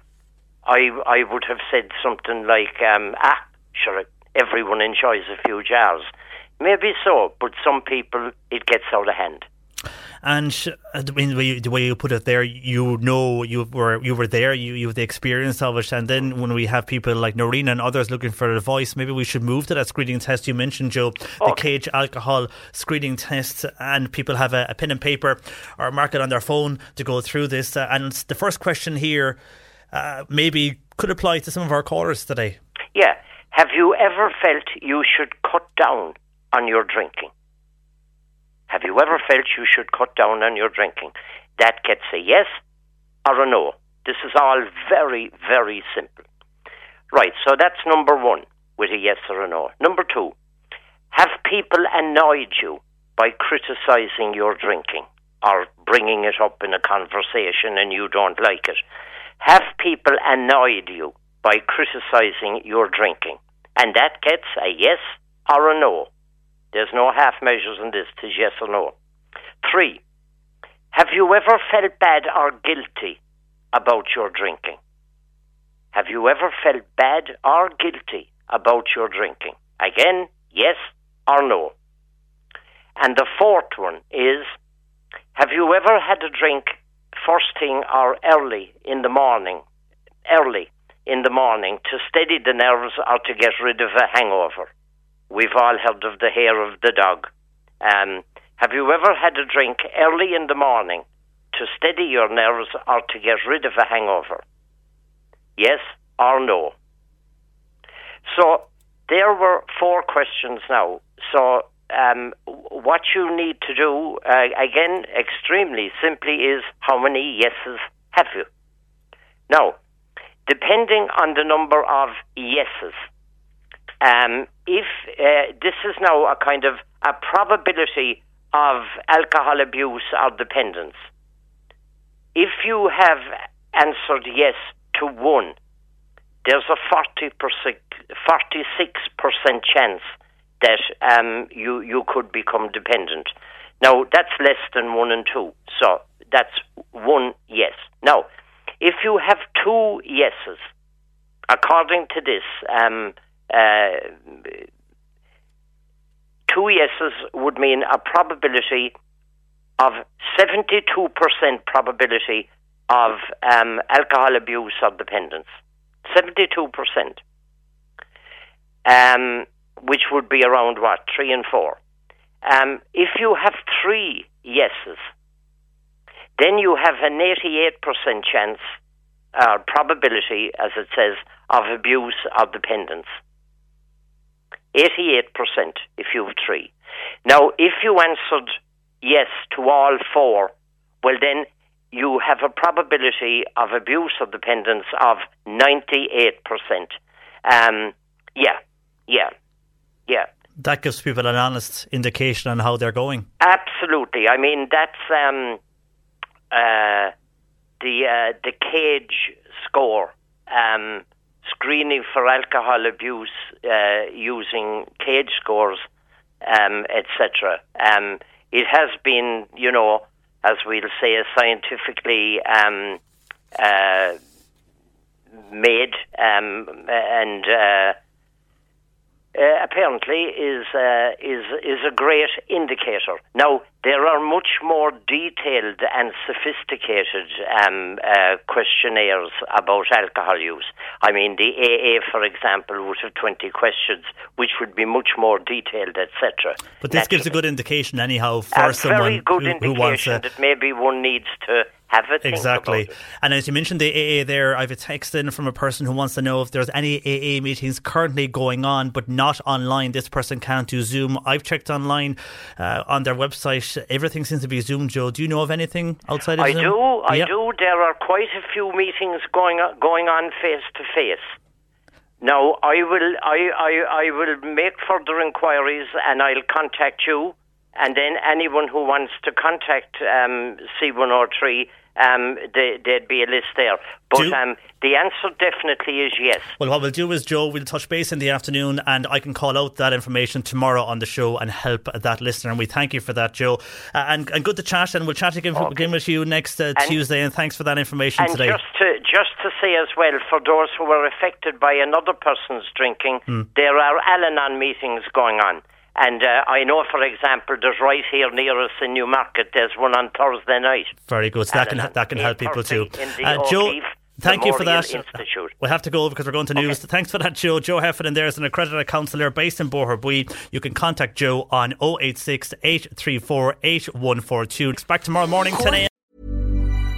I I would have said something like, um, ah, sure, everyone enjoys a few jars. Maybe so, but some people, it gets out of hand. And the way, the way you put it there, you know, you were you were there, you, you have the experience of it. And then when we have people like Noreen and others looking for advice, maybe we should move to that screening test you mentioned, Joe, the okay. CAGE alcohol screening test. And people have a, a pen and paper or mark it on their phone to go through this. And the first question here uh, maybe could apply to some of our callers today. Yeah. Have you ever felt you should cut down on your drinking? Have you ever felt you should cut down on your drinking? That gets a yes or a no. This is all very, very simple. Right, so that's number one with a yes or a no. Number two, have people annoyed you by criticising your drinking or bringing it up in a conversation and you don't like it? Have people annoyed you by criticising your drinking? And that gets a yes or a no. There's no half measures in this, it's yes or no. Three, have you ever felt bad or guilty about your drinking? Have you ever felt bad or guilty about your drinking? Again, yes or no. And the fourth one is, have you ever had a drink first thing or early in the morning, early in the morning to steady the nerves or to get rid of a hangover? We've all heard of the hair of the dog. Um, have you ever had a drink early in the morning to steady your nerves or to get rid of a hangover? Yes or no? So there were four questions now. So um, what you need to do, uh, again, extremely simply, is how many yeses have you? Now, depending on the number of yeses, Um, if uh, this is now a kind of a probability of alcohol abuse or dependence. If you have answered yes to one, there's a forty percent, forty-six percent chance that um, you, you could become dependent. Now, that's less than one and two, so that's one yes. Now, if you have two yeses, according to this, um, Uh, two yeses would mean a probability of seventy-two percent probability of um, alcohol abuse or dependence. seventy-two percent. Um, which would be around, what, three and four. Um, if you have three yeses, then you have an eighty-eight percent chance, uh, probability, as it says, of abuse or dependence. eighty-eight percent if you have three. Now, if you answered yes to all four, well then you have a probability of abuse or dependence of ninety-eight percent. Um, yeah, yeah, yeah. That gives people an honest indication on how they're going. Absolutely. I mean, that's um, uh, the, uh, the CAGE score, um, screening for alcohol abuse uh, using CAGE scores, um, et cetera. Um, it has been, you know, as we'll say, scientifically um, uh, made um, and uh, uh, apparently is uh, is is a great indicator. Now there are much more detailed and sophisticated um, uh, questionnaires about alcohol use. I mean, the A A, for example, would have twenty questions, which would be much more detailed, et cetera. But this Naturally. Gives a good indication, anyhow, for a someone very good who, indication who wants a... that maybe one needs to Have a think exactly. About it. And as you mentioned the A A there, I have a text in from a person who wants to know if there's any A A meetings currently going on, but not online. This person can't do Zoom. I've checked online uh, on their website. Everything seems to be Zoom, Joe. Do you know of anything outside of I Zoom? I do. I yep. do. There are quite a few meetings going on, going on face to face. Now, I will I, I, I will make further inquiries and I'll contact you. And then anyone who wants to contact um, C one oh three, um, they, there'd be a list there. But um, the answer definitely is yes. Well, what we'll do is, Joe, we'll touch base in the afternoon and I can call out that information tomorrow on the show and help that listener. And we thank you for that, Joe. Uh, and, and good to chat, and we'll chat again, okay. again with you next uh, and, Tuesday. And thanks for that information and today. And just to, just to say as well, for those who are affected by another person's drinking, mm. there are Al-Anon meetings going on. And uh, I know, for example, there's right here near us in Newmarket, there's one on Thursday night. Very good. So that can, that can help people too. Uh, Joe, thank you for that. Institute. We'll have to go because we're going to news. Okay. Thanks for that, Joe. Joe Heffernan there is an accredited counsellor based in Bóthar Bui. You can contact Joe on oh eight six, eight three four, eight one four two. It's back tomorrow morning, ten a.m.